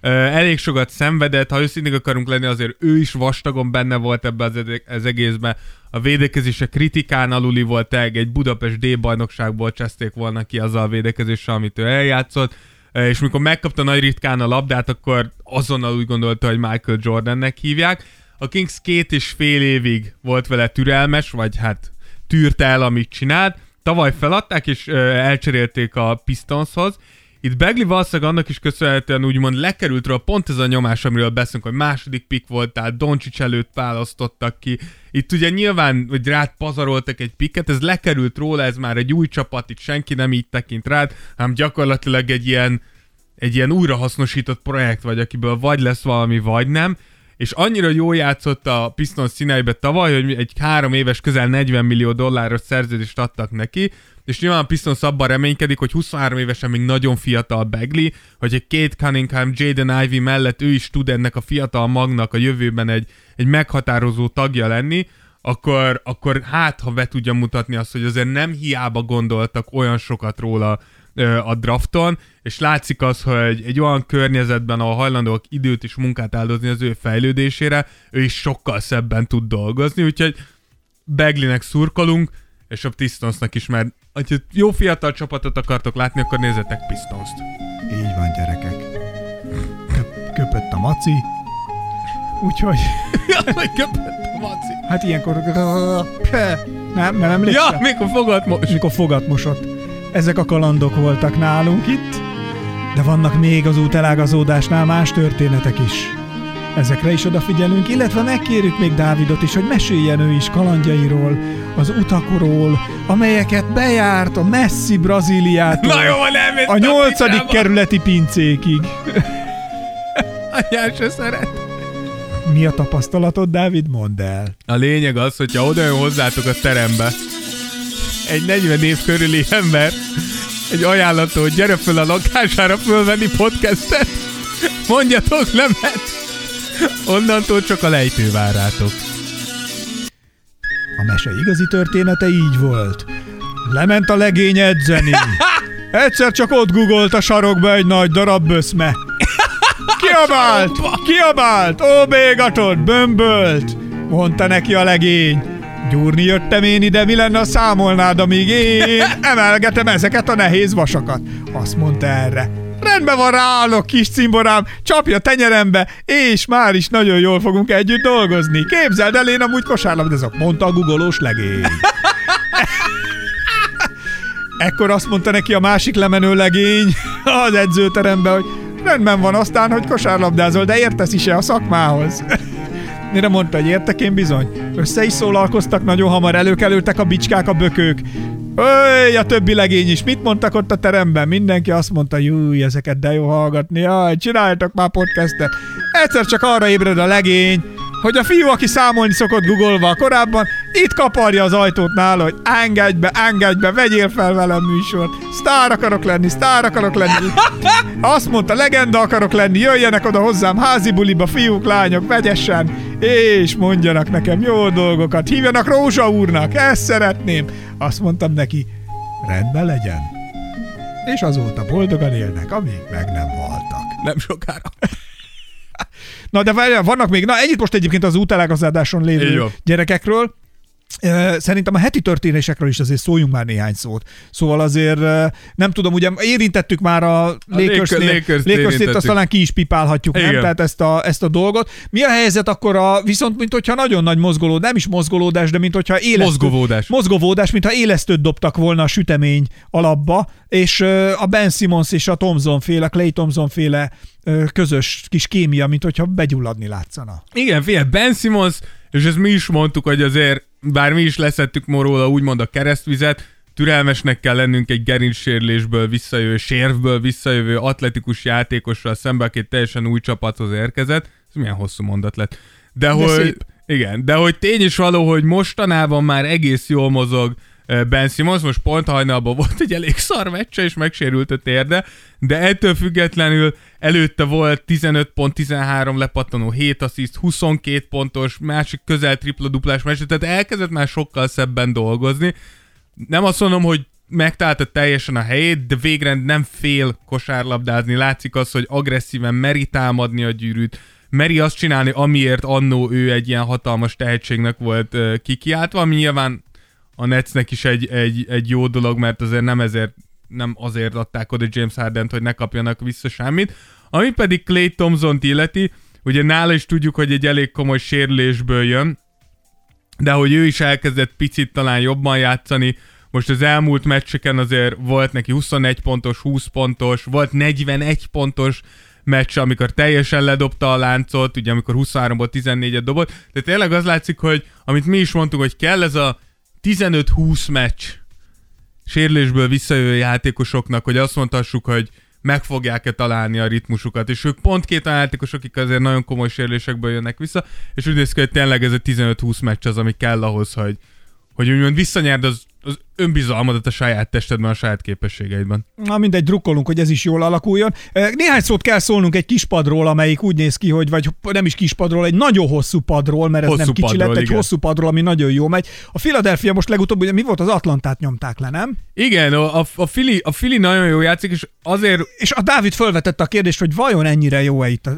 Elég sokat szenvedett, ha őszintén akarunk lenni, azért ő is vastagon benne volt ebbe az egészben. A védekezése kritikán aluli volt, egy Budapest D-bajnokságból cseszték volna ki azzal a védekezéssel, amit ő eljátszott, és mikor megkapta nagy ritkán a labdát, akkor azonnal úgy gondolta, hogy Michael Jordannek hívják. A Kings 2,5 évig volt vele türelmes, vagy hát tűrte el, amit csinált. Tavaly feladták, és elcserélték a Pistonshoz. Itt Bagley valószínűleg annak is köszönhetően úgymond lekerült róla pont ez a nyomás, amiről beszélünk, hogy második pick volt, tehát Doncsics előtt választottak ki. Itt ugye nyilván, hogy rád pazaroltak egy picket, ez lekerült róla, ez már egy új csapat, itt senki nem így tekint rád, hanem gyakorlatilag egy ilyen újrahasznosított projekt vagy, akiből vagy lesz valami, vagy nem. És annyira jól játszott a Pistons színeibe tavaly, hogy egy 3 éves, közel $40 millió szerződést adtak neki, és nyilván a Pistons abban reménykedik, hogy 23 évesen még nagyon fiatal Bagley, hogy egy Cade Cunningham, Jaden Ivey mellett ő is tud ennek a fiatal magnak a jövőben egy meghatározó tagja lenni, akkor hát, ha be tudja mutatni azt, hogy azért nem hiába gondoltak olyan sokat róla a drafton, és látszik az, hogy egy olyan környezetben, ahol hajlandóak időt és munkát áldozni az ő fejlődésére, ő is sokkal szebben tud dolgozni, úgyhogy Bagleynek szurkolunk, és a Pistonsnak is, mert ha jó fiatal csapatot akartok látni, akkor nézzetek Pistonst. Így van, gyerekek. Köpött a maci, úgyhogy... Jaj, köpött a maci. Hát ilyenkor... Nem emlékszem. Ja, mikor fogat mosott. Ezek a kalandok voltak nálunk itt, de vannak még az útelágazódásnál más történetek is. Ezekre is odafigyelünk, illetve megkérjük még Dávidot is, hogy meséljen ő is kalandjairól, az utakról, amelyeket bejárt a messzi Brazíliától a 8. kerületi pincékig. Anyám se szeret. Mi a tapasztalatod, Dávid? Mondd el. A lényeg az, hogyha oda jön hozzátok a terembe egy 40 év körüli ember, egy ajánlató, hogy gyere föl a lakására fölvenni podcastet, mondjatok nemet. Onnantól csak a lejtő vár rátok. A mese igazi története így volt. Lement a legény edzeni. Egyszer csak ott guggolt a sarokba egy nagy darab böszme. Kiabált, óbégatott, bömbölt. Mondta neki a legény. Gyúrni jöttem én ide, mi lenne, a számolnád, amíg én emelgetem ezeket a nehéz vasakat. Azt mondta erre. Rendben van, ráállok, kis cimborám, csapja tenyerembe, és már is nagyon jól fogunk együtt dolgozni. Képzeld el, én amúgy kosárlabdázok, mondta a guggolós legény. Ekkor azt mondta neki a másik lemenő legény az edzőterembe, hogy rendben van aztán, hogy kosárlabdázol, de értesz is-e a szakmához? Mire mondta, hogy értek én bizony. Össze is szólalkoztak nagyon hamar, előkelültek a bicskák, a bökők. Öj, a többi legény is. Mit mondtak ott a teremben? Mindenki azt mondta, júj, ezeket de jó hallgatni. Jaj, csináljátok már podcastet. Egyszer csak arra ébred a legény, hogy a fiú, aki számolni szokott guggolva korábban, itt kaparja az ajtót nála, hogy engedj be, vegyél fel velem műsort. Sztár akarok lenni. Azt mondta, legenda akarok lenni, jöjjenek oda hozzám házi buliba, fiúk, lányok, vegyessen. És mondjanak nekem jó dolgokat, hívjanak Rózsa úrnak, ezt szeretném. Azt mondtam neki, rendben legyen. És azóta boldogan élnek, amíg meg nem haltak. Nem sokára. Na de vannak még, na ennyit most egyébként az útelágazádáson lévő gyerekekről. Szerintem a heti történésekről is azért szóljunk már néhány szót. Szóval azért nem tudom, ugye érintettük már a Lakersnél, azt talán ki is pipálhatjuk, igen. Nem? Tehát ezt a dolgot. Mi a helyzet akkor viszont, mint hogyha nagyon nagy mozgolódás, nem is mozgolódás, de mint hogyha mozgovódás, mintha élesztőt dobtak volna a sütemény alapba, és a Ben Simmons és a Clay Thompson féle közös kis kémia, mint hogyha begyulladni látszana. Igen, fél Ben Simmons, és ezt mi is mondtuk, hogy azért bár mi is leszettük róla úgymond a keresztvizet, türelmesnek kell lennünk egy gerincsérlésből visszajövő, sérvből visszajövő atletikus játékosra szembe, aki teljesen új csapathoz érkezett. Ez milyen hosszú mondat lett. De hogy tény is való, hogy mostanában már egész jól mozog Ben Simmons, most pont hajnalban volt egy elég szar meccse, és megsérült a térde, de ettől függetlenül előtte volt 15 pont, 13 lepattanó, 7 assziszt, 22 pontos, másik közel tripla-duplás meccs, tehát elkezdett már sokkal szebben dolgozni. Nem azt mondom, hogy megtalálta teljesen a helyét, de végre nem fél kosárlabdázni, látszik az, hogy agresszíven meri támadni a gyűrűt, meri azt csinálni, amiért annó ő egy ilyen hatalmas tehetségnek volt kikiáltva, ami nyilván a Netsnek is egy jó dolog, mert azért nem azért adták oda James Hardent, hogy ne kapjanak vissza semmit. Ami pedig Klay Thompson-t illeti, ugye nála is tudjuk, hogy egy elég komoly sérülésből jön, de hogy ő is elkezdett picit talán jobban játszani. Most az elmúlt meccseken azért volt neki 21 pontos, 20 pontos, volt 41 pontos meccs, amikor teljesen ledobta a láncot, ugye amikor 23-ból 14-et dobott. De tényleg az látszik, hogy amit mi is mondtuk, hogy kell ez a 15-20 meccs sérülésből visszajövő játékosoknak, hogy azt mondhassuk, hogy meg fogják-e találni a ritmusukat, és ők pont két olyan játékosok, akik azért nagyon komoly sérülésekből jönnek vissza, és úgy néz ki, hogy tényleg ez a 15-20 meccs az, ami kell ahhoz, hogy, Hogy úgymond visszanyerd az önbizalmadat a saját testedben, a saját képességeidben. Na mindegy, drukkolunk, hogy ez is jól alakuljon. Néhány szót kell szólnunk egy kispadról, amelyik úgy néz ki, hogy vagy nem is kispadról, egy nagyon hosszú padról, mert hosszú ez nem kicsi lett, egy igen. Hosszú padról, ami nagyon jó megy. A Philadelphia most legutóbb, ugye mi volt, az Atlantát nyomták le, nem? Igen, a Philly nagyon jó játszik, és azért... És a Dávid fölvetette a kérdést, hogy vajon ennyire jó-e itt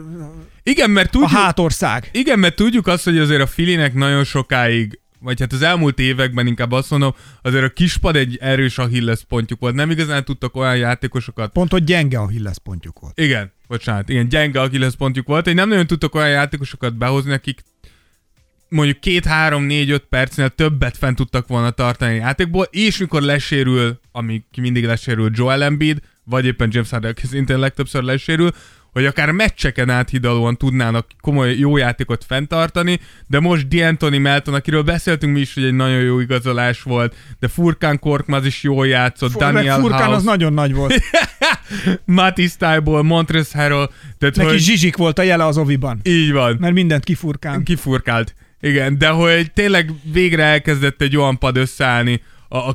igen, mert tudjuk, a hátország? Igen, mert tudjuk azt, hogy azért a Phillynek nagyon sokáig vagy hát az elmúlt években inkább azt mondom, azért a kispad egy erős Achilles pontjuk volt. Nem igazán tudtak olyan játékosokat... Pont, hogy gyenge Achilles pontjuk volt. Igen, bocsánat, igen, gyenge Achilles pontjuk volt, hogy nem nagyon tudtak olyan játékosokat behozni, akik mondjuk 2-3-4-5 percnél többet fent tudtak volna tartani a játékból, és mikor lesérül, ami mindig lesérül Joel Embiid, vagy éppen James Harden, aki szintén legtöbbször lesérül, hogy akár meccseken áthidalóan tudnának komoly jó játékot fenntartani, de most D'Antoni Melton, akiről beszéltünk mi is, hogy egy nagyon jó igazolás volt, de Furkan Korkmaz is jól játszott, Daniel Furkan House. Az nagyon nagy volt. Matisse Thybulle, Montrezl Harrell. Neki hogy... zsizsik volt a jele az oviban. Így van. Mert mindent kifurkált. Kifurkált, igen, de hogy tényleg végre elkezdett egy olyan pad összeállni,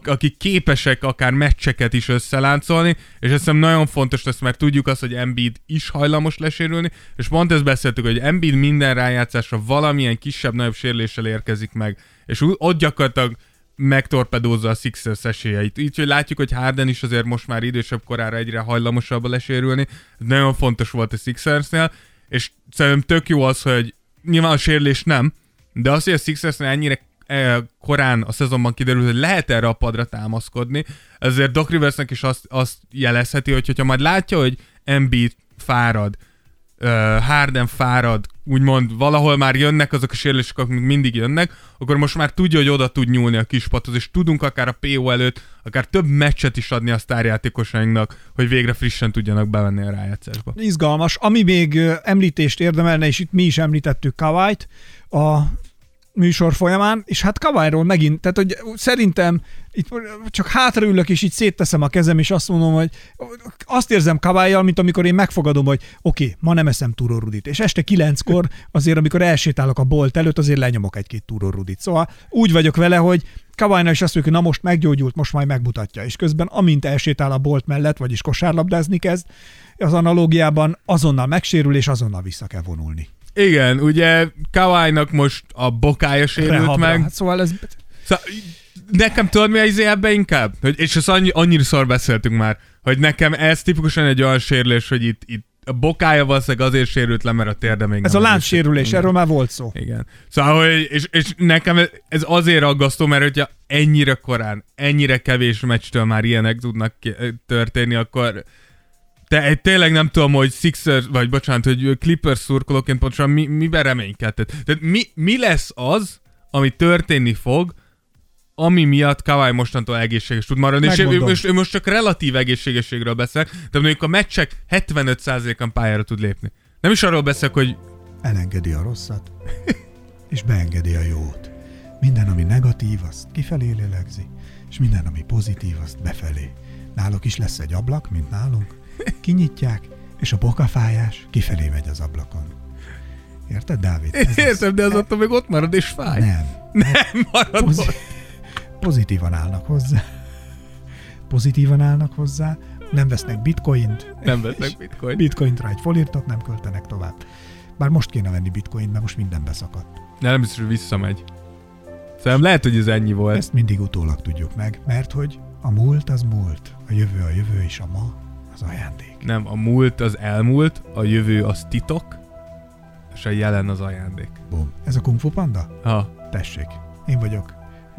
akik képesek akár meccseket is összeláncolni, és azt hiszem nagyon fontos lesz, mert tudjuk azt, hogy Embiid is hajlamos lesérülni, és pont ezt beszéltük, hogy Embiid minden rájátszásra valamilyen kisebb-nagyobb sérüléssel érkezik meg, és ott gyakorlatilag megtorpedózza a Sixers esélyeit. Így, hogy látjuk, hogy Harden is azért most már idősebb korára egyre hajlamosabb lesérülni, ez nagyon fontos volt a Sixersnél, és szerintem tök jó az, hogy nyilván a sérülés nem, de az, hogy a Sixersnél ennyire korán a szezonban kiderült, hogy lehet erre a padra támaszkodni, ezért Doc Riversnek is azt jelezheti, hogyha majd látja, hogy Embiid fárad, Harden fárad, úgymond valahol már jönnek azok a sérülések, akik mindig jönnek, akkor most már tudja, hogy oda tud nyúlni a kispadhoz, és tudunk akár a PO előtt, akár több meccset is adni a sztárjátékosainknak, hogy végre frissen tudjanak bevenni a rájátszásba. Izgalmas. Ami még említést érdemelne, és itt mi is említettük Kawait, a műsor folyamán, és hát Kawairól megint, tehát hogy szerintem itt csak hátraülök, és így szétteszem a kezem, és azt mondom, hogy azt érzem Kawaival, mint amikor én megfogadom, hogy oké, ma nem eszem túrórudit, és este 9-kor azért, amikor elsétálok a bolt előtt, azért lenyomok egy-két túrórudit. Szóval úgy vagyok vele, hogy Kawainál is azt mondjuk, na most meggyógyult, most majd megmutatja, és közben amint elsétál a bolt mellett, vagyis kosárlabdázni kezd, az analógiában azonnal megsérül, és azonnal vissza kell vonulni. Igen, ugye Kawainak most a bokája sérült meg. Hát szóval ez... nekem tudod mi az ebbe inkább? És ezt annyiszor beszéltünk már, hogy nekem ez tipikusan egy olyan sérülés, hogy itt a bokája valószínűleg azért sérült le, mert a térde még ez a láncsérülés, erről már volt szó. Igen. Szóval, és nekem ez azért aggasztó, mert hogyha ennyire korán, ennyire kevés meccstől már ilyenek tudnak történni, akkor... De tényleg nem tudom, hogy Sixers, vagy bocsánat, hogy Clippers szurkolóként pontosan miben reménykedted. Tehát mi lesz az, ami történni fog, ami miatt Kawai mostantól egészséges tud maradni. Megmondom. És ő most csak relatív egészségességről beszélek, de mondjuk a meccsek 75%-an pályára tud lépni. Nem is arról beszélek, hogy... elengedi a rosszat, és beengedi a jót. Minden, ami negatív, azt kifelé lélegzi, és minden, ami pozitív, azt befelé. Náluk is lesz egy ablak, mint nálunk. Kinyitják, és a bokafájás kifelé megy az ablakon. Érted, Dávid? Értem, de az attól még ott marad és fáj. Nem marad ott. Pozitívan állnak hozzá. Nem vesznek bitcoint. Bitcointra egy folirtot nem költenek tovább. Bár most kéne venni bitcoint, mert most minden beszakadt. Nem biztos, hogy visszamegy. Szerintem lehet, hogy ez ennyi volt. Ezt mindig utólag tudjuk meg, mert hogy a múlt az múlt, a jövő és a ma az ajándék. Nem, a múlt az elmúlt, a jövő az titok, és a jelen az ajándék. Bum. Ez a Kung Fu Panda? Ha. Tessék, én vagyok.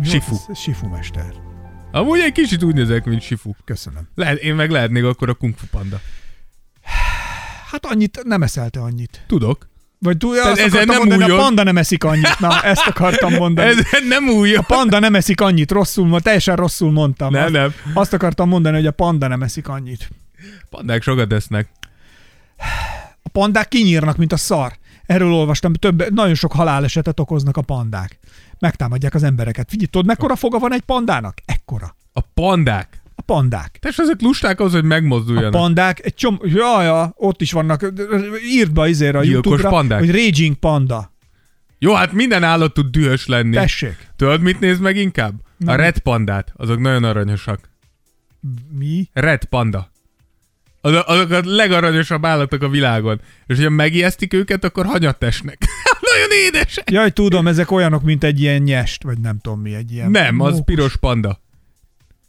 Sifu. Sifu mester. Amúgy egy kicsit úgy nézek, mint Sifu. Köszönöm. Én meg lehetnék akkor a Kung Fu Panda. Hát annyit, nem eszelte annyit. Tudok. Vagy ezen nem mondani, a panda nem eszik annyit. Na, ezt akartam mondani. Ezen nem újjon. A panda nem eszik annyit, teljesen rosszul mondtam. Nem. Azt akartam mondani, hogy a panda nem eszik annyit. Pandák sokat esznek. A pandák kinyírnak, mint a szar. Erről olvastam, nagyon sok halálesetet okoznak a pandák. Megtámadják az embereket. Figyelj, tudod, mekkora foga van egy pandának? Ekkora. A pandák? A pandák. Tehát ezek lusták az, hogy megmozduljanak. A pandák, egy csomó, ott is vannak, írd be izére a YouTube-ra, hogy Raging Panda. Jó, hát minden állat tud dühös lenni. Tessék. Tudod, mit nézd meg inkább? Nem. A red pandát. Azok nagyon aranyosak. Mi? Red panda. Azok a legaranyosabb állatok a világon. És hogyha megijesztik őket, akkor hanyat esnek. Nagyon édesek. Jaj, tudom, ezek olyanok, mint egy ilyen nyest, vagy nem tudom mi, egy ilyen... Nem, az mókus. Piros panda.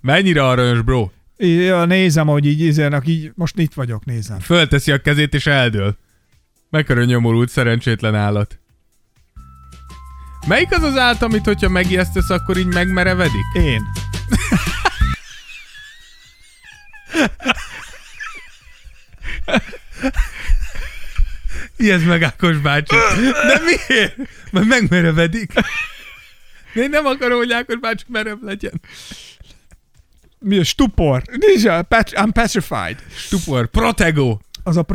Mennyire aranyos, bro? Ja, nézem, hogy így ízelnek, így most itt vagyok, nézem. Fölteszi a kezét és eldől. Mekkora nyomorult, szerencsétlen állat. Melyik az az állat, amit hogyha megijesztesz, akkor így megmerevedik? Én. Ijeszd meg Ákos bácsi. De miért? Mert megmerevedik. Én nem akarom, hogy Ákos bácsi merev legyen. Mi a stupor? I'm petrified. Stupor. Protego.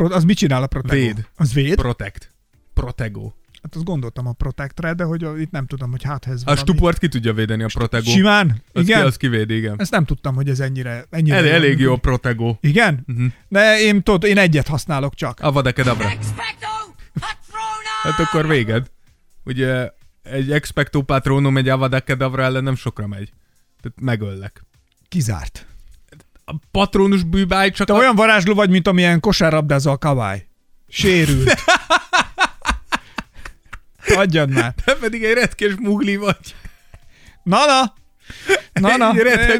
Az mit csinál a protego? Véd. Az véd? Protect. Protego. Hát azt gondoltam a Protectre, de hogy itt nem tudom, hogy hát ez valami... A stuport ki tudja védeni a Protego. Simán? Az igen? Az kivédi, igen. Ezt nem tudtam, hogy ez ennyire elég jó a Protego. Igen? Uh-huh. De én egyet használok csak. Avadakedabra. Hát akkor véged. Ugye egy Expecto Patronum egy Avadakedabra ellen nem sokra megy. Tehát megöllek. Kizárt. A patronus bűbáj csak... Te olyan varázsló vagy, mint amilyen kosárlabdázó a kavály. Sérült. Adjad már. Te pedig egy retkes mugli vagy. Na.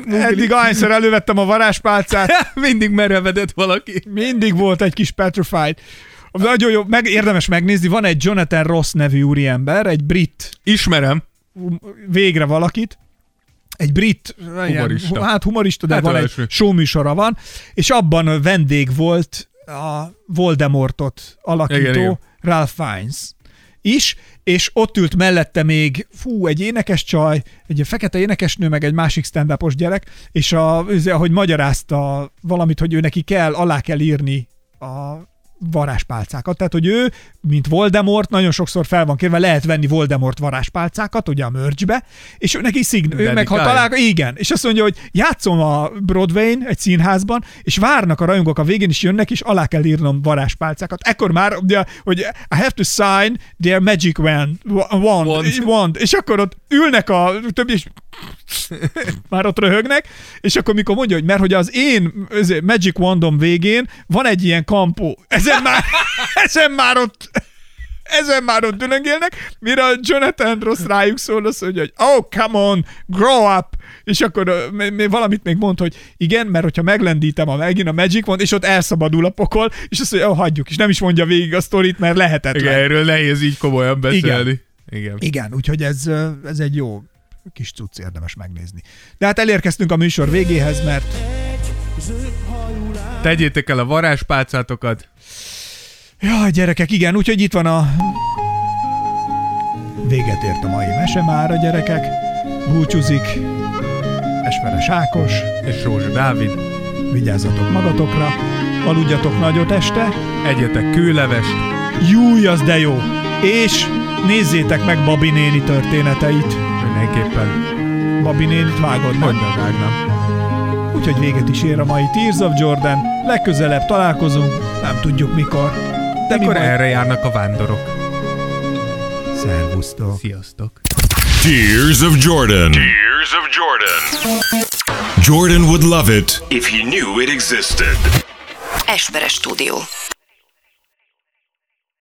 Eddig ahányszor elővettem a varázspálcát. Mindig merevedett valaki. Mindig volt egy kis petrified. Nagyon jó, érdemes megnézni. Van egy Jonathan Ross nevű úriember, egy brit. Ismerem. Végre valakit. Egy brit, humorista. Hát humorista, de hát van egy showműsora van. És abban vendég volt a Voldemortot alakító igen. Ralph Fiennes. Is, és ott ült mellette még egy énekes csaj, egy fekete énekesnő, meg egy másik stand-upos gyerek, és ahogy magyarázta valamit, hogy ő neki alá kell írni a varázspálcákat. Tehát, hogy ő, mint Voldemort, nagyon sokszor fel van kérve, lehet venni Voldemort varázspálcákat, ugye a merchbe, és ő neki igen, és azt mondja, hogy játszom a Broadwayn, egy színházban, és várnak a rajongók a végén, és jönnek, és alá kell írnom varázspálcákat. Ekkor már, ugye, hogy I have to sign their magic wand. És akkor ott ülnek a többi, és már ott röhögnek, és akkor mikor mondja, hogy mert hogy az én magic wandom végén van egy ilyen kampó, ezen már ott dülöngélnek, mire a Jonathan Ross rájuk szól, azt mondja, hogy oh, come on, grow up, és akkor valamit még mond, hogy igen, mert hogyha meglendítem megint a magic wand, és ott elszabadul a pokol, és azt mondja, hagyjuk, és nem is mondja végig a sztorit, mert lehetetlen. Igen, erről nehéz így komolyan beszélni. Igen, úgyhogy ez egy jó kis cucc, érdemes megnézni. De hát elérkeztünk a műsor végéhez, mert tegyétek el a varázspálcátokat. Jaj, gyerekek, igen, úgyhogy itt van véget ért a mai mese már, a gyerekek. Búcsúzik Esperes Ákos és Rózsa Dávid. Vigyázzatok magatokra, aludjatok nagyot este, egyetek kőlevest. Júj, az de jó! És nézzétek meg Babi néni történeteit. Mindenképpen. Babi nénit vágod, nem? Vágnám. Úgyhogy véget is ér a mai Tears of Jordan. Legközelebb találkozunk, nem tudjuk mikor. De mikor erre járnak a vándorok. Szervusztok. Sziasztok. Tears of Jordan. Tears of Jordan. Jordan would love it if he knew it existed. Esperes Stúdió.